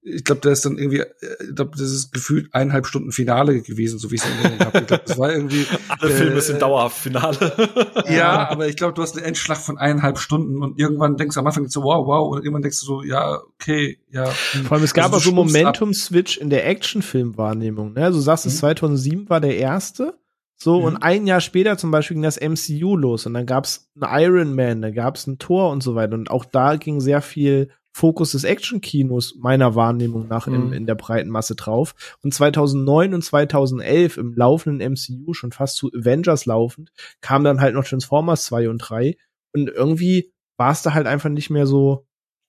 ich glaube, da ist dann irgendwie, ich glaube, das ist gefühlt 1,5 Stunden Finale gewesen, so wie ich es in habe. Ich glaube, das war irgendwie. Alle Filme sind dauerhaft Finale. Ja, aber ich glaube, du hast eine Endschlacht von 1,5 Stunden und irgendwann denkst du am Anfang so, wow, und irgendwann denkst du so, ja, okay, ja. Vor allem, es gab also so Momentum-Switch in der Actionfilmwahrnehmung, ne? Du sagst, es 2007 war der erste. So, und ein Jahr später zum Beispiel ging das MCU los und dann gab's einen Iron Man, dann gab's einen Thor und so weiter. Und auch da ging sehr viel Fokus des Action-Kinos meiner Wahrnehmung nach in der breiten Masse drauf. Und 2009 und 2011 im laufenden MCU, schon fast zu Avengers laufend, kamen dann halt noch Transformers 2 und 3. Und irgendwie war es da halt einfach nicht mehr so.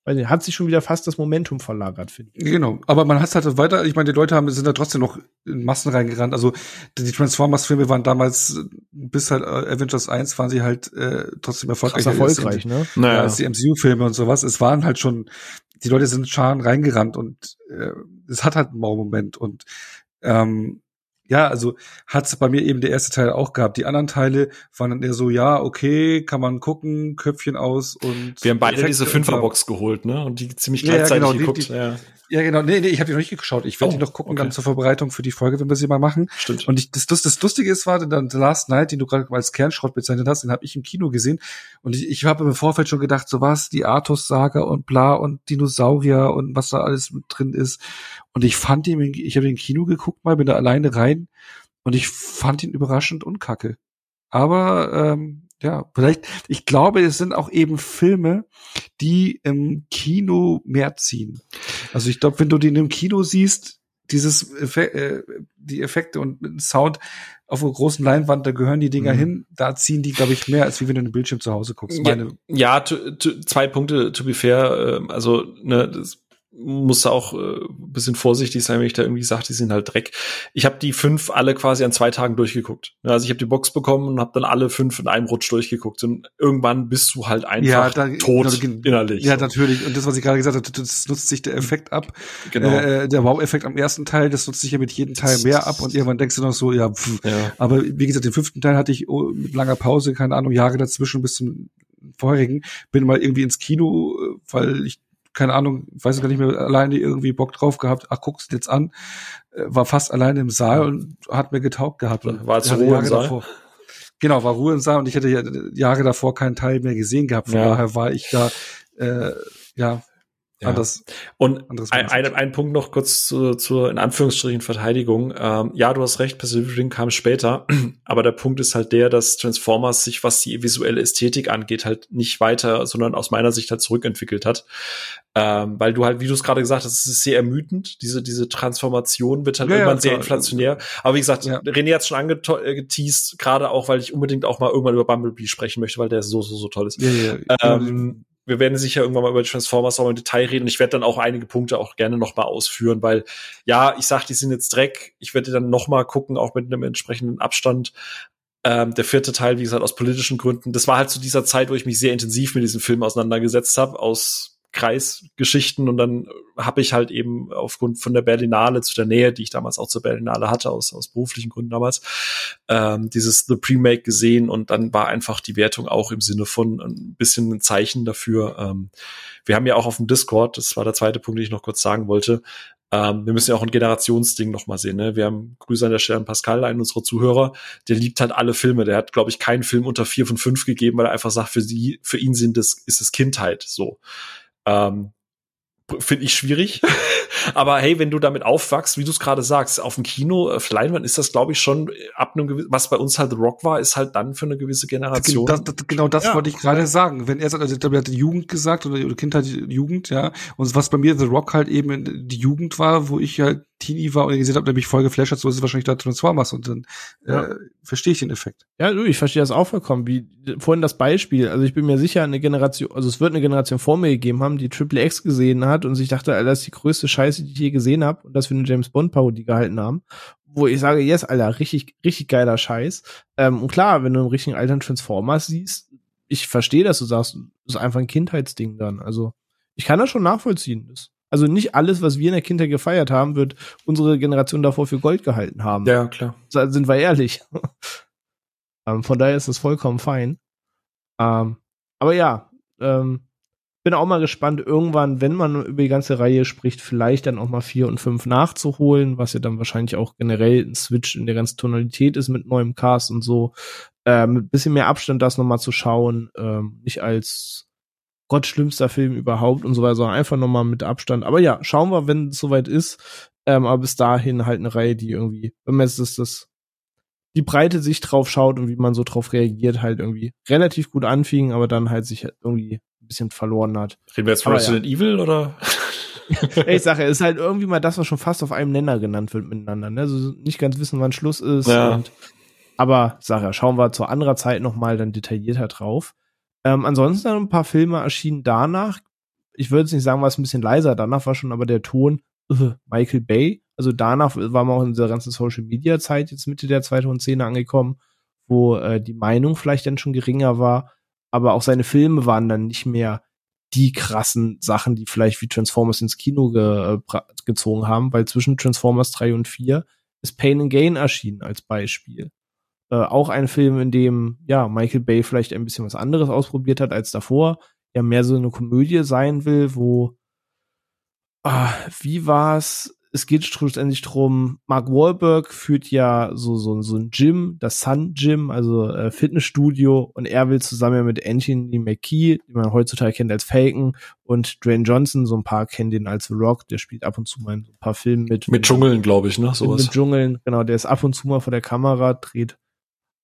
Hat sich schon wieder fast das Momentum verlagert, finde ich. Genau, aber man hat es halt weiter, ich meine, die Leute sind da trotzdem noch in Massen reingerannt, also die Transformers-Filme waren damals, bis halt Avengers 1 waren sie halt trotzdem erfolgreich. Krass erfolgreich, ne? Naja. Als die MCU-Filme und sowas, es waren halt schon, die Leute sind in Scharen reingerannt und es hat halt einen Moment und ja, also hat's bei mir eben der erste Teil auch gehabt. Die anderen Teile waren dann eher so, ja, okay, kann man gucken, Köpfchen aus und wir haben beide Effekte diese 5er-Box geholt, ne? Und die ziemlich gleichzeitig geguckt. Ja, genau. Nee, ich habe die noch nicht geschaut. Ich werde die noch gucken, dann zur Vorbereitung für die Folge, wenn wir sie mal machen. Stimmt. Und das Lustige ist, war dann Last Night, den du gerade als Kernschrott bezeichnet hast, den habe ich im Kino gesehen. Und ich habe im Vorfeld schon gedacht, so was, die Artus-Saga und bla und Dinosaurier und was da alles mit drin ist. Und ich habe den Kino geguckt mal, bin da alleine rein und ich fand ihn überraschend und kacke. Aber ja, vielleicht, ich glaube, es sind auch eben Filme, die im Kino mehr ziehen. Also ich glaube, wenn du den im Kino siehst, die Effekte und mit dem Sound auf einer großen Leinwand, da gehören die Dinger hin, da ziehen die, glaube ich, mehr, als wie wenn du einen Bildschirm zu Hause guckst. Ja, 2 Punkte, to be fair, also, ne, das muss auch ein bisschen vorsichtig sein, wenn ich da irgendwie sage, die sind halt Dreck. Ich habe die 5 alle quasi an 2 Tagen durchgeguckt. Also ich habe die Box bekommen und habe dann alle 5 in einem Rutsch durchgeguckt. Und irgendwann bist du halt einfach tot innerlich. Ja, natürlich. Und das, was ich gerade gesagt habe, das nutzt sich der Effekt ab. Genau. Der Wow-Effekt am ersten Teil, das nutzt sich ja mit jedem Teil mehr ab. Und irgendwann denkst du noch so, ja. Aber wie gesagt, den 5. Teil hatte ich mit langer Pause, keine Ahnung, Jahre dazwischen bis zum vorherigen. Bin mal irgendwie ins Kino, weil ich keine Ahnung, weiß gar nicht mehr, alleine irgendwie Bock drauf gehabt, guck's jetzt an, war fast alleine im Saal und hat mir getaugt gehabt. War es Ruhe im Saal? Davor. Genau, war Ruhe im Saal und ich hätte ja Jahre davor keinen Teil mehr gesehen gehabt, von daher war ich da, anders. Und ein Punkt noch kurz zur in Anführungsstrichen Verteidigung. Ja, du hast recht, Pacific Rim kam später, aber der Punkt ist halt der, dass Transformers sich, was die visuelle Ästhetik angeht, halt nicht weiter, sondern aus meiner Sicht halt zurückentwickelt hat. Weil du halt, wie du es gerade gesagt hast, es ist sehr ermüdend, diese Transformation wird halt irgendwann sehr inflationär. Aber wie gesagt, René hat es schon angeteased, gerade auch, weil ich unbedingt auch mal irgendwann über Bumblebee sprechen möchte, weil der so toll ist. Wir werden sicher irgendwann mal über Transformers auch im Detail reden und ich werde dann auch einige Punkte auch gerne nochmal ausführen, weil, ja, ich sag, die sind jetzt Dreck. Ich werde dann nochmal gucken, auch mit einem entsprechenden Abstand. Der 4. Teil, wie gesagt, aus politischen Gründen. Das war halt zu dieser Zeit, wo ich mich sehr intensiv mit diesem Film auseinandergesetzt habe, aus Kreisgeschichten und dann habe ich halt eben aufgrund von der Berlinale, zu der Nähe, die ich damals auch zur Berlinale hatte, aus beruflichen Gründen damals, dieses The Premake gesehen und dann war einfach die Wertung auch im Sinne von ein bisschen ein Zeichen dafür. Wir haben ja auch auf dem Discord, das war der zweite Punkt, den ich noch kurz sagen wollte, wir müssen ja auch ein Generationsding nochmal sehen, ne? Wir haben Grüße an der Stelle an Pascal, einen unserer Zuhörer, der liebt halt alle Filme. Der hat, glaube ich, keinen Film unter 4 von 5 gegeben, weil er einfach sagt, für ihn ist es Kindheit, so. Finde ich schwierig. Aber hey, wenn du damit aufwachst, wie du es gerade sagst, auf dem Kino, auf Leinwand ist das, glaube ich, schon ab einem gewissen, was bei uns halt The Rock war, ist halt dann für eine gewisse Generation. Das ja. Wollte ich gerade sagen. Wenn er sagt, also er hat die Jugend gesagt oder Kindheit, Jugend, ja. Und was bei mir The Rock halt eben die Jugend war, wo ich halt Teenie war und gesehen habe, der mich voll geflasht hat, so ist es wahrscheinlich da Transformers und dann verstehe ich den Effekt. Ja, ich verstehe das auch vollkommen. Wie vorhin das Beispiel, also ich bin mir sicher, es wird eine Generation vor mir gegeben haben, die Triple X gesehen hat und sich dachte, Alter, das ist die größte Scheiße, die ich je gesehen habe und das für eine James-Bond-Parodie gehalten haben, wo ich sage, yes, Alter, richtig, richtig geiler Scheiß. Und klar, wenn du im richtigen Alter einen Transformers siehst, ich verstehe, dass du sagst, das ist einfach ein Kindheitsding dann. Also ich kann das schon nachvollziehen, Also nicht alles, was wir in der Kindheit gefeiert haben, wird unsere Generation davor für Gold gehalten haben. Ja, klar. Sind wir ehrlich. Von daher ist das vollkommen fein. Aber ja, bin auch mal gespannt, irgendwann, wenn man über die ganze Reihe spricht, vielleicht dann auch mal 4 und 5 nachzuholen, was ja dann wahrscheinlich auch generell ein Switch in der ganzen Tonalität ist mit neuem Cast und so. Mit ein bisschen mehr Abstand das nochmal zu schauen. Nicht als Gott, schlimmster Film überhaupt und so weiter, sondern einfach nochmal mit Abstand. Aber ja, schauen wir, wenn es soweit ist. Aber bis dahin halt eine Reihe, die irgendwie, wenn man jetzt die breite Sicht drauf schaut und wie man so drauf reagiert, halt irgendwie relativ gut anfing, aber dann halt sich irgendwie ein bisschen verloren hat. Reden wir jetzt von Resident Evil, oder? Ich sage, es ist halt irgendwie mal das, was schon fast auf einem Nenner genannt wird miteinander. Ne? Also nicht ganz wissen, wann Schluss ist. Ja. Aber sag ja, schauen wir zu anderer Zeit nochmal dann detaillierter drauf. Ansonsten dann ein paar Filme erschienen danach. Ich würde jetzt nicht sagen, war es ein bisschen leiser. Danach war schon aber der Ton Michael Bay. Also danach war man auch in dieser ganzen Social-Media-Zeit jetzt Mitte der 2010er angekommen, wo die Meinung vielleicht dann schon geringer war. Aber auch seine Filme waren dann nicht mehr die krassen Sachen, die vielleicht wie Transformers ins Kino gezogen haben, weil zwischen Transformers 3 und 4 ist Pain and Gain erschienen als Beispiel. Auch ein Film, in dem ja Michael Bay vielleicht ein bisschen was anderes ausprobiert hat als davor, ja mehr so eine Komödie sein will, wo wie war's? Es geht schlussendlich drum, Mark Wahlberg führt ja so ein Gym, das Sun Gym, also Fitnessstudio, und er will zusammen mit Anthony Mackie, den man heutzutage kennt als Falcon, und Dwayne Johnson, so ein paar kennen den als The Rock, der spielt ab und zu mal in so ein paar Filmen mit. Mit Dschungeln, glaube ich, ne? Sowas. Mit Dschungeln, genau, der ist ab und zu mal vor der Kamera, dreht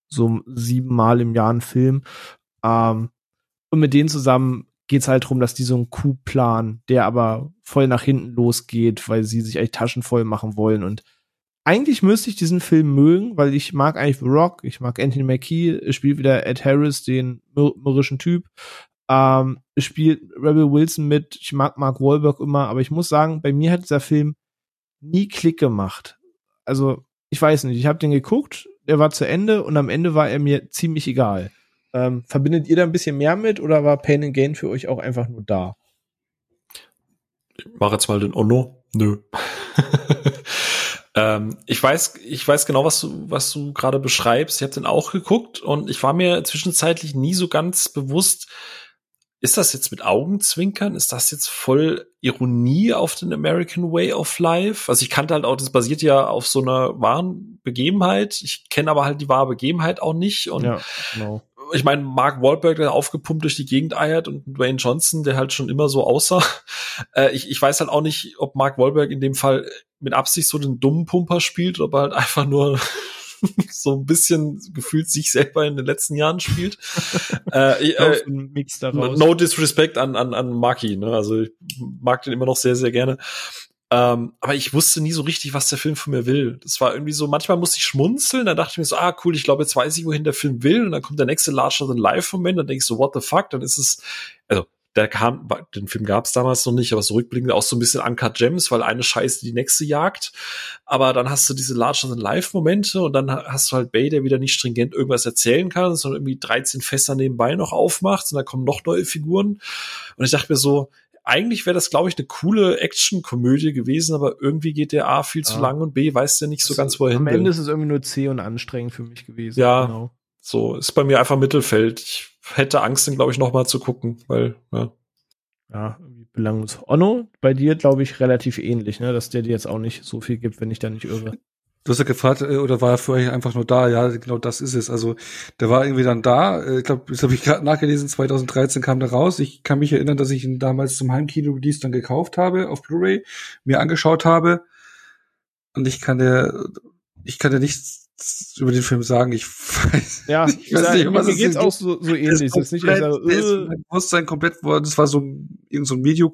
so 7-mal im Jahr einen Film. Und mit denen zusammen geht's halt drum, dass die so einen Coup planen, der aber voll nach hinten losgeht, weil sie sich eigentlich Taschen voll machen wollen. Und eigentlich müsste ich diesen Film mögen, weil ich mag eigentlich The Rock, ich mag Anthony Mackie, spielt wieder Ed Harris, den mürrischen Typ. Spielt Rebel Wilson mit, ich mag Mark Wahlberg immer, aber ich muss sagen, bei mir hat dieser Film nie Klick gemacht. Also, ich weiß nicht, ich habe den geguckt, er war zu Ende und am Ende war er mir ziemlich egal. Verbindet ihr da ein bisschen mehr mit oder war Pain and Gain für euch auch einfach nur da? Ich mache jetzt mal den Onno. Nö. Ich weiß genau, was du gerade beschreibst. Ich habe den auch geguckt und ich war mir zwischenzeitlich nie so ganz bewusst, ist das jetzt mit Augenzwinkern? Ist das jetzt voll Ironie auf den American Way of Life? Also ich kannte halt auch, das basiert ja auf so einer wahren Begebenheit. Ich kenne aber halt die wahre Begebenheit auch nicht. Und ja, genau. Ich meine, Mark Wahlberg, der aufgepumpt durch die Gegend eiert, und Dwayne Johnson, der halt schon immer so aussah. Ich weiß halt auch nicht, ob Mark Wahlberg in dem Fall mit Absicht so den dummen Pumper spielt oder ob er halt einfach nur so ein bisschen gefühlt sich selber in den letzten Jahren spielt. Mix daraus. No disrespect an Marky, ne? Also ich mag den immer noch sehr, sehr gerne. Aber ich wusste nie so richtig, was der Film von mir will. Das war irgendwie so, manchmal musste ich schmunzeln, dann dachte ich mir so, cool, ich glaube, jetzt weiß ich, wohin der Film will, und dann kommt der nächste Larger than Life-Moment, dann denke ich so, what the fuck, dann ist es, also den Film gab es damals noch nicht, aber so rückblickend auch so ein bisschen Uncut Gems, weil eine Scheiße die nächste jagt. Aber dann hast du diese Larger-than-Life-Momente und dann hast du halt Bay, der wieder nicht stringent irgendwas erzählen kann, sondern irgendwie 13 Fässer nebenbei noch aufmacht und dann kommen noch neue Figuren. Und ich dachte mir so, eigentlich wäre das, glaube ich, eine coole Action-Komödie gewesen, aber irgendwie geht der A viel zu lang und B weiß der nicht so ganz, wohin will. Am Ende ist es irgendwie nur zäh und anstrengend für mich gewesen. Ja, genau. So ist bei mir einfach Mittelfeld. Ich hätte Angst, den, glaube ich, noch mal zu gucken, weil, ja, irgendwie belanglos. Onno, bei dir, glaube ich, relativ ähnlich, ne? Dass der dir jetzt auch nicht so viel gibt, wenn ich da nicht irre. Du hast ja gefragt, oder war er für euch einfach nur da? Ja, genau das ist es. Also, der war irgendwie dann da. Ich glaube, das habe ich gerade nachgelesen, 2013 kam der raus. Ich kann mich erinnern, dass ich ihn damals zum Heimkino-Release dann gekauft habe, auf Blu-ray, mir angeschaut habe. Und ich kann dir nichts über den Film sagen. Ich weiß, ja, ich weiß nicht, was es ist. Mir geht's auch so ähnlich. Es ist nicht, mein Bewusstsein komplett worden. Das war so irgend so ein Medium,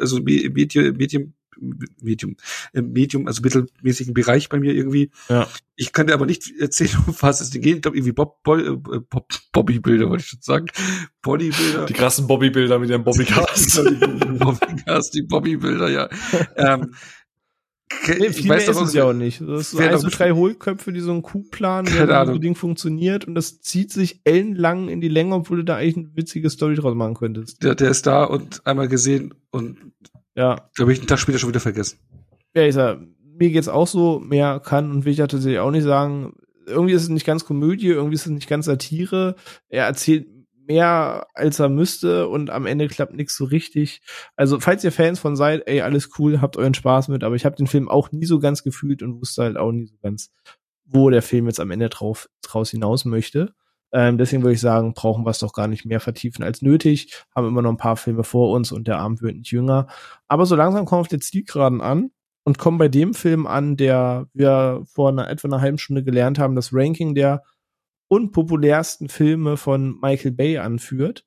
also mittelmäßigen Bereich bei mir irgendwie. Ja. Ich kann dir aber nicht erzählen, um was es geht. Ich glaube, irgendwie Bodybuilder, wollte ich schon sagen. Bodybuilder. Die krassen Bodybuilder mit ihrem Bodycast. Die Bodybuilder, ja. Ich weiß das ja auch nicht. Das sind also 3 Hohlköpfe, die so einen Kuh planen, der unbedingt funktioniert, und das zieht sich ellenlang in die Länge, obwohl du da eigentlich eine witzige Story draus machen könntest. Der ist da und einmal gesehen und ja. Da habe ich einen Tag später schon wieder vergessen. Ja, ich sag, mir geht's auch so, mehr kann und will ich da tatsächlich auch nicht sagen. Irgendwie ist es nicht ganz Komödie, irgendwie ist es nicht ganz Satire. Er erzählt mehr, als er müsste, und am Ende klappt nichts so richtig. Also, falls ihr Fans von seid, ey, alles cool, habt euren Spaß mit, aber ich habe den Film auch nie so ganz gefühlt und wusste halt auch nie so ganz, wo der Film jetzt am Ende draus hinaus möchte. Deswegen würde ich sagen, brauchen wir es doch gar nicht mehr vertiefen als nötig, haben immer noch ein paar Filme vor uns und der Abend wird nicht jünger. Aber so langsam kommen wir auf der Zielgeraden an und kommen bei dem Film an, der wir vor etwa einer halben Stunde gelernt haben, das Ranking der unpopulärsten Filme von Michael Bay anführt.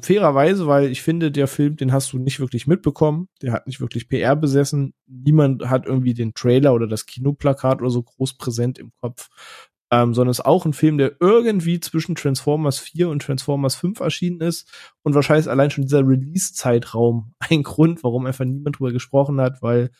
Fairerweise, weil ich finde, der Film, den hast du nicht wirklich mitbekommen, der hat nicht wirklich PR besessen, niemand hat irgendwie den Trailer oder das Kinoplakat oder so groß präsent im Kopf. Sondern es ist auch ein Film, der irgendwie zwischen Transformers 4 und Transformers 5 erschienen ist, und wahrscheinlich allein schon dieser Release-Zeitraum ein Grund, warum einfach niemand drüber gesprochen hat, weil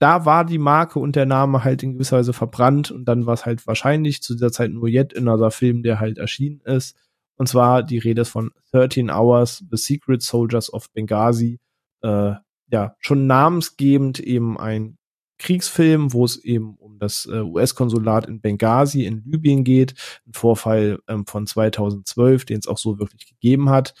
da war die Marke und der Name halt in gewisser Weise verbrannt, und dann war es halt wahrscheinlich zu dieser Zeit nur yet another Film, der halt erschienen ist, und zwar die Rede ist von 13 Hours, The Secret Soldiers of Benghazi, schon namensgebend eben ein Kriegsfilm, wo es eben um das US-Konsulat in Benghazi in Libyen geht, ein Vorfall von 2012, den es auch so wirklich gegeben hat,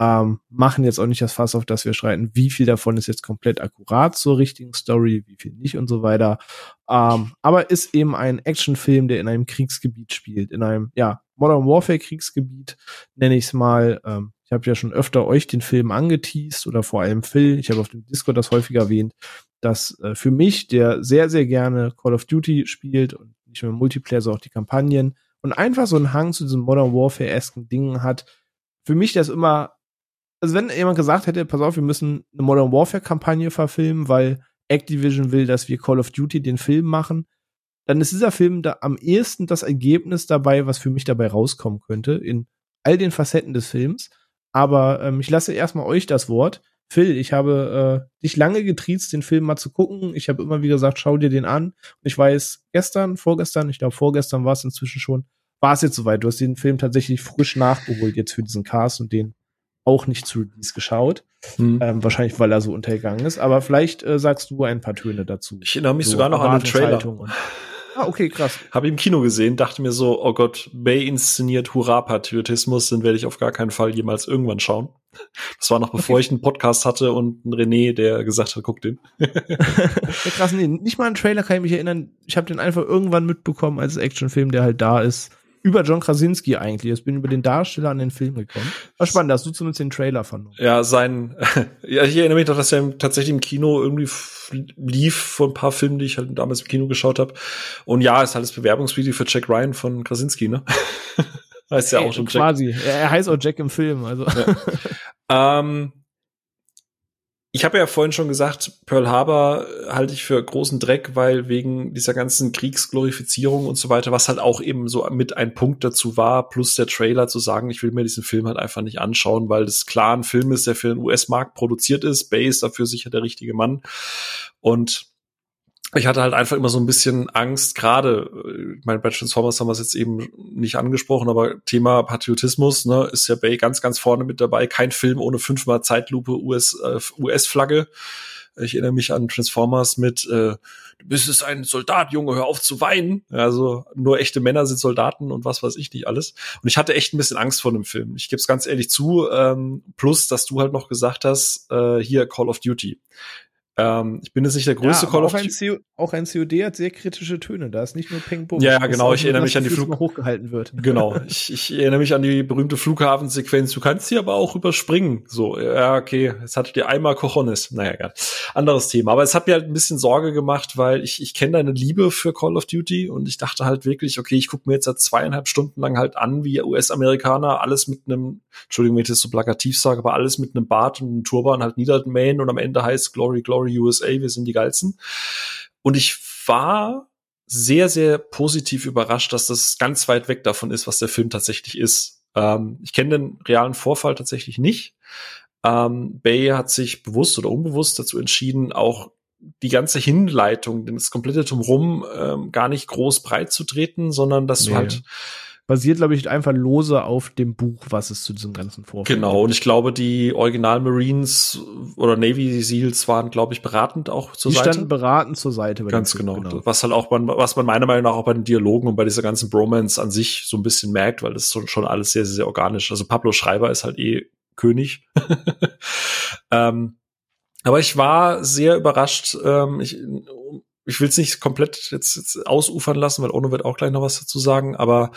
machen jetzt auch nicht das Fass auf, dass wir schreiten, wie viel davon ist jetzt komplett akkurat zur richtigen Story, wie viel nicht und so weiter, aber ist eben ein Actionfilm, der in einem Kriegsgebiet spielt, in einem, Modern Warfare Kriegsgebiet, nenne ich es mal. Ich habe ja schon öfter euch den Film angeteast, oder vor allem Phil, ich habe auf dem Discord das häufig erwähnt, dass für mich, der sehr, sehr gerne Call of Duty spielt und nicht nur Multiplayer, sondern auch die Kampagnen und einfach so einen Hang zu diesen Modern Warfare-esken Dingen hat, für mich das immer, also wenn jemand gesagt hätte, pass auf, wir müssen eine Modern Warfare-Kampagne verfilmen, weil Activision will, dass wir Call of Duty den Film machen, dann ist dieser Film da am ehesten das Ergebnis dabei, was für mich dabei rauskommen könnte, in all den Facetten des Films. Aber ich lasse erstmal euch das Wort. Phil, ich habe dich lange getriezt, den Film mal zu gucken. Ich habe immer wieder gesagt, schau dir den an. Und ich weiß, vorgestern war es inzwischen schon, war es jetzt soweit. Du hast den Film tatsächlich frisch nachgeholt jetzt für diesen Cast und den auch nicht zu Release geschaut. Wahrscheinlich, weil er so untergegangen ist. Aber vielleicht sagst du ein paar Töne dazu. Ich erinnere mich sogar noch an den Trailer. Okay, krass. Habe ich im Kino gesehen, dachte mir so, oh Gott, Bay inszeniert Hurra-Patriotismus, den werde ich auf gar keinen Fall jemals irgendwann schauen. Das war noch bevor ich einen Podcast hatte und einen René, der gesagt hat, guck den. Ja, krass, nee, nicht mal einen Trailer kann ich mich erinnern. Ich habe den einfach irgendwann mitbekommen als Actionfilm, der halt da ist. Über John Krasinski eigentlich. Ich bin über den Darsteller an den Film gekommen. War spannend, dass du zumindest den Trailer vernommen. Ja, ich erinnere mich noch, dass er tatsächlich im Kino irgendwie lief von ein paar Filmen, die ich halt damals im Kino geschaut habe. Und ja, ist halt das Bewerbungsvideo für Jack Ryan von Krasinski, ne? Heißt ja auch schon quasi. Jack. Quasi. Er heißt auch Jack im Film, also. Ja. Ich habe ja vorhin schon gesagt, Pearl Harbor halte ich für großen Dreck, weil wegen dieser ganzen Kriegsglorifizierung und so weiter, was halt auch eben so mit ein Punkt dazu war, plus der Trailer zu sagen, ich will mir diesen Film halt einfach nicht anschauen, weil das klar ein Film ist, der für den US-Markt produziert ist. Bay ist dafür sicher der richtige Mann. Und Ich hatte halt einfach immer so ein bisschen Angst, gerade, ich meine, bei Transformers haben wir es jetzt eben nicht angesprochen, aber Thema Patriotismus, ne, ist ja Bay ganz, ganz vorne mit dabei. Kein Film ohne 5-mal Zeitlupe US-Flagge. Ich erinnere mich an Transformers mit du bist ein Soldat, Junge, hör auf zu weinen. Also nur echte Männer sind Soldaten und was weiß ich nicht alles. Und ich hatte echt ein bisschen Angst vor dem Film. Ich gebe es ganz ehrlich zu. Plus, dass du halt noch gesagt hast, hier Call of Duty. Ich bin jetzt nicht der größte Call of Duty. Auch ein COD hat sehr kritische Töne. Da ist nicht nur Ping-Pong. Ja, genau. Ich erinnere mich an die hochgehalten wird. Genau. Ich erinnere mich an die berühmte Flughafensequenz. Du kannst sie aber auch überspringen. So, ja, okay. Jetzt hattet ihr einmal Cojones. Naja, egal. Anderes Thema. Aber es hat mir halt ein bisschen Sorge gemacht, weil ich kenne deine Liebe für Call of Duty und ich dachte halt wirklich, okay, ich gucke mir jetzt seit 2,5 Stunden lang halt an, wie US-Amerikaner alles mit einem, Entschuldigung, wenn ich das so plakativ sage, aber alles mit einem Bart und einem Turban halt niedermähen und am Ende heißt Glory, Glory USA, wir sind die Geilsten. Und ich war sehr, sehr positiv überrascht, dass das ganz weit weg davon ist, was der Film tatsächlich ist. Ich kenne den realen Vorfall tatsächlich nicht. Bay hat sich bewusst oder unbewusst dazu entschieden, auch die ganze Hinleitung, das komplette Drumherum gar nicht groß breit zu treten, sondern dass du halt basiert, glaube ich, einfach lose auf dem Buch, was es zu diesem ganzen Vorfall Genau, gibt. Und ich glaube, die Original Marines oder Navy Seals waren, glaube ich, beratend auch zur Seite. Die standen beratend zur Seite. Ganz genau. Was halt auch, was man meiner Meinung nach auch bei den Dialogen und bei dieser ganzen Bromance an sich so ein bisschen merkt, weil das ist schon alles sehr, sehr, sehr organisch. Also Pablo Schreiber ist halt eh König. Aber ich war sehr überrascht. Ich will es nicht komplett jetzt ausufern lassen, weil Ono wird auch gleich noch was dazu sagen, aber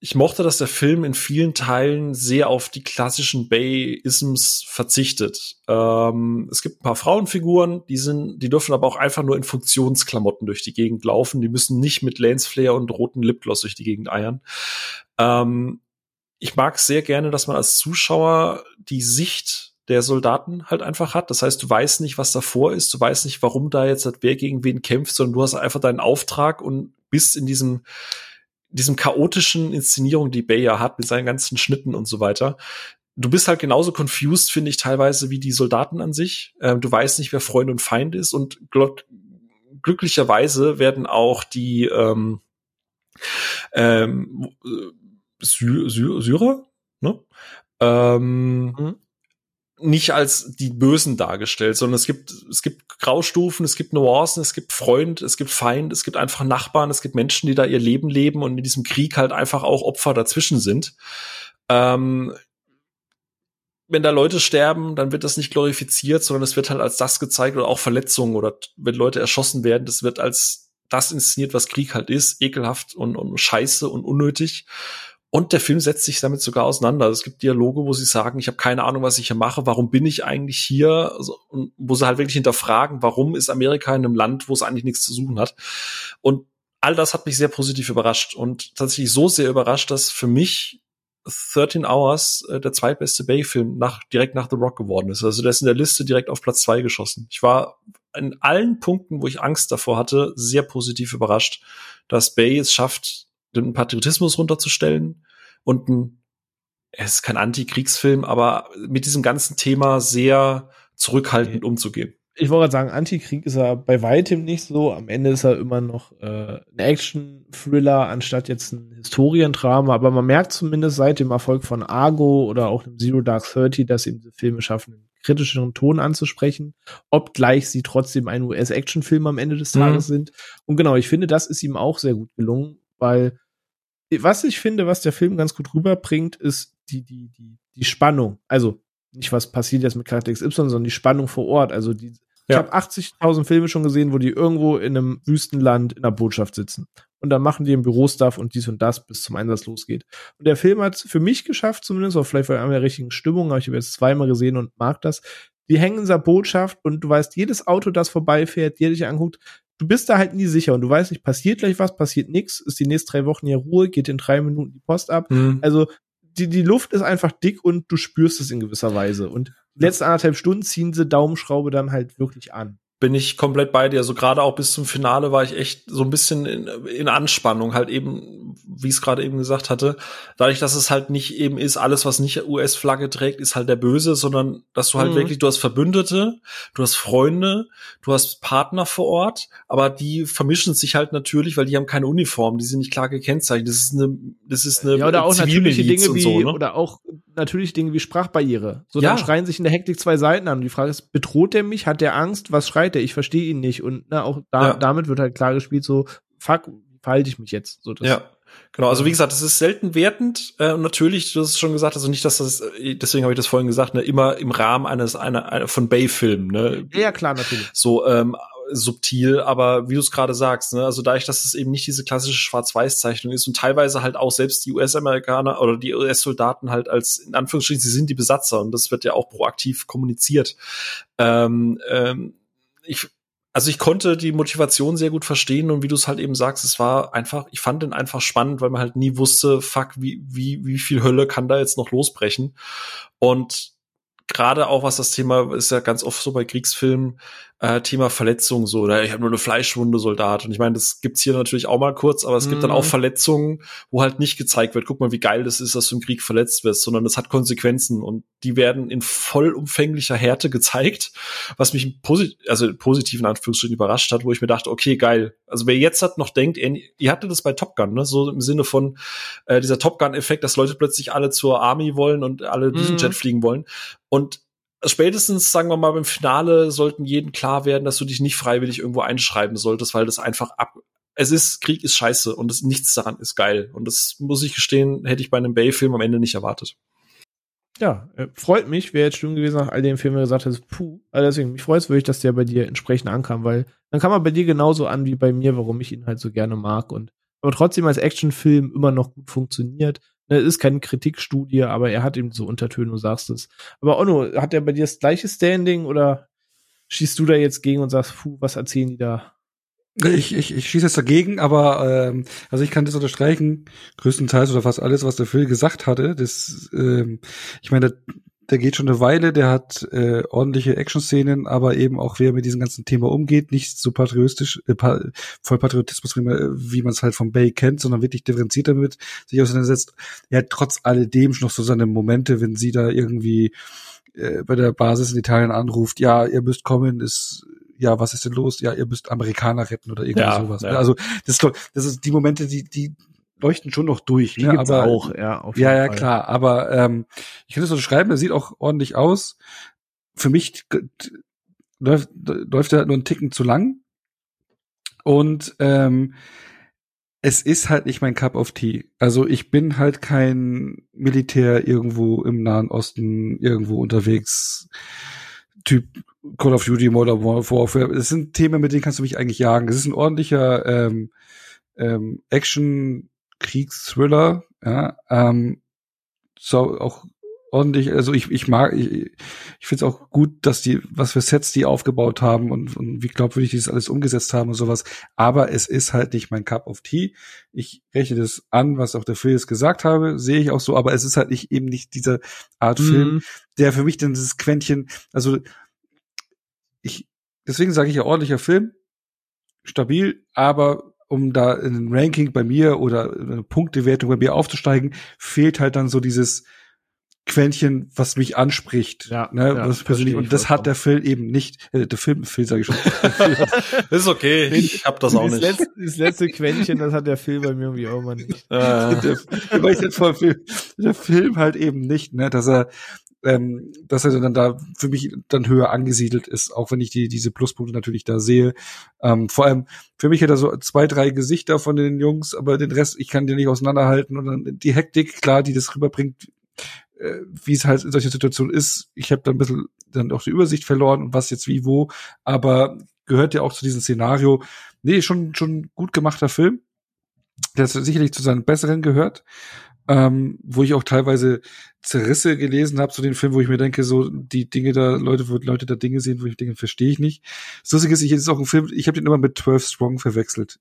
ich mochte, dass der Film in vielen Teilen sehr auf die klassischen Bay-Isms verzichtet. Es gibt ein paar Frauenfiguren, die dürfen aber auch einfach nur in Funktionsklamotten durch die Gegend laufen. Die müssen nicht mit Lensflare und roten Lipgloss durch die Gegend eiern. Ich mag sehr gerne, dass man als Zuschauer die Sicht der Soldaten halt einfach hat. Das heißt, du weißt nicht, was davor ist, du weißt nicht, warum da jetzt halt wer gegen wen kämpft, sondern du hast einfach deinen Auftrag und bist in diesem chaotischen Inszenierung, die Bay ja hat, mit seinen ganzen Schnitten und so weiter. Du bist halt genauso confused, finde ich, teilweise wie die Soldaten an sich. Du weißt nicht, wer Freund und Feind ist und glücklicherweise werden auch die Syrer, ne? Nicht als die Bösen dargestellt, sondern es gibt Graustufen, es gibt Nuancen, es gibt Freund, es gibt Feind, es gibt einfach Nachbarn, es gibt Menschen, die da ihr Leben leben und in diesem Krieg halt einfach auch Opfer dazwischen sind. Wenn da Leute sterben, dann wird das nicht glorifiziert, sondern es wird halt als das gezeigt oder auch Verletzungen oder wenn Leute erschossen werden, das wird als das inszeniert, was Krieg halt ist, ekelhaft und scheiße und unnötig. Und der Film setzt sich damit sogar auseinander. Es gibt Dialoge, wo sie sagen, ich habe keine Ahnung, was ich hier mache, warum bin ich eigentlich hier? Also, und wo sie halt wirklich hinterfragen, warum ist Amerika in einem Land, wo es eigentlich nichts zu suchen hat? Und all das hat mich sehr positiv überrascht und tatsächlich so sehr überrascht, dass für mich 13 Hours der zweitbeste Bay-Film direkt nach The Rock geworden ist. Also der ist in der Liste direkt auf Platz 2 geschossen. Ich war in allen Punkten, wo ich Angst davor hatte, sehr positiv überrascht, dass Bay es schafft, den Patriotismus runterzustellen und es ist kein Antikriegsfilm, aber mit diesem ganzen Thema sehr zurückhaltend umzugehen. Ich wollte gerade sagen, Antikrieg ist er bei weitem nicht so. Am Ende ist er immer noch ein Action-Thriller anstatt jetzt ein Historiendrama. Aber man merkt zumindest seit dem Erfolg von Argo oder auch dem Zero Dark Thirty, dass eben diese Filme schaffen, einen kritischeren Ton anzusprechen, obgleich sie trotzdem ein US-Action-Film am Ende des Tages sind. Und genau, ich finde, das ist ihm auch sehr gut gelungen, weil was ich finde, was der Film ganz gut rüberbringt, ist die Spannung. Also nicht, was passiert jetzt mit Charakter XY, sondern die Spannung vor Ort. Also ich habe 80.000 Filme schon gesehen, wo die irgendwo in einem Wüstenland in einer Botschaft sitzen. Und dann machen die im Bürostuff und dies und das, bis zum Einsatz losgeht. Und der Film hat es für mich geschafft, zumindest, oder vielleicht war er in der richtigen Stimmung, aber ich habe jetzt zweimal gesehen und mag das. Die hängen in dieser Botschaft und du weißt, jedes Auto, das vorbeifährt, der dich anguckt, du bist da halt nie sicher und du weißt nicht, passiert gleich was, passiert nichts, ist die nächsten 3 Wochen hier Ruhe, geht in 3 Minuten die Post ab. Also die Luft ist einfach dick und du spürst es in gewisser Weise. Und die letzten 1,5 Stunden ziehen sie Daumenschraube dann halt wirklich an. bin ich komplett bei dir. Also gerade auch bis zum Finale war ich echt so ein bisschen in Anspannung, halt eben, wie ich es gerade eben gesagt hatte. Dadurch, dass es halt nicht eben ist, alles, was nicht US-Flagge trägt, ist halt der Böse, sondern dass du halt wirklich, du hast Verbündete, du hast Freunde, du hast Partner vor Ort, aber die vermischen sich halt natürlich, weil die haben keine Uniform, die sind nicht klar gekennzeichnet. Das ist eine ja, oder auch natürliche Dinge wie, so, ne? Oder auch natürlich Dinge wie Sprachbarriere. So, dann schreien sich in der Hektik zwei Seiten an. Die Frage ist, bedroht der mich? Hat der Angst? Was schreit der? Ich verstehe ihn nicht. Und auch damit wird halt klar gespielt, so, fuck, verhalte ich mich jetzt? So, das genau, also wie gesagt, das ist selten wertend. Und natürlich, du hast es schon gesagt, also nicht, dass das, deswegen habe ich das vorhin gesagt, ne, immer im Rahmen einer von Bay-Filmen. Ne? Ja, klar, natürlich. So, subtil, aber wie du es gerade sagst, ne, also dadurch, dass es eben nicht diese klassische Schwarz-Weiß-Zeichnung ist und teilweise halt auch selbst die US-Amerikaner oder die US-Soldaten halt als, in Anführungsstrichen, sie sind die Besatzer und das wird ja auch proaktiv kommuniziert. Ich konnte die Motivation sehr gut verstehen und wie du es halt eben sagst, es war einfach, ich fand den einfach spannend, weil man halt nie wusste, fuck, wie viel Hölle kann da jetzt noch losbrechen? Und gerade auch, was das Thema, ist ja ganz oft so bei Kriegsfilmen, Thema Verletzung so, oder ich habe nur eine Fleischwunde, Soldat. Und ich meine, das gibt's hier natürlich auch mal kurz, aber es gibt dann auch Verletzungen, wo halt nicht gezeigt wird, guck mal, wie geil das ist, dass du im Krieg verletzt wirst, sondern das hat Konsequenzen und die werden in vollumfänglicher Härte gezeigt, was mich positiv in Anführungsstrichen überrascht hat, wo ich mir dachte, okay, geil. Also wer jetzt hat noch denkt, ihr hattet das bei Top Gun, ne? So im Sinne von dieser Top Gun-Effekt, dass Leute plötzlich alle zur Army wollen und alle diesen Jet fliegen wollen. Und spätestens, sagen wir mal, beim Finale sollten jedem klar werden, dass du dich nicht freiwillig irgendwo einschreiben solltest, weil das einfach Krieg ist scheiße und nichts daran ist geil. Und das, muss ich gestehen, hätte ich bei einem Bay-Film am Ende nicht erwartet. Ja, freut mich, wäre jetzt schlimm gewesen, nach all den Filmen gesagt hättest, puh. Also deswegen, mich freut es wirklich, dass der bei dir entsprechend ankam, weil dann kam er bei dir genauso an wie bei mir, warum ich ihn halt so gerne mag. Und aber trotzdem als Actionfilm immer noch gut funktioniert. Es ist keine Kritikstudie, aber er hat eben so Untertöne, du sagst es. Aber Onno, hat er bei dir das gleiche Standing oder schießt du da jetzt gegen und sagst, puh, was erzählen die da? Ich schieße jetzt dagegen, aber also ich kann das unterstreichen, größtenteils oder fast alles, was der Phil gesagt hatte. Das, ich meine, der geht schon eine Weile, der hat ordentliche Action-Szenen, aber eben auch, wie er mit diesem ganzen Thema umgeht, nicht so patriotisch, voll Patriotismus, wie man es halt von Bay kennt, sondern wirklich differenziert damit sich auseinandersetzt. Er hat trotz alledem noch so seine Momente, wenn sie da irgendwie bei der Basis in Italien anruft, ja, ihr müsst kommen, ja, was ist denn los? Ja, ihr müsst Amerikaner retten oder irgendwie sowas. Ja. Also das ist die Momente, die leuchten schon noch durch. Die gibt's aber auch, ja. Auf jeden Fall. Klar. Aber ich kann das so schreiben, er sieht auch ordentlich aus. Für mich läuft er halt nur einen Ticken zu lang. Und es ist halt nicht mein Cup of Tea. Also ich bin halt kein Militär irgendwo im Nahen Osten irgendwo unterwegs. Typ Call of Duty, Modern Warfare. Das sind Themen, mit denen kannst du mich eigentlich jagen. Das ist ein ordentlicher Action, Kriegsthriller, ja, so auch ordentlich, also ich finde es auch gut, dass was für Sets die aufgebaut haben und wie glaubwürdig die das alles umgesetzt haben und sowas, aber es ist halt nicht mein Cup of Tea. Ich rechne das an, was auch der Phil jetzt gesagt habe, sehe ich auch so, aber es ist halt nicht diese Art Film, der für mich dann dieses Quäntchen, also deswegen sage ich ja ordentlicher Film, stabil, aber um da in ein Ranking bei mir oder eine Punktewertung bei mir aufzusteigen, fehlt halt dann so dieses Quäntchen, was mich anspricht. Ja, ne, was persönlich. Und das hat der Film eben nicht. Der Film, sage ich schon. Das ist okay, ich hab das auch nicht. Das letzte Quäntchen, das hat der Film bei mir irgendwie auch mal nicht. Der Film halt eben nicht, ne, dass er dann da für mich dann höher angesiedelt ist, auch wenn ich diese Pluspunkte natürlich da sehe. Vor allem, für mich hat er so 2, 3 Gesichter von den Jungs, aber den Rest, ich kann den nicht auseinanderhalten. Und dann die Hektik, klar, die das rüberbringt, wie es halt in solchen Situationen ist. Ich habe da ein bisschen dann auch die Übersicht verloren und was jetzt wie wo, aber gehört ja auch zu diesem Szenario. Nee, schon gut gemachter Film, der sicherlich zu seinen Besseren gehört. Wo ich auch teilweise Zerrisse gelesen habe zu den Filmen, wo ich mir denke, so die Dinge da, Leute da Dinge sehen, wo ich denke, verstehe ich nicht. Das Lustige ist, jetzt ist auch ein Film, ich habe den immer mit 12 Strong verwechselt.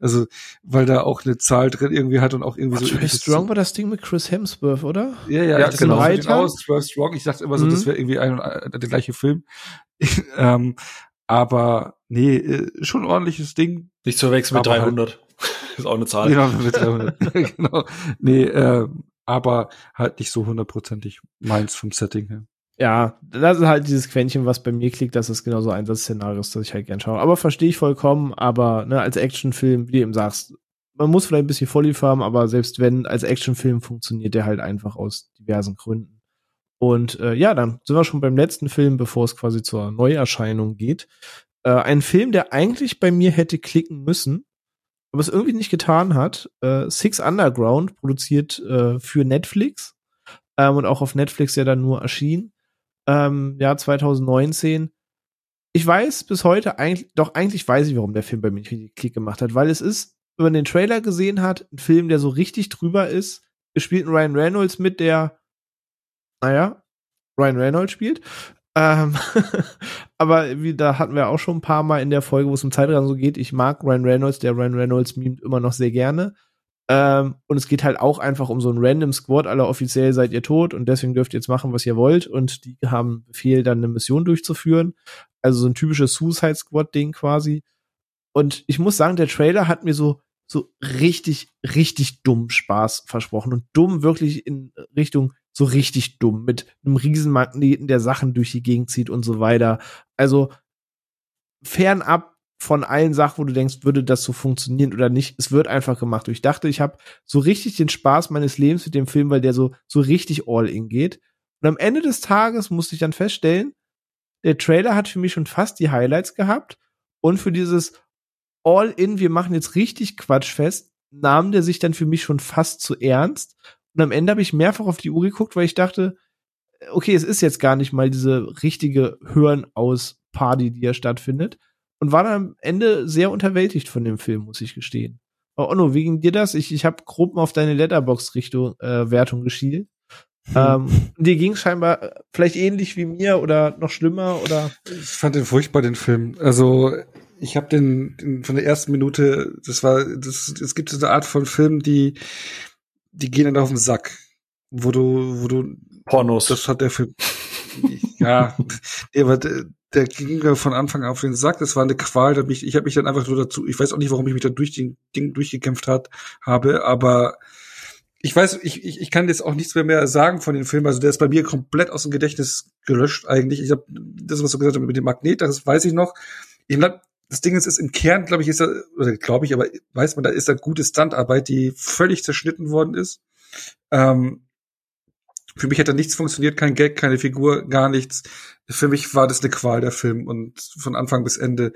Also, weil da auch eine Zahl drin irgendwie hat und auch irgendwie 12 Strong war das Ding mit Chris Hemsworth, oder? Ja, das genau. Aus 12 Strong, ich dachte immer so, das wäre irgendwie der gleiche Film. Aber nee, schon ein ordentliches Ding. Nicht zu verwechseln mit 300. Ist auch eine Zahl. Ja, mit 300. Genau. Nee, aber halt nicht so hundertprozentig meins vom Setting her. Ja, das ist halt dieses Quäntchen, was bei mir klickt, dass es genau so ein Einsatzszenario ist, das ich halt gern schaue. Aber verstehe ich vollkommen, aber ne, als Actionfilm, wie du eben sagst, man muss vielleicht ein bisschen Vorlieb haben, aber selbst wenn, als Actionfilm funktioniert der halt einfach aus diversen Gründen. Und ja, dann sind wir schon beim letzten Film, bevor es quasi zur Neuerscheinung geht. Ein Film, der eigentlich bei mir hätte klicken müssen, aber es irgendwie nicht getan hat. Six Underground, produziert für Netflix und auch auf Netflix ja dann nur erschien. Jahr 2019. Ich weiß bis heute eigentlich weiß ich, warum der Film bei mir nicht Klick gemacht hat, weil es ist, wenn man den Trailer gesehen hat, ein Film, der so richtig drüber ist. Es spielt einen Ryan Reynolds mit, der Ryan Reynolds spielt. Aber wie, da hatten wir auch schon ein paar Mal in der Folge, wo es um Zeitreisen so geht, ich mag Ryan Reynolds, der Ryan Reynolds memt immer noch sehr gerne. Und es geht halt auch einfach um so einen random Squad, alle offiziell seid ihr tot und deswegen dürft ihr jetzt machen, was ihr wollt, und die haben Befehl, dann eine Mission durchzuführen. Also so ein typisches Suicide Squad-Ding quasi. Und ich muss sagen, der Trailer hat mir so richtig, richtig dumm Spaß versprochen, und dumm wirklich in Richtung so richtig dumm, mit einem Riesenmagneten, der Sachen durch die Gegend zieht und so weiter. Also fernab von allen Sachen, wo du denkst, würde das so funktionieren oder nicht. Es wird einfach gemacht. Und ich dachte, ich habe so richtig den Spaß meines Lebens mit dem Film, weil der so richtig all in geht. Und am Ende des Tages musste ich dann feststellen, der Trailer hat für mich schon fast die Highlights gehabt, und für dieses all in, wir machen jetzt richtig Quatsch fest, nahm der sich dann für mich schon fast zu ernst. Und am Ende habe ich mehrfach auf die Uhr geguckt, weil ich dachte, okay, es ist jetzt gar nicht mal diese richtige Hören-aus-Party, die ja stattfindet. Und war dann am Ende sehr unterwältigt von dem Film, muss ich gestehen. Aber Onno, wie ging dir das? Ich habe grob mal auf deine Letterboxd-Wertung geschielt. Dir ging es scheinbar vielleicht ähnlich wie mir oder noch schlimmer, oder? Ich fand den furchtbar, den Film. Also ich habe den von der ersten Minute, es gibt so eine Art von Filmen, die gehen dann auf den Sack. Wo du Pornos. Das hat der Film. Ja, aber der ging mir von Anfang an auf den Sack. Das war eine Qual. Ich habe mich dann einfach nur dazu, ich weiß auch nicht, warum ich mich da durch den Ding durchgekämpft habe, aber ich weiß, ich kann jetzt auch nichts mehr sagen von dem Film. Also der ist bei mir komplett aus dem Gedächtnis gelöscht eigentlich. Ich habe das, was du gesagt hast mit dem Magnet, das weiß ich noch. Ich glaube, das Ding ist im Kern, glaube ich, ist da, oder glaube ich, aber weiß man, da ist da gute Stuntarbeit, die völlig zerschnitten worden ist. Für mich hat da nichts funktioniert, kein Gag, keine Figur, gar nichts. Für mich war das eine Qual, der Film, und von Anfang bis Ende.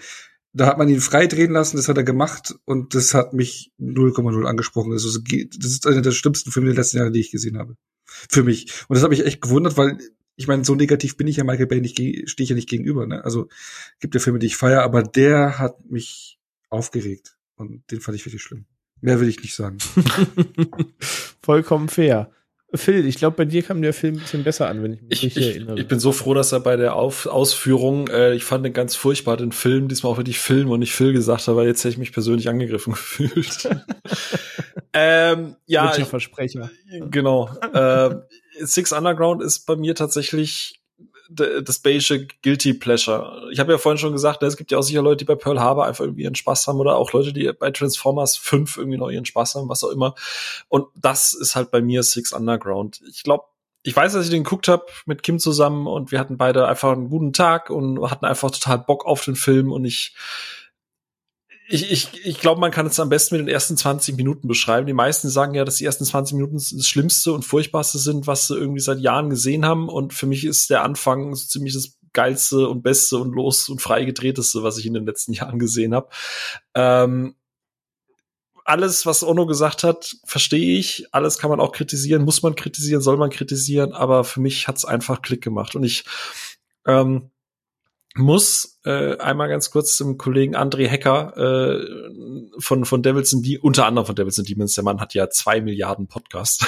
Da hat man ihn frei drehen lassen, das hat er gemacht, und das hat mich 0,0 angesprochen. Also, das ist einer der schlimmsten Filme der letzten Jahre, die ich gesehen habe. Für mich. Und das hat mich echt gewundert, weil, ich meine, so negativ bin ich ja Michael Bay nicht, stehe ich ja nicht gegenüber, ne? Also, gibt ja Filme, die ich feiere, aber der hat mich aufgeregt. Und den fand ich wirklich schlimm. Mehr will ich nicht sagen. Vollkommen fair. Phil, ich glaube, bei dir kam der Film ein bisschen besser an, wenn ich mich richtig erinnere. Ich bin so froh, dass er bei der Ausführung, ich fand den ganz furchtbar, den Film, diesmal auch wirklich Film und nicht Phil gesagt habe, weil jetzt hätte ich mich persönlich angegriffen gefühlt. Ja. Guter Versprecher. Genau. Six Underground ist bei mir tatsächlich das Bayesche Guilty Pleasure. Ich habe ja vorhin schon gesagt, es gibt ja auch sicher Leute, die bei Pearl Harbor einfach irgendwie ihren Spaß haben, oder auch Leute, die bei Transformers 5 irgendwie noch ihren Spaß haben, was auch immer. Und das ist halt bei mir Six Underground. Ich glaube, ich weiß, dass ich den geguckt habe mit Kim zusammen, und wir hatten beide einfach einen guten Tag und hatten einfach total Bock auf den Film, und ich glaube, man kann es am besten mit den ersten 20 Minuten beschreiben. Die meisten sagen ja, dass die ersten 20 Minuten das Schlimmste und Furchtbarste sind, was sie irgendwie seit Jahren gesehen haben. Und für mich ist der Anfang so ziemlich das Geilste und Beste und los und freigedrehteste, was ich in den letzten Jahren gesehen habe. Alles, was Onno gesagt hat, verstehe ich. Alles kann man auch kritisieren, muss man kritisieren, soll man kritisieren. Aber für mich hat's einfach Klick gemacht. Und ich muss einmal ganz kurz zum Kollegen André Hecker von Devils and Demons, unter anderem von Devils and Demons, der Mann hat ja 2 Milliarden Podcasts.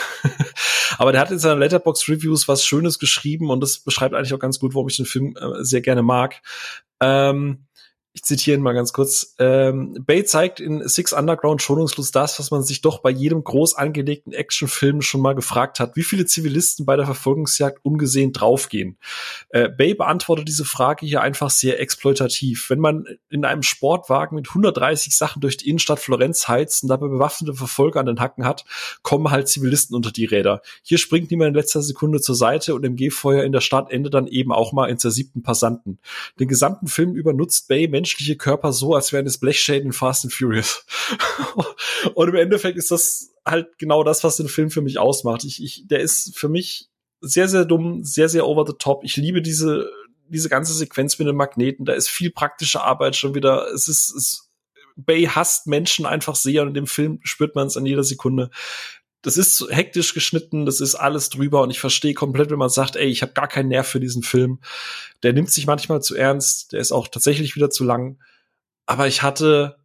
Aber der hat in seiner Letterboxd-Reviews was Schönes geschrieben, und das beschreibt eigentlich auch ganz gut, warum ich den Film sehr gerne mag. Ich zitiere ihn mal ganz kurz. Bay zeigt in Six Underground schonungslos das, was man sich doch bei jedem groß angelegten Actionfilm schon mal gefragt hat, wie viele Zivilisten bei der Verfolgungsjagd ungesehen draufgehen. Bay beantwortet diese Frage hier einfach sehr exploitativ. Wenn man in einem Sportwagen mit 130 Sachen durch die Innenstadt Florenz heizt und dabei bewaffnete Verfolger an den Hacken hat, kommen halt Zivilisten unter die Räder. Hier springt niemand in letzter Sekunde zur Seite und im Gehfeuer in der Stadt endet dann eben auch mal in zersiebten Passanten. Den gesamten Film über nutzt Bay menschliche Körper so, als wären es Blechschäden in Fast and Furious. Und im Endeffekt ist das halt genau das, was den Film für mich ausmacht. Der ist für mich sehr, sehr dumm, sehr, sehr over the top. Ich liebe diese ganze Sequenz mit den Magneten. Da ist viel praktische Arbeit schon wieder. Bay hasst Menschen einfach sehr und in dem Film spürt man es an jeder Sekunde. Das ist hektisch geschnitten, das ist alles drüber und ich verstehe komplett, wenn man sagt, ey, ich habe gar keinen Nerv für diesen Film. Der nimmt sich manchmal zu ernst, der ist auch tatsächlich wieder zu lang. Aber ich hatte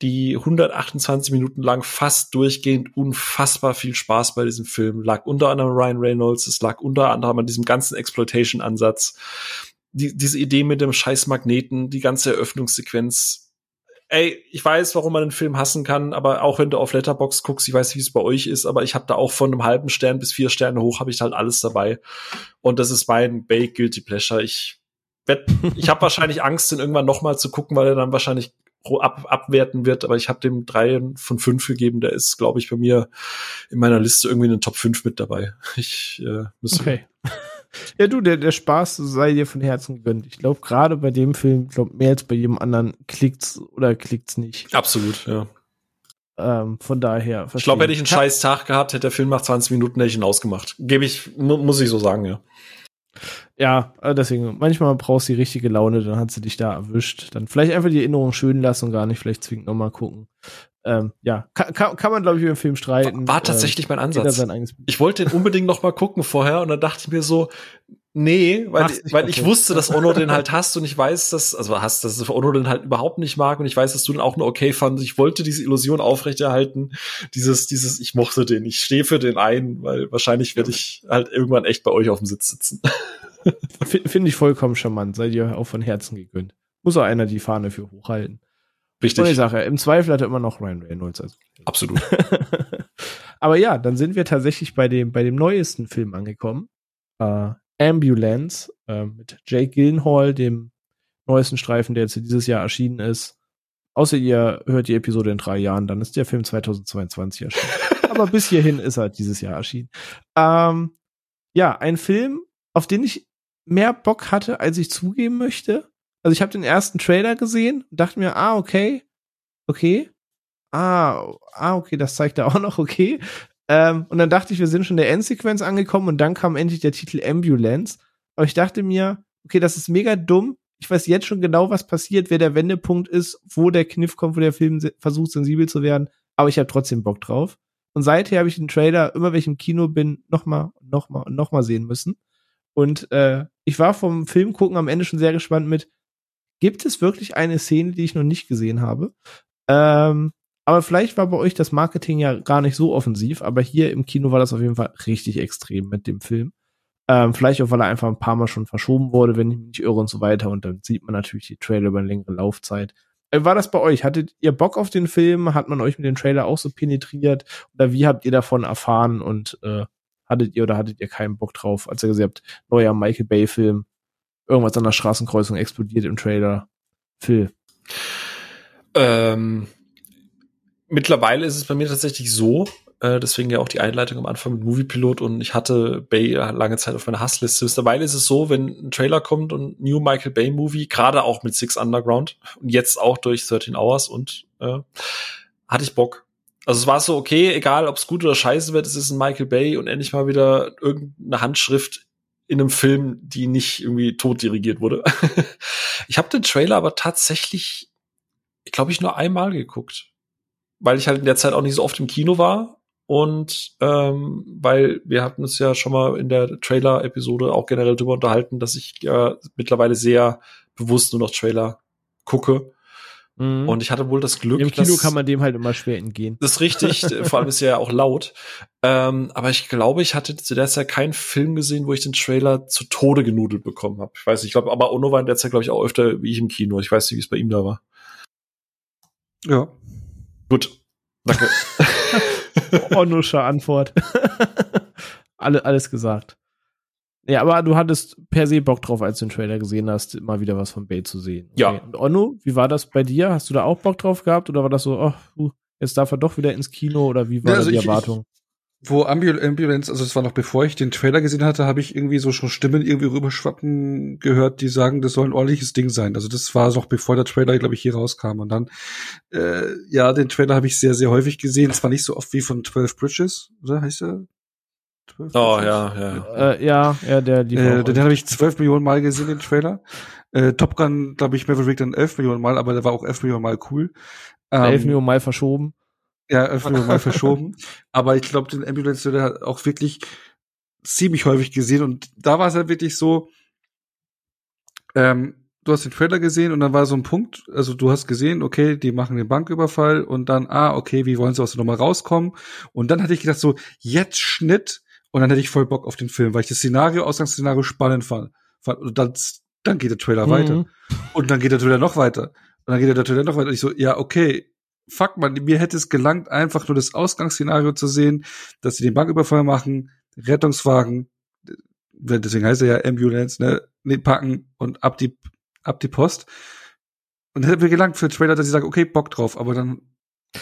die 128 Minuten lang fast durchgehend unfassbar viel Spaß bei diesem Film. Lag unter anderem Ryan Reynolds, es lag unter anderem an diesem ganzen Exploitation-Ansatz. Diese Idee mit dem scheiß Magneten, die ganze Eröffnungssequenz. Ey, ich weiß, warum man den Film hassen kann, aber auch wenn du auf Letterboxd guckst, ich weiß nicht, wie es bei euch ist, aber ich habe da auch von einem halben Stern bis 4 Sterne hoch, habe ich halt alles dabei. Und das ist mein Bay Guilty Pleasure. Ich habe wahrscheinlich Angst, den irgendwann nochmal zu gucken, weil er dann wahrscheinlich abwerten wird, aber ich habe dem 3 von 5 gegeben. Der ist, glaube ich, bei mir in meiner Liste irgendwie in den Top 5 mit dabei. Okay. Ja, du, der Spaß sei dir von Herzen gegönnt. Ich glaube, gerade bei dem Film, mehr als bei jedem anderen, klickt's oder klickt's nicht. Absolut, ja. Von daher. Ich glaube, hätte ich einen scheiß Tag gehabt, hätte der Film nach 20 Minuten, hätte ich ihn ausgemacht. Muss ich so sagen, ja. Ja, deswegen, manchmal brauchst du die richtige Laune, dann hat sie dich da erwischt. Dann vielleicht einfach die Erinnerung schön lassen und gar nicht vielleicht zwingend nochmal gucken. Ja, kann man, glaube ich, über den Film streiten. War tatsächlich mein Ansatz. Ich wollte den unbedingt nochmal gucken vorher und dann dachte ich mir so, nee, weil ich wusste, dass Ono den halt hasst und ich weiß, dass Ono den halt überhaupt nicht mag und ich weiß, dass du den auch nur okay fandest. Ich wollte diese Illusion aufrechterhalten, dieses, ich mochte den, ich stehe für den ein, weil wahrscheinlich werde ich halt irgendwann echt bei euch auf dem Sitz sitzen. Finde ich vollkommen charmant, seid ihr auch von Herzen gegönnt. Muss auch einer die Fahne für hochhalten. Richtig. Neue Sache. Im Zweifel hat er immer noch Ryan Reynolds. Also. Absolut. Aber ja, dann sind wir tatsächlich bei dem neuesten Film angekommen. Ambulance mit Jake Gyllenhaal, dem neuesten Streifen, der jetzt dieses Jahr erschienen ist. Außer ihr hört die Episode in 3 Jahren, dann ist der Film 2022 erschienen. Aber bis hierhin ist er dieses Jahr erschienen. Ja, ein Film, auf den ich mehr Bock hatte, als ich zugeben möchte. Also ich habe den ersten Trailer gesehen und dachte mir, okay, das zeigt er auch noch, okay. Und dann dachte ich, wir sind schon in der Endsequenz angekommen und dann kam endlich der Titel Ambulance. Aber ich dachte mir, okay, das ist mega dumm. Ich weiß jetzt schon genau, was passiert, wer der Wendepunkt ist, wo der Kniff kommt, wo der Film versucht, sensibel zu werden. Aber ich habe trotzdem Bock drauf. Und seither habe ich den Trailer, immer wenn ich im Kino bin, nochmal sehen müssen. Und ich war vom Film gucken am Ende schon sehr gespannt mit, gibt es wirklich eine Szene, die ich noch nicht gesehen habe? Aber vielleicht war bei euch das Marketing ja gar nicht so offensiv, aber hier im Kino war das auf jeden Fall richtig extrem mit dem Film. Vielleicht auch, weil er einfach ein paar Mal schon verschoben wurde, wenn ich mich nicht irre und so weiter. Und dann sieht man natürlich die Trailer über eine längere Laufzeit. War das bei euch? Hattet ihr Bock auf den Film? Hat man euch mit dem Trailer auch so penetriert? Oder wie habt ihr davon erfahren? Und hattet ihr keinen Bock drauf, als ihr gesagt habt, neuer Michael Bay Film? Irgendwas an der Straßenkreuzung explodiert im Trailer. Phil. Mittlerweile ist es bei mir tatsächlich so, deswegen ja auch die Einleitung am Anfang mit Moviepilot und ich hatte Bay lange Zeit auf meiner Hassliste. Mittlerweile ist es so, wenn ein Trailer kommt und New Michael Bay Movie, gerade auch mit Six Underground und jetzt auch durch 13 Hours und hatte ich Bock. Also es war so, okay, egal ob es gut oder scheiße wird, es ist ein Michael Bay und endlich mal wieder irgendeine Handschrift in einem Film, die nicht irgendwie tot dirigiert wurde. Ich habe den Trailer aber tatsächlich, glaube ich, nur einmal geguckt. Weil ich halt in der Zeit auch nicht so oft im Kino war. Und weil wir hatten uns ja schon mal in der Trailer-Episode auch generell drüber unterhalten, dass ich mittlerweile sehr bewusst nur noch Trailer gucke. Mhm. Und ich hatte wohl das Glück, dass... Im Kino kann man dem halt immer schwer entgehen. Das ist richtig, vor allem ist er ja auch laut. Aber ich glaube, ich hatte zu der Zeit keinen Film gesehen, wo ich den Trailer zu Tode genudelt bekommen habe. Ich weiß nicht, ich glaube, aber Ono war in der Zeit, glaube ich, auch öfter wie ich im Kino. Ich weiß nicht, wie es bei ihm da war. Ja. Gut. Danke. Onosche Antwort. Alles gesagt. Ja, aber du hattest per se Bock drauf, als du den Trailer gesehen hast, immer wieder was von Bay zu sehen. Okay. Ja. Und Onno, wie war das bei dir? Hast du da auch Bock drauf gehabt? Oder war das so, jetzt darf er doch wieder ins Kino? Oder wie war da die Erwartung? Wo Ambulance, also es war noch bevor ich den Trailer gesehen hatte, habe ich irgendwie so schon Stimmen irgendwie rüberschwappen gehört, die sagen, das soll ein ordentliches Ding sein. Also das war noch bevor der Trailer, glaube ich, hier rauskam. Und dann, den Trailer habe ich sehr, sehr häufig gesehen. Zwar nicht so oft wie von 12 Bridges, oder heißt der? 12, oh, ja. Den habe ich 12 Millionen Mal gesehen, den Trailer. Top Gun, glaube ich, Maverick dann 11 Millionen Mal, aber der war auch 11 Millionen Mal cool. 11 Millionen Mal verschoben. Ja, 11 Millionen Mal verschoben. Aber ich glaube, den Ambulance hat auch wirklich ziemlich häufig gesehen. Und da war es halt wirklich so, du hast den Trailer gesehen und dann war so ein Punkt, also du hast gesehen, okay, die machen den Banküberfall und dann, okay, wie wollen sie aus der Nummer rauskommen? Und dann hatte ich gedacht so, jetzt Schnitt. Und dann hätte ich voll Bock auf den Film, weil ich das Ausgangsszenario spannend fand. Und dann geht der Trailer weiter. Und dann geht der Trailer noch weiter. Und dann geht der Trailer noch weiter. Und ich so, ja, okay, fuck man, mir hätte es gelangt, einfach nur das Ausgangsszenario zu sehen, dass sie den Banküberfall machen, Rettungswagen, deswegen heißt er ja Ambulance, ne, packen und ab die Post. Und hätte mir gelangt für den Trailer, dass ich sage, okay, Bock drauf, aber dann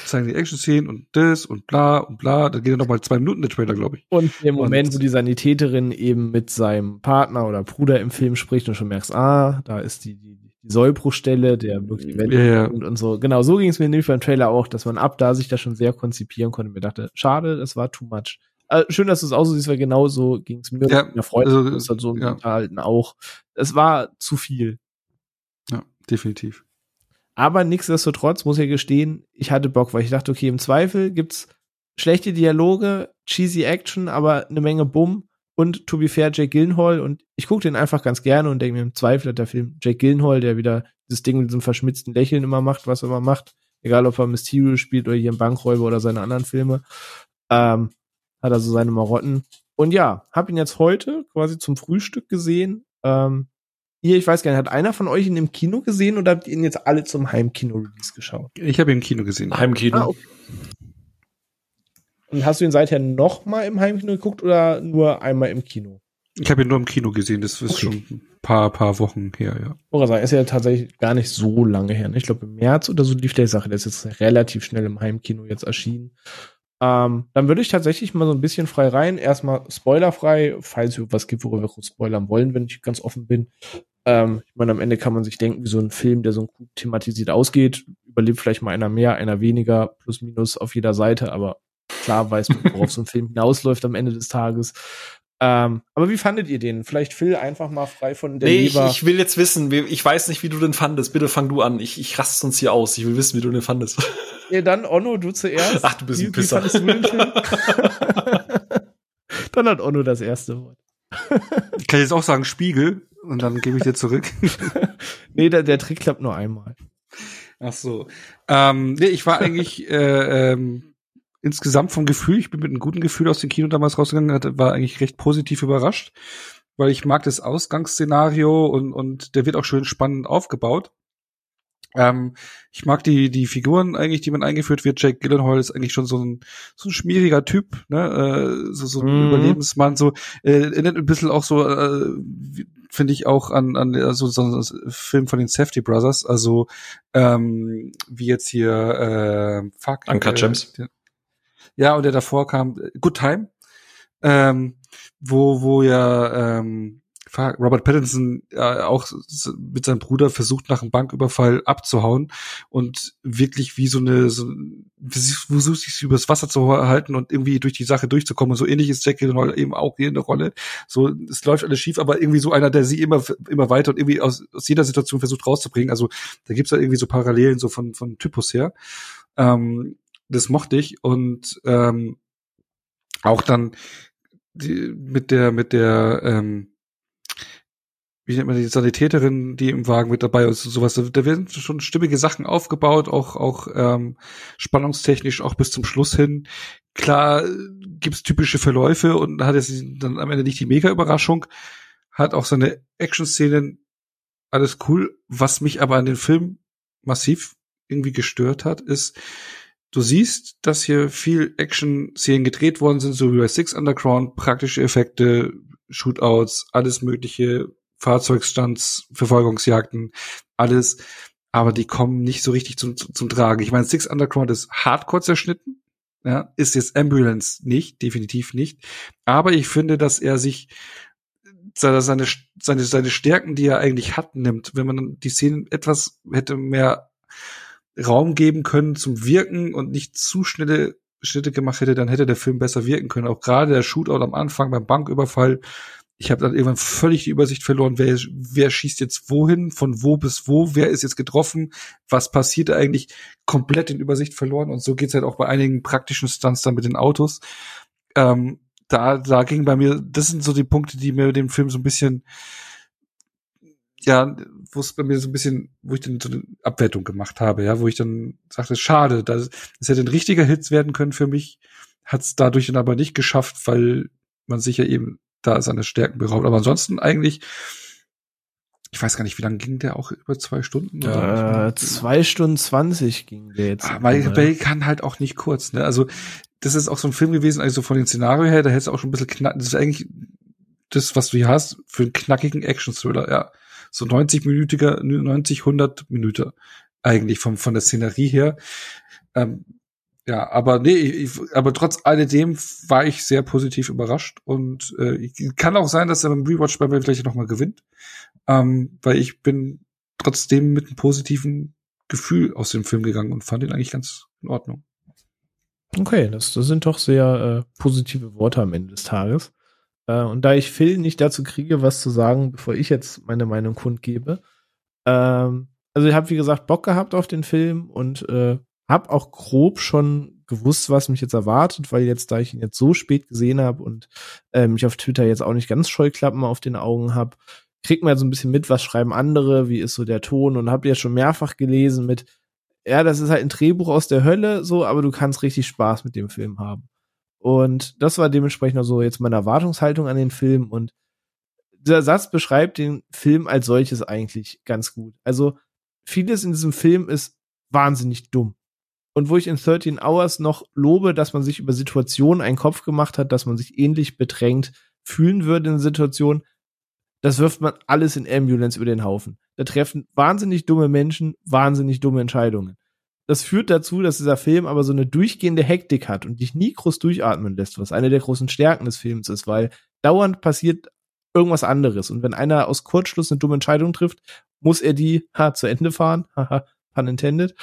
zeigen die Action-Szenen und das und bla und bla. Da geht ja noch mal 2 Minuten der Trailer, glaube ich. Und im Moment, wo die Sanitäterin eben mit seinem Partner oder Bruder im Film spricht und schon merkst, da ist die Sollbruchstelle, der wirklich und so. Genau, so ging es mir nämlich beim Trailer auch, dass man ab da sich da schon sehr konzipieren konnte. Mir dachte, schade, das war too much. Schön, dass du es auch so siehst, weil genau so ging es mir mit einer Freundin. Also, das hat so unterhalten auch. Es war zu viel. Ja, definitiv. Aber nichtsdestotrotz muss ich gestehen, ich hatte Bock, weil ich dachte, okay, im Zweifel gibt's schlechte Dialoge, cheesy Action, aber eine Menge Bumm und to be fair, Jake Gyllenhaal, und ich gucke den einfach ganz gerne und denke mir, im Zweifel hat der Film Jake Gyllenhaal, der wieder dieses Ding mit diesem verschmitzten Lächeln immer macht, was er immer macht, egal ob er Mysterio spielt oder hier im Bankräuber oder seine anderen Filme, hat er so seine Marotten. Und ja, hab ihn jetzt heute quasi zum Frühstück gesehen, ich weiß gar nicht, hat einer von euch ihn im Kino gesehen oder habt ihr ihn jetzt alle zum Heimkino-Release geschaut? Ich habe ihn im Kino gesehen. Heimkino. Okay. Und hast du ihn seither noch mal im Heimkino geguckt oder nur einmal im Kino? Ich habe ihn nur im Kino gesehen, das ist schon ein paar Wochen her, ja. Oder sagen, ist ja tatsächlich gar nicht so lange her. Ich glaube, im März oder so lief der Sache. Der ist jetzt relativ schnell im Heimkino jetzt erschienen. Dann würde ich tatsächlich mal so ein bisschen frei rein. Erstmal spoilerfrei, falls es was gibt, worüber wir spoilern wollen, wenn ich ganz offen bin. Ich meine, am Ende kann man sich denken, wie so ein Film, der so ein Coup thematisiert ausgeht, überlebt vielleicht mal einer mehr, einer weniger, plus minus auf jeder Seite, aber klar weiß man, worauf so ein Film hinausläuft am Ende des Tages. Aber wie fandet ihr den? Vielleicht Phil einfach mal frei von der Leber. Nee, ich will jetzt wissen, ich weiß nicht, wie du den fandest. Bitte fang du an, ich raste uns hier aus. Ich will wissen, wie du den fandest. Ja, dann Onno, du zuerst. Ach, du bist ein Pisser. Wie fandest du den Film? Dann hat Onno das erste Wort. Ich kann jetzt auch sagen Spiegel. Und dann gebe ich dir zurück. Nee, der Trick klappt nur einmal. Ach so. Ich war eigentlich insgesamt vom Gefühl, ich bin mit einem guten Gefühl aus dem Kino damals rausgegangen, war eigentlich recht positiv überrascht, weil ich mag das Ausgangsszenario und der wird auch schön spannend aufgebaut. Ich mag die Figuren eigentlich, die man eingeführt wird. Jake Gyllenhaal ist eigentlich schon so ein schmieriger Typ, ne? So ein Überlebensmann, so erinnert ein bisschen auch so, finde ich auch an so einen Film von den Safety Brothers, also wie jetzt hier Uncut Gems. Und der davor kam Good Time, wo ja Robert Pattinson auch mit seinem Bruder versucht, nach einem Banküberfall abzuhauen und wirklich wie versucht sich übers Wasser zu halten und irgendwie durch die Sache durchzukommen. Und so ähnlich ist Jake Gyllenhaal eben auch hier in der Rolle. So, es läuft alles schief, aber irgendwie so einer, der sie immer weiter und irgendwie aus jeder Situation versucht rauszubringen. Also da gibt's da irgendwie so Parallelen so von Typus her. Das mochte ich und auch dann mit der wie nennt man die Sanitäterin, die im Wagen mit dabei ist und sowas. Da werden schon stimmige Sachen aufgebaut, auch spannungstechnisch, auch bis zum Schluss hin. Klar gibt's typische Verläufe und hat jetzt dann am Ende nicht die Mega-Überraschung, hat auch seine Action-Szenen, alles cool. Was mich aber an den Film massiv irgendwie gestört hat, ist, du siehst, dass hier viel Action-Szenen gedreht worden sind, so wie bei Six Underground, praktische Effekte, Shootouts, alles mögliche, Fahrzeugstunts, Verfolgungsjagden, alles, aber die kommen nicht so richtig zum Tragen. Ich meine, Six Underground ist hardcore zerschnitten, ja, ist jetzt Ambulance nicht, definitiv nicht, aber ich finde, dass er sich seine Stärken, die er eigentlich hat, nimmt. Wenn man die Szenen etwas hätte mehr Raum geben können zum Wirken und nicht zu schnelle Schnitte gemacht hätte, dann hätte der Film besser wirken können. Auch gerade der Shootout am Anfang beim Banküberfall, ich habe dann irgendwann völlig die Übersicht verloren, wer schießt jetzt wohin, von wo bis wo, wer ist jetzt getroffen, was passiert eigentlich, komplett in Übersicht verloren. Und so geht's halt auch bei einigen praktischen Stunts dann mit den Autos. Da ging bei mir, das sind so die Punkte, die mir dem Film so ein bisschen, ja, wo es bei mir so ein bisschen, wo ich dann so eine Abwertung gemacht habe, ja, wo ich dann sagte, schade, das hätte ein richtiger Hit werden können für mich, hat's dadurch dann aber nicht geschafft, weil man sich ja eben da seine Stärken beraubt. Aber ansonsten eigentlich, ich weiß gar nicht, wie lange ging der, auch über 2 Stunden? Oder? 2 Stunden 20 ging der jetzt. Ah, Michael Bay kann halt auch nicht kurz, ne, also das ist auch so ein Film gewesen, also von den Szenarien her, da hättest du auch schon ein bisschen knacken, das ist eigentlich das, was du hier hast, für einen knackigen Action-Thriller, ja. So 100 Minuten eigentlich von der Szenerie her. Ja, aber nee, aber trotz alledem war ich sehr positiv überrascht und kann auch sein, dass er beim Rewatch bei mir vielleicht nochmal gewinnt, weil ich bin trotzdem mit einem positiven Gefühl aus dem Film gegangen und fand ihn eigentlich ganz in Ordnung. Okay, das sind doch sehr positive Worte am Ende des Tages. Und da ich Phil nicht dazu kriege, was zu sagen, bevor ich jetzt meine Meinung kundgebe. Also ich habe, wie gesagt, Bock gehabt auf den Film und habe auch grob schon gewusst, was mich jetzt erwartet, weil jetzt, da ich ihn jetzt so spät gesehen habe und mich auf Twitter jetzt auch nicht ganz Scheuklappen auf den Augen habe, kriegt man ja so ein bisschen mit, was schreiben andere, wie ist so der Ton, und habe ja schon mehrfach gelesen mit, ja, das ist halt ein Drehbuch aus der Hölle, so, aber du kannst richtig Spaß mit dem Film haben. Und das war dementsprechend auch so jetzt meine Erwartungshaltung an den Film. Und dieser Satz beschreibt den Film als solches eigentlich ganz gut. Also vieles in diesem Film ist wahnsinnig dumm. Und wo ich in 13 Hours noch lobe, dass man sich über Situationen einen Kopf gemacht hat, dass man sich ähnlich bedrängt fühlen würde in Situationen, das wirft man alles in Ambulance über den Haufen. Da treffen wahnsinnig dumme Menschen wahnsinnig dumme Entscheidungen. Das führt dazu, dass dieser Film aber so eine durchgehende Hektik hat und dich nie groß durchatmen lässt, was eine der großen Stärken des Films ist, weil dauernd passiert irgendwas anderes. Und wenn einer aus Kurzschluss eine dumme Entscheidung trifft, muss er die zu Ende fahren, pun intended,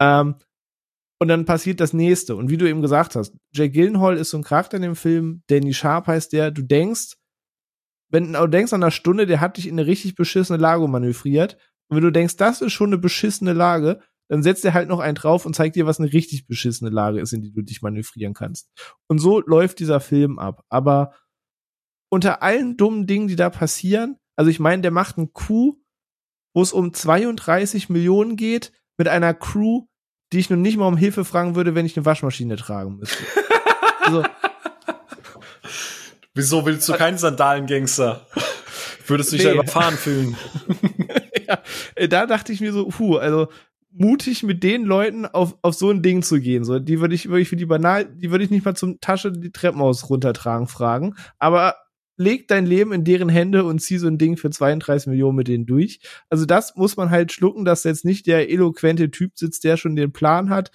und dann passiert das Nächste. Und wie du eben gesagt hast, Jake Gyllenhaal ist so ein Charakter in dem Film, Danny Sharp heißt der, du denkst an einer Stunde, der hat dich in eine richtig beschissene Lage manövriert, und wenn du denkst, das ist schon eine beschissene Lage, dann setzt er halt noch einen drauf und zeigt dir, was eine richtig beschissene Lage ist, in die du dich manövrieren kannst. Und so läuft dieser Film ab. Aber unter allen dummen Dingen, die da passieren, also ich meine, der macht einen Coup, wo es um 32 Millionen geht, mit einer Crew, die ich nun nicht mal um Hilfe fragen würde, wenn ich eine Waschmaschine tragen müsste. Also, wieso willst du keinen Sandalen-Gangster? Würdest du dich da überfahren fühlen? Ja, da dachte ich mir so, also mutig mit den Leuten auf so ein Ding zu gehen. So, die würde ich wirklich für die banal, die würde ich nicht mal zum Tasche die Treppenhaus runtertragen fragen. Aber leg dein Leben in deren Hände und zieh so ein Ding für 32 Millionen mit denen durch. Also das muss man halt schlucken, dass jetzt nicht der eloquente Typ sitzt, der schon den Plan hat.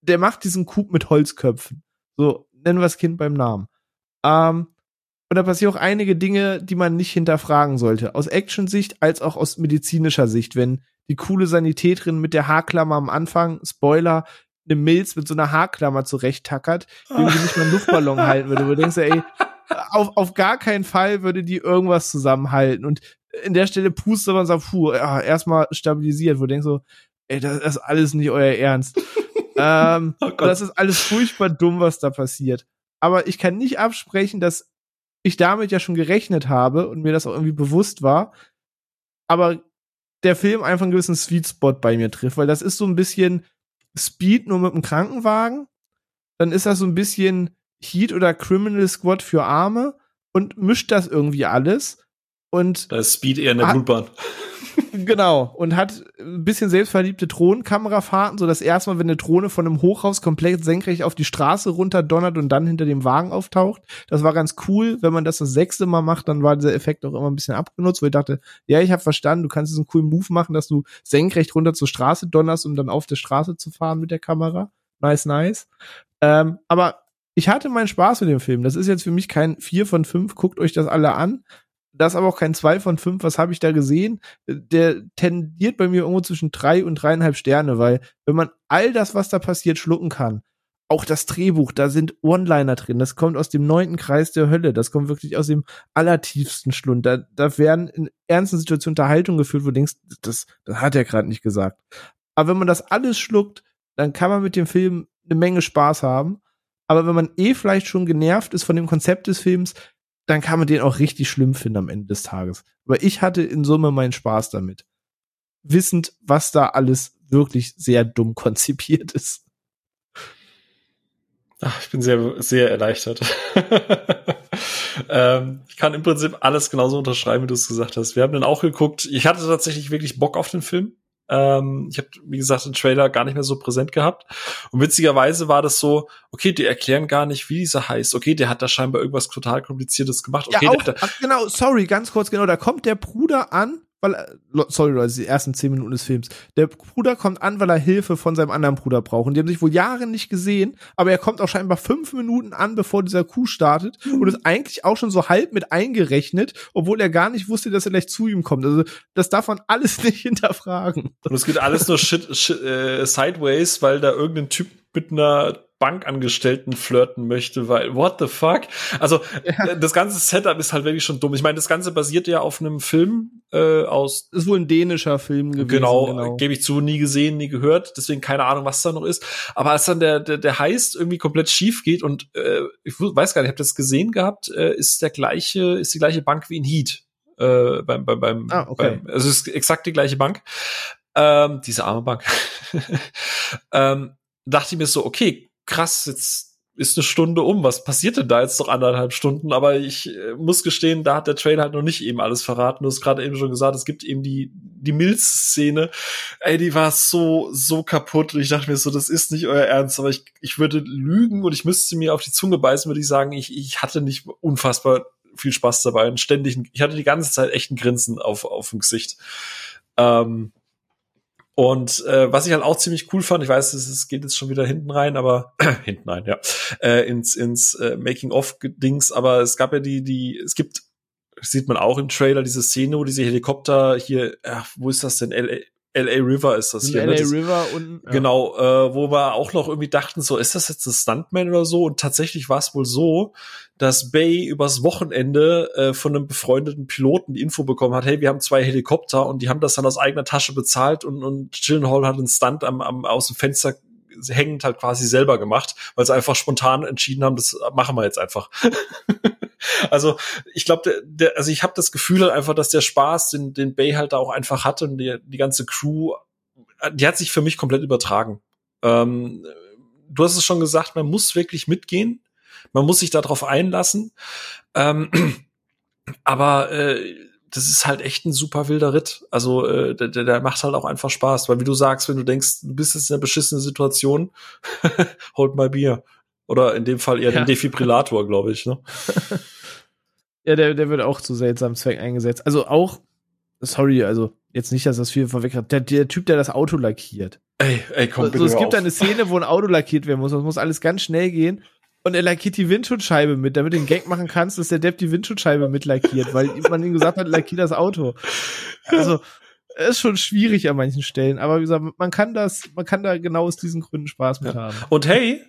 Der macht diesen Coup mit Holzköpfen. So, nennen wir das Kind beim Namen. Und da passieren auch einige Dinge, die man nicht hinterfragen sollte. Aus Action-Sicht als auch aus medizinischer Sicht. Wenn die coole Sanitäterin mit der Haarklammer am Anfang, Spoiler, eine Milz mit so einer Haarklammer zurechttackert, die nicht mal einen Luftballon halten würde. Wo du denkst, ey, auf gar keinen Fall würde die irgendwas zusammenhalten. Und in der Stelle pustet man und sagt, erstmal stabilisiert. Wo du denkst so, ey, das ist alles nicht euer Ernst. Das ist alles furchtbar dumm, was da passiert. Aber ich kann nicht absprechen, dass ich damit ja schon gerechnet habe und mir das auch irgendwie bewusst war, aber der Film einfach einen gewissen Sweet Spot bei mir trifft, weil das ist so ein bisschen Speed nur mit einem Krankenwagen, dann ist das so ein bisschen Heat oder Criminal Squad für Arme und mischt das irgendwie alles. Und da ist Speed eher in der Blutbahn. Genau, und hat ein bisschen selbstverliebte Drohnenkamerafahrten, so dass erstmal, wenn eine Drohne von einem Hochhaus komplett senkrecht auf die Straße runterdonnert und dann hinter dem Wagen auftaucht, das war ganz cool. Wenn man das 6. Mal macht, dann war dieser Effekt auch immer ein bisschen abgenutzt, weil ich dachte, ja, ich habe verstanden, du kannst diesen coolen Move machen, dass du senkrecht runter zur Straße donnerst, um dann auf der Straße zu fahren mit der Kamera. Nice, nice. Aber ich hatte meinen Spaß mit dem Film. Das ist jetzt für mich kein 4 von 5, guckt euch das alle an. Das ist aber auch kein 2 von 5, was habe ich da gesehen? Der tendiert bei mir irgendwo zwischen 3 und 3,5 Sterne, weil wenn man all das, was da passiert, schlucken kann, auch das Drehbuch, da sind One-Liner drin, das kommt aus dem 9. Kreis der Hölle, das kommt wirklich aus dem allertiefsten Schlund, da werden in ernsten Situationen Unterhaltungen geführt, wo du denkst, das hat er gerade nicht gesagt. Aber wenn man das alles schluckt, dann kann man mit dem Film eine Menge Spaß haben, aber wenn man vielleicht schon genervt ist von dem Konzept des Films, dann kann man den auch richtig schlimm finden am Ende des Tages. Aber ich hatte in Summe meinen Spaß damit. Wissend, was da alles wirklich sehr dumm konzipiert ist. Ach, ich bin sehr, sehr erleichtert. Ich kann im Prinzip alles genauso unterschreiben, wie du es gesagt hast. Wir haben den auch geguckt. Ich hatte tatsächlich wirklich Bock auf den Film. Ich habe, wie gesagt, den Trailer gar nicht mehr so präsent gehabt. Und witzigerweise war das so, okay, die erklären gar nicht, wie dieser heißt. Okay, der hat da scheinbar irgendwas total Kompliziertes gemacht. Okay, ja, auch, da kommt der Bruder an, weil die ersten 10 Minuten des Films. Der Bruder kommt an, weil er Hilfe von seinem anderen Bruder braucht. Und die haben sich wohl Jahre nicht gesehen, aber er kommt auch scheinbar 5 Minuten an, bevor dieser Coup startet und ist eigentlich auch schon so halb mit eingerechnet, obwohl er gar nicht wusste, dass er gleich zu ihm kommt. Also das darf man alles nicht hinterfragen. Und es geht alles nur sideways, weil da irgendein Typ mit einer Bankangestellten flirten möchte, weil what the fuck? Also ja. Das ganze Setup ist halt wirklich schon dumm. Ich meine, das Ganze basiert ja auf einem Film aus... Das ist wohl ein dänischer Film gewesen. Genau. Gebe ich zu, nie gesehen, nie gehört. Deswegen keine Ahnung, was da noch ist. Aber als dann der Heist irgendwie komplett schief geht und ich weiß gar nicht, ich habe das gesehen gehabt, ist die gleiche Bank wie in Heat. Also es ist exakt die gleiche Bank. Diese arme Bank. Dachte ich mir so, okay, krass, jetzt ist eine Stunde um, was passiert denn da jetzt noch 1,5 Stunden? Aber ich muss gestehen, da hat der Trailer halt noch nicht eben alles verraten. Du hast gerade eben schon gesagt, es gibt eben die Milz-Szene. Ey, die war so kaputt. Und ich dachte mir so, das ist nicht euer Ernst. Aber ich würde lügen und ich müsste mir auf die Zunge beißen, würde ich sagen, ich hatte nicht unfassbar viel Spaß dabei. Und ständig, ich hatte die ganze Zeit echt ein Grinsen auf dem Gesicht. Und was ich halt auch ziemlich cool fand, ich weiß, es geht jetzt schon wieder hinten rein, aber hinten rein, ja, ins Making-of-Dings, aber es gab ja sieht man auch im Trailer diese Szene, wo diese Helikopter hier, wo ist das denn, LA River ist das hier. LA River und ja. Genau, wo wir auch noch irgendwie dachten, so, ist das jetzt ein Stuntman oder so? Und tatsächlich war es wohl so, dass Bay übers Wochenende von einem befreundeten Piloten die Info bekommen hat, hey, wir haben 2 Helikopter und die haben das dann aus eigener Tasche bezahlt und Gyllenhaal hat einen Stunt aus dem Fenster hängend halt quasi selber gemacht, weil sie einfach spontan entschieden haben, das machen wir jetzt einfach. Also ich glaube, ich habe das Gefühl halt einfach, dass der Spaß, den Bay halt da auch einfach hatte und die ganze Crew, die hat sich für mich komplett übertragen. Du hast es schon gesagt, man muss wirklich mitgehen, man muss sich darauf einlassen, aber das ist halt echt ein super wilder Ritt. Also der macht halt auch einfach Spaß, weil wie du sagst, wenn du denkst, du bist jetzt in einer beschissenen Situation, hold my beer. Oder in dem Fall eher den Defibrillator, glaube ich. Ne? Ja, der wird auch zu seltsamen Zwecken eingesetzt. Also auch, sorry, also jetzt nicht, dass das viel vorweg hat. Der Typ, der das Auto lackiert. Ey, komm bitte. Also, es gibt da eine Szene, wo ein Auto lackiert werden muss. Das muss alles ganz schnell gehen. Und er lackiert die Windschutzscheibe mit, damit du den Gag machen kannst, dass der Depp die Windschutzscheibe mit lackiert, weil man ihm gesagt hat, lackier das Auto. Also, ist schon schwierig an manchen Stellen. Aber wie gesagt, man kann da genau aus diesen Gründen Spaß mit haben. Und hey,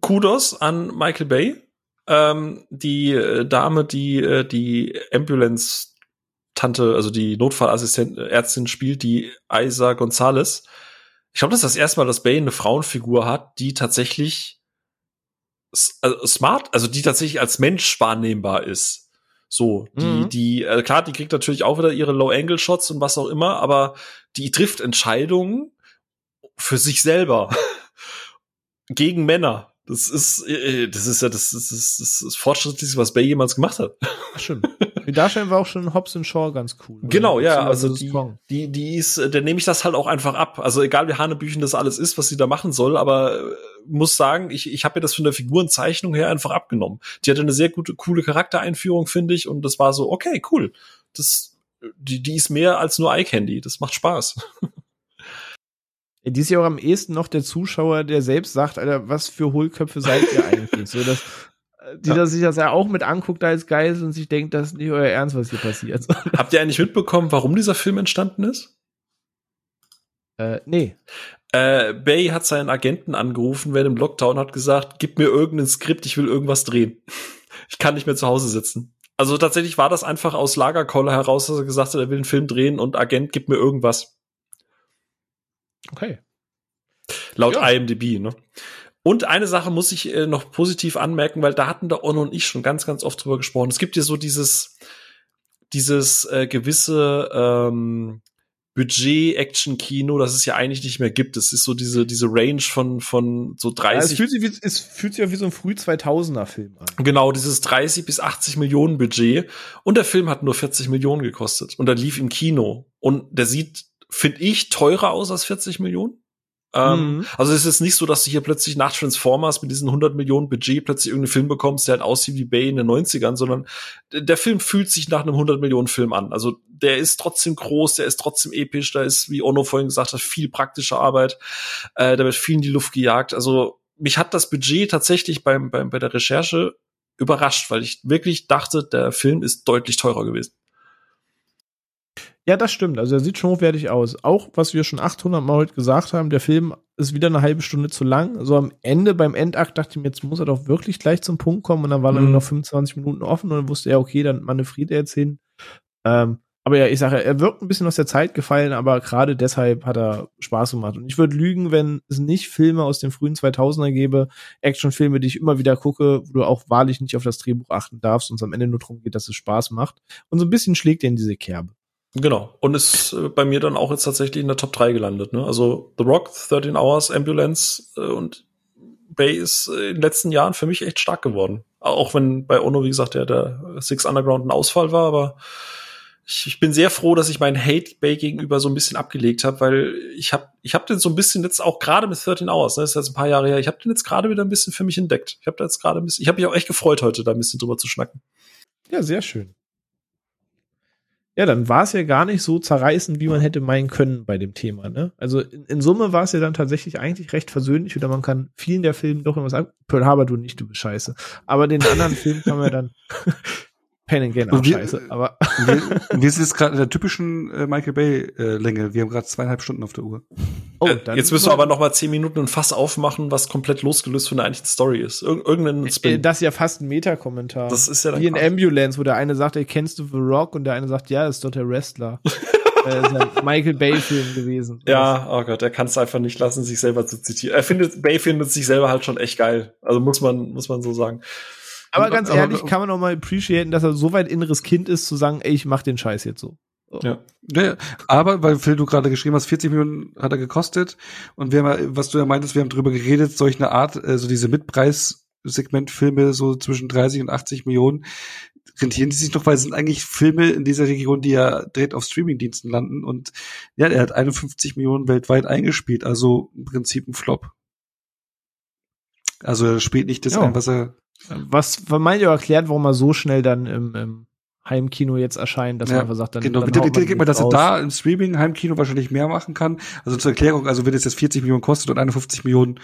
Kudos an Michael Bay. Die Dame, die Ambulance-Tante, also die Notfallassistentin-Ärztin spielt, die Isa Gonzalez. Ich glaube, das ist das erste Mal, dass Bay eine Frauenfigur hat, die tatsächlich smart, also die tatsächlich als Mensch wahrnehmbar ist. So, die klar, die kriegt natürlich auch wieder ihre Low-Angle-Shots und was auch immer, aber die trifft Entscheidungen für sich selber gegen Männer. Das ist das Fortschrittlichste, was Bay jemals gemacht hat. Stimmt. Die Darstellung war auch schon Hobbs und Shaw ganz cool. Oder? Genau, ja, also die ist, der nehme ich das halt auch einfach ab. Also egal wie hanebüchen das alles ist, was sie da machen soll, aber muss sagen, ich habe mir das von der Figurenzeichnung her einfach abgenommen. Die hatte eine sehr gute, coole Charaktereinführung, finde ich, und das war so, okay, cool. Die ist mehr als nur Eye-Candy. Das macht Spaß. Die ist ja auch am ehesten noch der Zuschauer, der selbst sagt, Alter, was für Hohlköpfe seid ihr eigentlich? So, dass die das sich das ja auch mit anguckt als Geisel und sich denkt, das ist nicht euer Ernst, was hier passiert. Habt ihr eigentlich mitbekommen, warum dieser Film entstanden ist? Nee. Bay hat seinen Agenten angerufen während dem Lockdown, hat gesagt, gib mir irgendein Skript, ich will irgendwas drehen. Ich kann nicht mehr zu Hause sitzen. Also tatsächlich war das einfach aus Lagerkoller heraus, dass er gesagt hat, er will einen Film drehen und Agent, gib mir irgendwas. Okay. Laut IMDb, ne? Und eine Sache muss ich noch positiv anmerken, weil da hatten da Onno und ich schon ganz, ganz oft drüber gesprochen. Es gibt hier so dieses gewisse Budget-Action-Kino, das es ja eigentlich nicht mehr gibt. Es ist so diese Range von so 30. Also es fühlt sich ja wie so ein Früh-2000er-Film an. Genau, dieses 30 bis 80 Millionen Budget. Und der Film hat nur 40 Millionen gekostet. Und er lief im Kino. Und der sieht, finde ich, teurer aus als 40 Millionen. Also es ist nicht so, dass du hier plötzlich nach Transformers mit diesen 100 Millionen Budget plötzlich irgendeinen Film bekommst, der halt aussieht wie Bay in den 90ern, sondern der Film fühlt sich nach einem 100 Millionen Film an. Also der ist trotzdem groß, der ist trotzdem episch, da ist, wie Onno vorhin gesagt hat, viel praktische Arbeit, da wird viel in die Luft gejagt. Also mich hat das Budget tatsächlich bei der Recherche überrascht, weil ich wirklich dachte, der Film ist deutlich teurer gewesen. Ja, das stimmt. Also, er sieht schon hochwertig aus. Auch, was wir schon 800 Mal heute gesagt haben, der Film ist wieder eine halbe Stunde zu lang. So am Ende, beim Endakt, dachte ich mir, jetzt muss er doch wirklich gleich zum Punkt kommen. Und dann waren dann noch 25 Minuten offen und dann wusste er, okay, dann manövriert er jetzt hin. Aber ja, ich sage, er wirkt ein bisschen aus der Zeit gefallen, aber gerade deshalb hat er Spaß gemacht. Und ich würde lügen, wenn es nicht Filme aus den frühen 2000er gäbe, Actionfilme, die ich immer wieder gucke, wo du auch wahrlich nicht auf das Drehbuch achten darfst und es am Ende nur darum geht, dass es Spaß macht. Und so ein bisschen schlägt er in diese Kerbe. Genau. Und ist bei mir dann auch jetzt tatsächlich in der Top 3 gelandet, ne? Also The Rock, 13 Hours, Ambulance und Bay ist in den letzten Jahren für mich echt stark geworden. Auch wenn bei Onno, wie gesagt, der Six Underground ein Ausfall war, aber ich bin sehr froh, dass ich meinen Hate Bay gegenüber so ein bisschen abgelegt habe, weil ich hab den so ein bisschen jetzt auch gerade mit 13 Hours, ne? Das ist jetzt ein paar Jahre her, ich habe den jetzt gerade wieder ein bisschen für mich entdeckt. Ich habe mich auch echt gefreut, heute da ein bisschen drüber zu schnacken. Ja, sehr schön. Ja, dann war es ja gar nicht so zerreißend, wie man hätte meinen können bei dem Thema, ne? Also in Summe war es ja dann tatsächlich eigentlich recht versöhnlich, oder man kann vielen der Filme doch irgendwas sagen, Pearl Harbor, du nicht, du bist scheiße. Aber den anderen Film kann man dann Pain and Gain auch scheiße. Aber wir sind jetzt gerade in der typischen Michael Bay-Länge. Wir haben gerade 2,5 Stunden auf der Uhr. Oh, dann jetzt müssen wir aber noch mal 10 Minuten ein Fass aufmachen, was komplett losgelöst von der eigentlichen Story ist. Irgendein Spin. Das ist ja fast ein Meta-Kommentar. Das ist ja dann wie in Ambulance, wo der eine sagt, kennst du The Rock? Und der eine sagt, ja, das ist doch der Wrestler. Das ist ein Michael Bay-Film gewesen. Ja, oh Gott, er kann es einfach nicht lassen, sich selber zu zitieren. Bay findet sich selber halt schon echt geil. Also muss man so sagen. Aber ganz ehrlich, kann man auch mal appreciaten, dass er so weit inneres Kind ist, zu sagen, ey, ich mach den Scheiß jetzt so. Oh. Ja. Aber, weil Phil, du gerade geschrieben hast, 40 Millionen hat er gekostet. Und wir haben, was du ja meintest, wir haben drüber geredet, solch eine Art, so diese Mitpreissegmentfilme, so zwischen 30 und 80 Millionen, rentieren die sich noch, weil es sind eigentlich Filme in dieser Region, die ja direkt auf Streamingdiensten landen. Und ja, er hat 51 Millionen weltweit eingespielt, also im Prinzip ein Flop. Also er spielt nicht das ein, was er... Was meint ihr erklärt, warum er so schnell dann im Heimkino jetzt erscheint, dass man einfach sagt, dann genau, dann geht man, dass er da im Streaming Heimkino wahrscheinlich mehr machen kann. Also zur Erklärung, also wenn es jetzt 40 Millionen kostet und 51 Millionen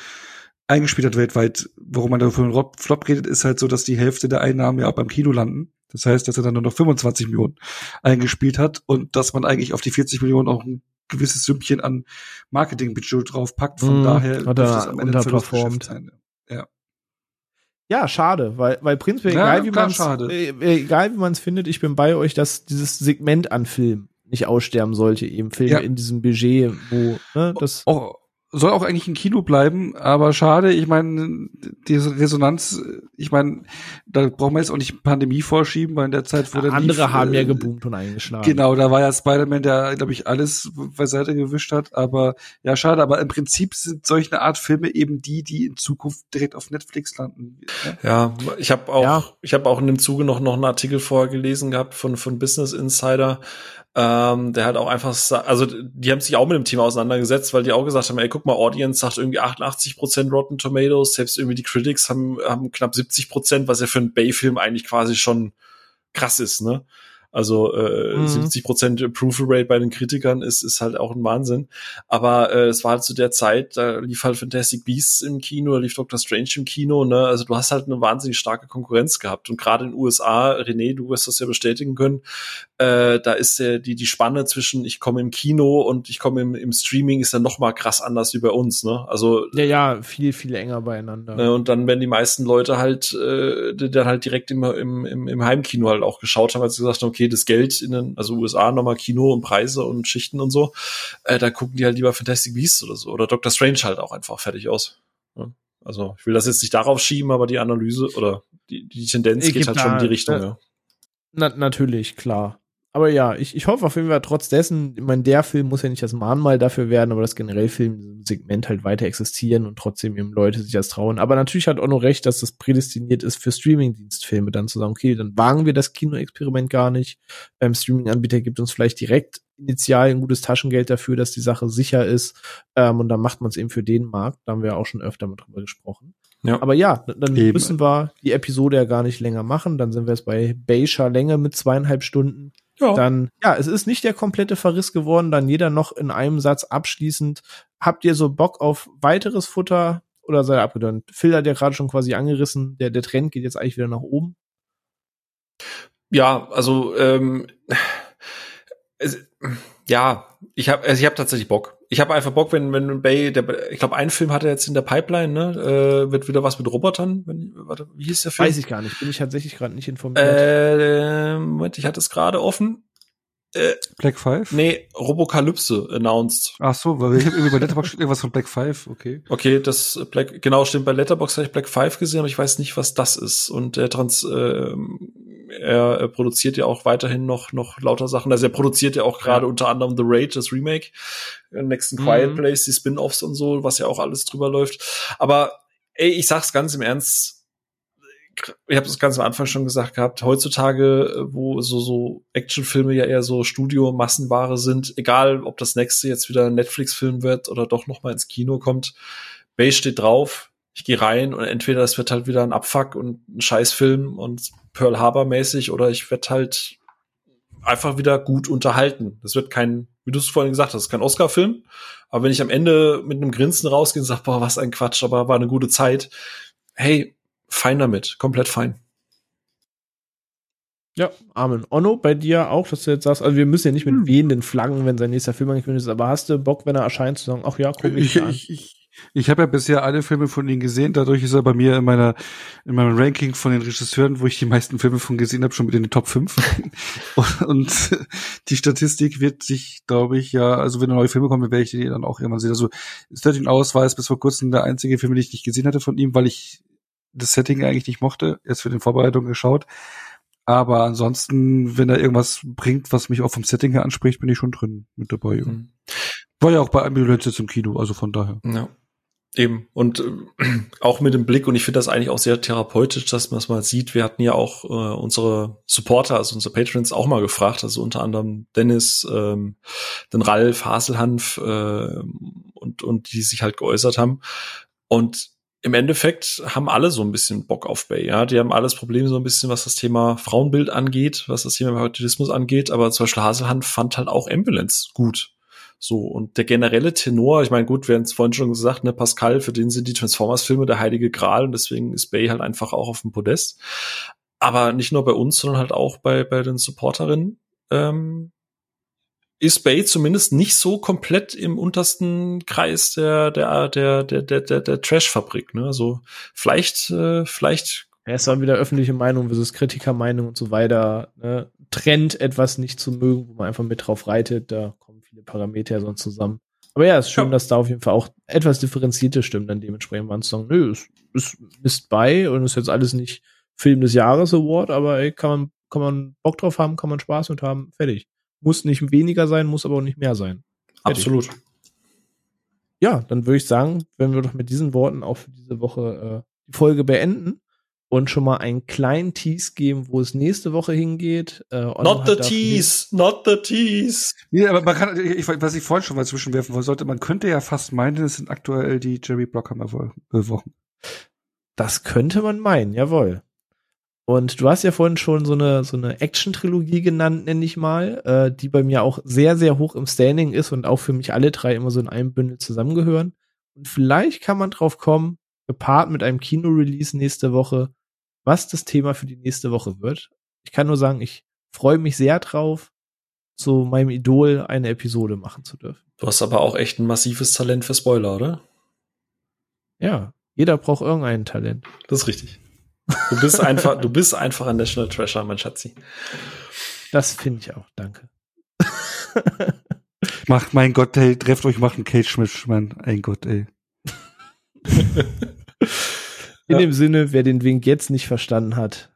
eingespielt hat weltweit, warum man da von einem Flop redet, ist halt so, dass die Hälfte der Einnahmen ja auch beim Kino landen. Das heißt, dass er dann nur noch 25 Millionen eingespielt hat und dass man eigentlich auf die 40 Millionen auch ein gewisses Sümmchen an Marketingbudget draufpackt. Von daher wird das am Ende verloren sein. Ja. Ja, schade, weil prinzipiell, egal wie man es findet, ich bin bei euch, dass dieses Segment an Film nicht aussterben sollte, eben Filme in diesem Budget, wo, ne, das... Oh, soll auch eigentlich im Kino bleiben, aber schade, ich meine, diese Resonanz, ich meine, da brauchen wir jetzt auch nicht Pandemie vorschieben, weil in der Zeit wurde andere haben ja geboomt und eingeschlagen. Genau, da war ja Spider-Man, der, glaube ich, alles beiseite gewischt hat, aber ja, schade, aber im Prinzip sind solche Art Filme eben die, die in Zukunft direkt auf Netflix landen. Ne? Ja, ich habe auch in dem Zuge noch einen Artikel vorher gelesen gehabt von Business Insider, der halt auch einfach, also die haben sich auch mit dem Thema auseinandergesetzt, weil die auch gesagt haben, ey, guck mal, Audience sagt irgendwie 88% Rotten Tomatoes, selbst irgendwie die Critics haben knapp 70%, was ja für einen Bay-Film eigentlich quasi schon krass ist, ne? Also 70% Approval Rate bei den Kritikern ist halt auch ein Wahnsinn. Aber es war halt zu der Zeit, da lief halt Fantastic Beasts im Kino, da lief Doctor Strange im Kino, ne? Also du hast halt eine wahnsinnig starke Konkurrenz gehabt. Und gerade in den USA, René, du wirst das ja bestätigen können, da ist ja die Spanne zwischen ich komme im Kino und ich komme im Streaming ist dann noch mal krass anders wie bei uns, ne? Also ja, viel, viel enger beieinander. Ne? Und dann werden die meisten Leute halt die dann halt direkt im Heimkino halt auch geschaut haben, als sie gesagt haben, okay, das Geld in den, also USA nochmal Kino und Preise und Schichten und so, da gucken die halt lieber Fantastic Beasts oder so. Oder Doctor Strange halt auch einfach fertig aus. Ja? Also ich will das jetzt nicht darauf schieben, aber die Analyse oder die Tendenz geht halt schon in die Richtung. Ja. Natürlich, klar. Aber ja, ich hoffe auf jeden Fall trotz dessen, ich meine, der Film muss ja nicht das Mahnmal dafür werden, aber das generell Filmsegment halt weiter existieren und trotzdem eben Leute sich das trauen. Aber natürlich hat Onno recht, dass das prädestiniert ist für Streamingdienstfilme, dann zu sagen, okay, dann wagen wir das Kinoexperiment gar nicht. Beim Streaminganbieter gibt uns vielleicht direkt initial ein gutes Taschengeld dafür, dass die Sache sicher ist. Und dann macht man es eben für den Markt. Da haben wir auch schon öfter mal drüber gesprochen. Ja. Aber ja, dann eben. Müssen wir die Episode ja gar nicht länger machen. Dann sind wir jetzt bei Bayscher Länge mit 2,5 Stunden. Ja. Dann, ja, es ist nicht der komplette Verriss geworden, dann jeder noch in einem Satz abschließend. Habt ihr so Bock auf weiteres Futter oder seid ihr abgedönnt? Phil hat ja gerade schon quasi angerissen, der Trend geht jetzt eigentlich wieder nach oben. Ja, also, ich habe tatsächlich Bock. Ich habe einfach Bock, wenn Bay, ich glaube, einen Film hat er jetzt in der Pipeline, ne? Wird wieder was mit Robotern. Warte, wie hieß der Film? Weiß ich gar nicht, bin ich tatsächlich gerade nicht informiert. Moment, ich hatte es gerade offen. Black Five? Nee, Robokalypse announced. Ach so, weil ich habe irgendwie bei Letterboxd irgendwas von Black Five, okay. Okay, das genau, stimmt, bei Letterboxd habe ich Black Five gesehen, aber ich weiß nicht, was das ist. Und der er produziert ja auch weiterhin noch lauter Sachen. Also er produziert ja auch gerade unter anderem The Raid, das Remake, Next in Quiet Place, die Spin-Offs und so, was ja auch alles drüber läuft. Aber ey, ich sag's ganz im Ernst, ich habe das ganz am Anfang schon gesagt gehabt, heutzutage, wo so Actionfilme ja eher so Studio-Massenware sind, egal ob das nächste jetzt wieder ein Netflix-Film wird oder doch noch mal ins Kino kommt, Bay steht drauf, ich gehe rein und entweder es wird halt wieder ein Abfuck und ein Scheißfilm und Pearl Harbor mäßig oder ich werde halt einfach wieder gut unterhalten. Das wird kein, wie du es vorhin gesagt hast, kein Oscar-Film. Aber wenn ich am Ende mit einem Grinsen rausgehe und sage, boah, was ein Quatsch, aber war eine gute Zeit. Hey, fein damit, komplett fein. Ja, Amen. Onno, bei dir auch, dass du jetzt sagst, also wir müssen ja nicht mit wehenden Flaggen, wenn sein nächster Film angekündigt ist, aber hast du Bock, wenn er erscheint, zu sagen, ach ja, guck mich an. Ich habe ja bisher alle Filme von ihnen gesehen, dadurch ist er bei mir in meinem Ranking von den Regisseuren, wo ich die meisten Filme von gesehen habe, schon mit in den Top 5. und die Statistik wird sich, glaube ich, ja, also wenn neue Filme kommen, werde ich die dann auch irgendwann sehen. Also 13 Hours war es bis vor kurzem der einzige Film, den ich nicht gesehen hatte von ihm, weil ich das Setting eigentlich nicht mochte, erst für die Vorbereitung geschaut. Aber ansonsten, wenn er irgendwas bringt, was mich auch vom Setting her anspricht, bin ich schon drin mit dabei. Mhm. War ja auch bei Ambulance jetzt im Kino, also von daher. Ja. Eben. Und auch mit dem Blick, und ich finde das eigentlich auch sehr therapeutisch, dass man es mal sieht, wir hatten ja auch unsere Supporter, also unsere Patrons auch mal gefragt, also unter anderem Dennis, den Ralf, Haselhanf und die sich halt geäußert haben. Und im Endeffekt haben alle so ein bisschen Bock auf Bay, ja. Die haben alles Probleme so ein bisschen, was das Thema Frauenbild angeht, was das Thema Patriotismus angeht, aber zum Beispiel Haselhanf fand halt auch Ambulance gut. So, und der generelle Tenor, ich meine, gut, wir haben es vorhin schon gesagt, ne, Pascal, für den sind die Transformers-Filme der heilige Gral und deswegen ist Bay halt einfach auch auf dem Podest. Aber nicht nur bei uns, sondern halt auch bei den Supporterinnen ist Bay zumindest nicht so komplett im untersten Kreis der Trash-Fabrik, ne? Also vielleicht. Ja, es war wieder öffentliche Meinung versus Kritikermeinung und so weiter, ne? Trend, etwas nicht zu mögen, wo man einfach mit drauf reitet, da kommen viele Parameter sonst zusammen. Aber ja, ist schön, dass da auf jeden Fall auch etwas differenzierte Stimmen dann dementsprechend waren, zu sagen, nö, ist Mist bei und ist jetzt alles nicht Film des Jahres Award, aber ey, kann man Bock drauf haben, kann man Spaß mit haben, fertig. Muss nicht weniger sein, muss aber auch nicht mehr sein. Fertig. Absolut. Ja, dann würde ich sagen, wenn wir doch mit diesen Worten auch für diese Woche die Folge beenden und schon mal einen kleinen Tease geben, wo es nächste Woche hingeht. Not the tease. Nee, aber man kann, was ich vorhin schon mal zwischenwerfen wollte, man könnte ja fast meinen, es sind aktuell die Jerry Bruckheimer-Wochen. Das könnte man meinen, jawohl. Und du hast ja vorhin schon so eine Action-Trilogie genannt, nenne ich mal, die bei mir auch sehr, sehr hoch im Standing ist und auch für mich alle drei immer so in einem Bündel zusammengehören. Und vielleicht kann man drauf kommen, gepaart mit einem Kino-Release nächste Woche, was das Thema für die nächste Woche wird. Ich kann nur sagen, ich freue mich sehr drauf, zu meinem Idol eine Episode machen zu dürfen. Du hast aber auch echt ein massives Talent für Spoiler, oder? Ja, jeder braucht irgendein Talent. Das ist richtig. Du bist einfach ein National Treasure, mein Schatzi. Das finde ich auch, danke. Macht, mein Gott, ey, trefft euch, macht einen Cage-Match, mein Gott, ey. In dem Sinne, wer den Wink jetzt nicht verstanden hat,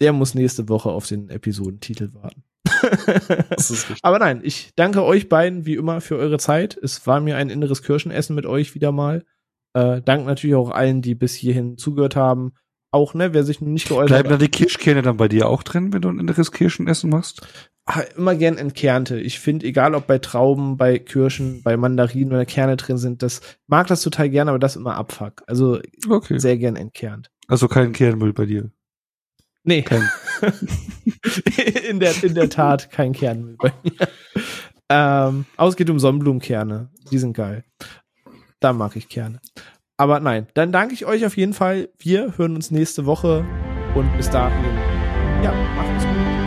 der muss nächste Woche auf den Episodentitel warten. Das ist richtig. Aber nein, ich danke euch beiden wie immer für eure Zeit. Es war mir ein inneres Kirschenessen mit euch wieder mal. Dank natürlich auch allen, die bis hierhin zugehört haben. Auch, ne, wer sich nicht geäußert hat. Bleiben da die Kirschkerne dann bei dir auch drin, wenn du ein inneres Kirschenessen machst? Ach, immer gern entkernte. Ich finde, egal ob bei Trauben, bei Kirschen, bei Mandarinen oder Kerne drin sind, das mag das total gern, aber das immer Abfuck. Also okay. Sehr gern entkernt. Also kein Kernmüll bei dir? Nee. Kein. in der Tat kein Kernmüll bei mir. Aber es geht um Sonnenblumenkerne. Die sind geil. Da mag ich Kerne. Aber nein, dann danke ich euch auf jeden Fall. Wir hören uns nächste Woche und bis dahin, ja, macht's gut.